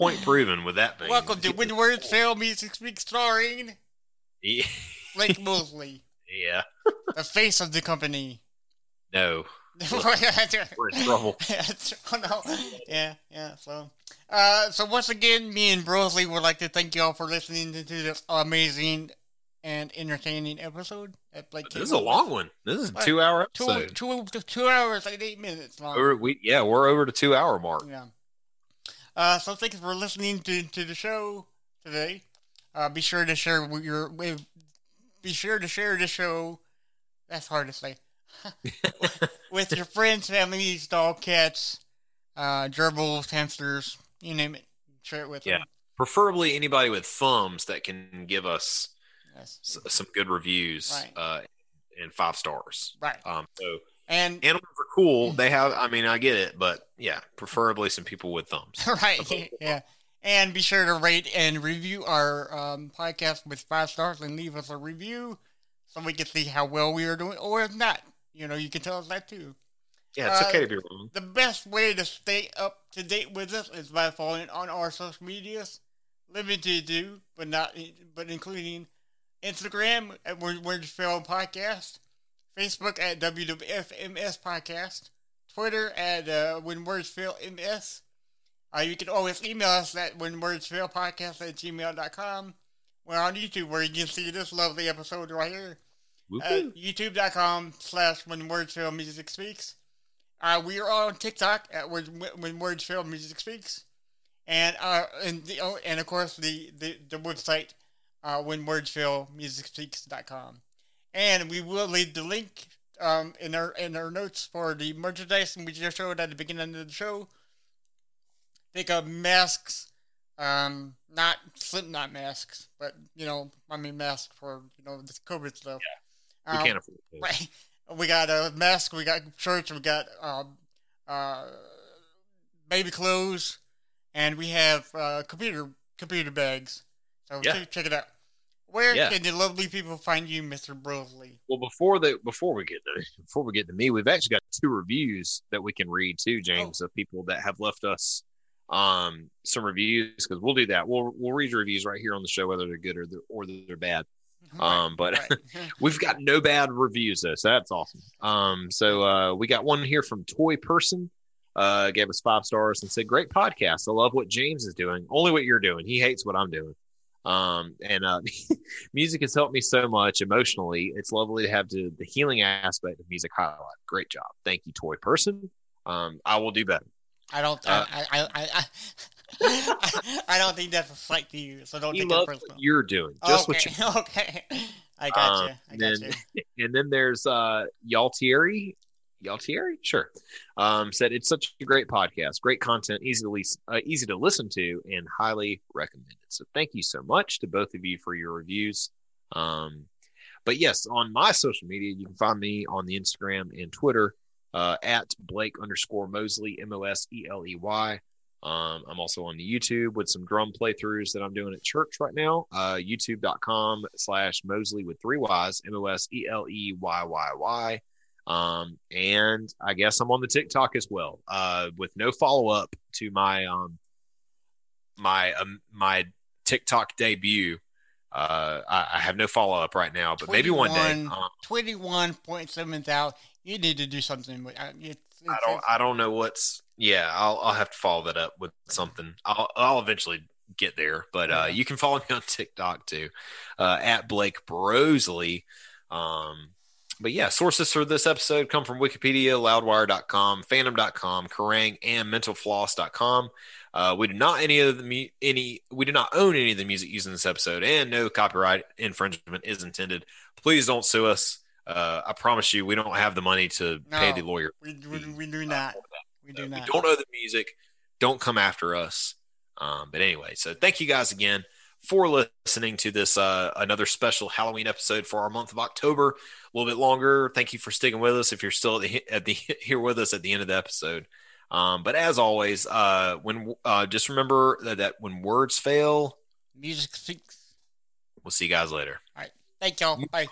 Point proven with that thing. Welcome to When Words Fail Music Speaks, starring Blake Mosley. Yeah. The face of the company. No. We're in trouble. Oh, no. Yeah. So once again, me and Brosley would like to thank y'all for listening to this amazing and entertaining episode. This is a long one. This is a 2 hour episode. 2 hours and 8 minutes long. We're over the 2 hour mark. Yeah. So thanks for listening to the show today. Be sure to share the show. That's hard to say. With your friends, families, dog, cats, gerbils, hamsters, you name it. Share it with them. Preferably anybody with thumbs that can give us some good reviews, and 5 stars. Right. And animals are cool. They have, I get it, but preferably some people with thumbs. Right. Yeah. And be sure to rate and review our podcast with 5 stars and leave us a review so we can see how well we are doing. Or if not, you can tell us that too. Yeah, it's okay to be wrong. The best way to stay up to date with us is by following on our social medias, limited to, but including Instagram at Words Fail Podcast, Facebook at WWFMS Podcast, Twitter at When Words Fail MS. You can always email us at whenwordsfailpodcast@gmail.com. We're on YouTube, where you can see this lovely episode right here. YouTube.com/whenwordsfailmusicspeaks. We are on TikTok at whenwordsfailmusicspeaks. And of course, the website, whenwordsfailmusicspeaks.com. And we will leave the link in our notes for the merchandise we just showed at the beginning of the show. Pick up masks, not Slipknot masks, but masks for this COVID stuff. Yeah, we can't afford it. Right. We got a mask. We got shirts. We got baby clothes, and we have computer bags. So check it out. Where can the lovely people find you, Mr. Brosley? Well, before we get to me, we've actually got 2 reviews that we can read too, James, of people that have left us some reviews, because we'll do that. We'll read your reviews right here on the show, whether they're good or they're bad. We've got no bad reviews though, so that's awesome. We got one here from Toy Person. Gave us 5 stars and said, "Great podcast. I love what James is doing. Only what you're doing. He hates what I'm doing. Music has helped me so much emotionally. It's lovely to have the healing aspect of music highlight. Great job. Thank you, Toy Person. I will do better." I don't. I don't think that's a slight to you. So don't take it personally. What you're doing just what you. Okay. I got you. And then there's Yaltieri. Yaltieri, sure. Said it's such a great podcast, great content, easy to listen to, and highly recommended. So thank you so much to both of you for your reviews. But yes, on my social media, you can find me on the Instagram and Twitter. At Blake_Mosley, MOSELEY. I'm also on the YouTube with some drum playthroughs that I'm doing at church right now. YouTube.com/Mosley with 3 Y's, MOSELEYYY. And I guess I'm on the TikTok as well, with no follow-up to my my TikTok debut. I have no follow-up right now, but maybe one day. 21.7 thousand. You need to do something with I don't know what's. Yeah, I'll have to follow that up with something. I'll eventually get there, but you can follow me on TikTok too, at Blake Brosley. But yeah, sources for this episode come from Wikipedia, Loudwire.com, Fandom.com, Kerrang, and MentalFloss.com. We do not own any of the music used in this episode, and no copyright infringement is intended. Please don't sue us. I promise you, we don't have the money to pay the lawyer. We do not. We don't owe the music. Don't come after us. But anyway, so thank you guys again for listening to this another special Halloween episode for our month of October. A little bit longer. Thank you for sticking with us. If you're still here with us at the end of the episode, But as always, when just remember that when words fail, music speaks. We'll see you guys later. All right. Thank y'all. Bye.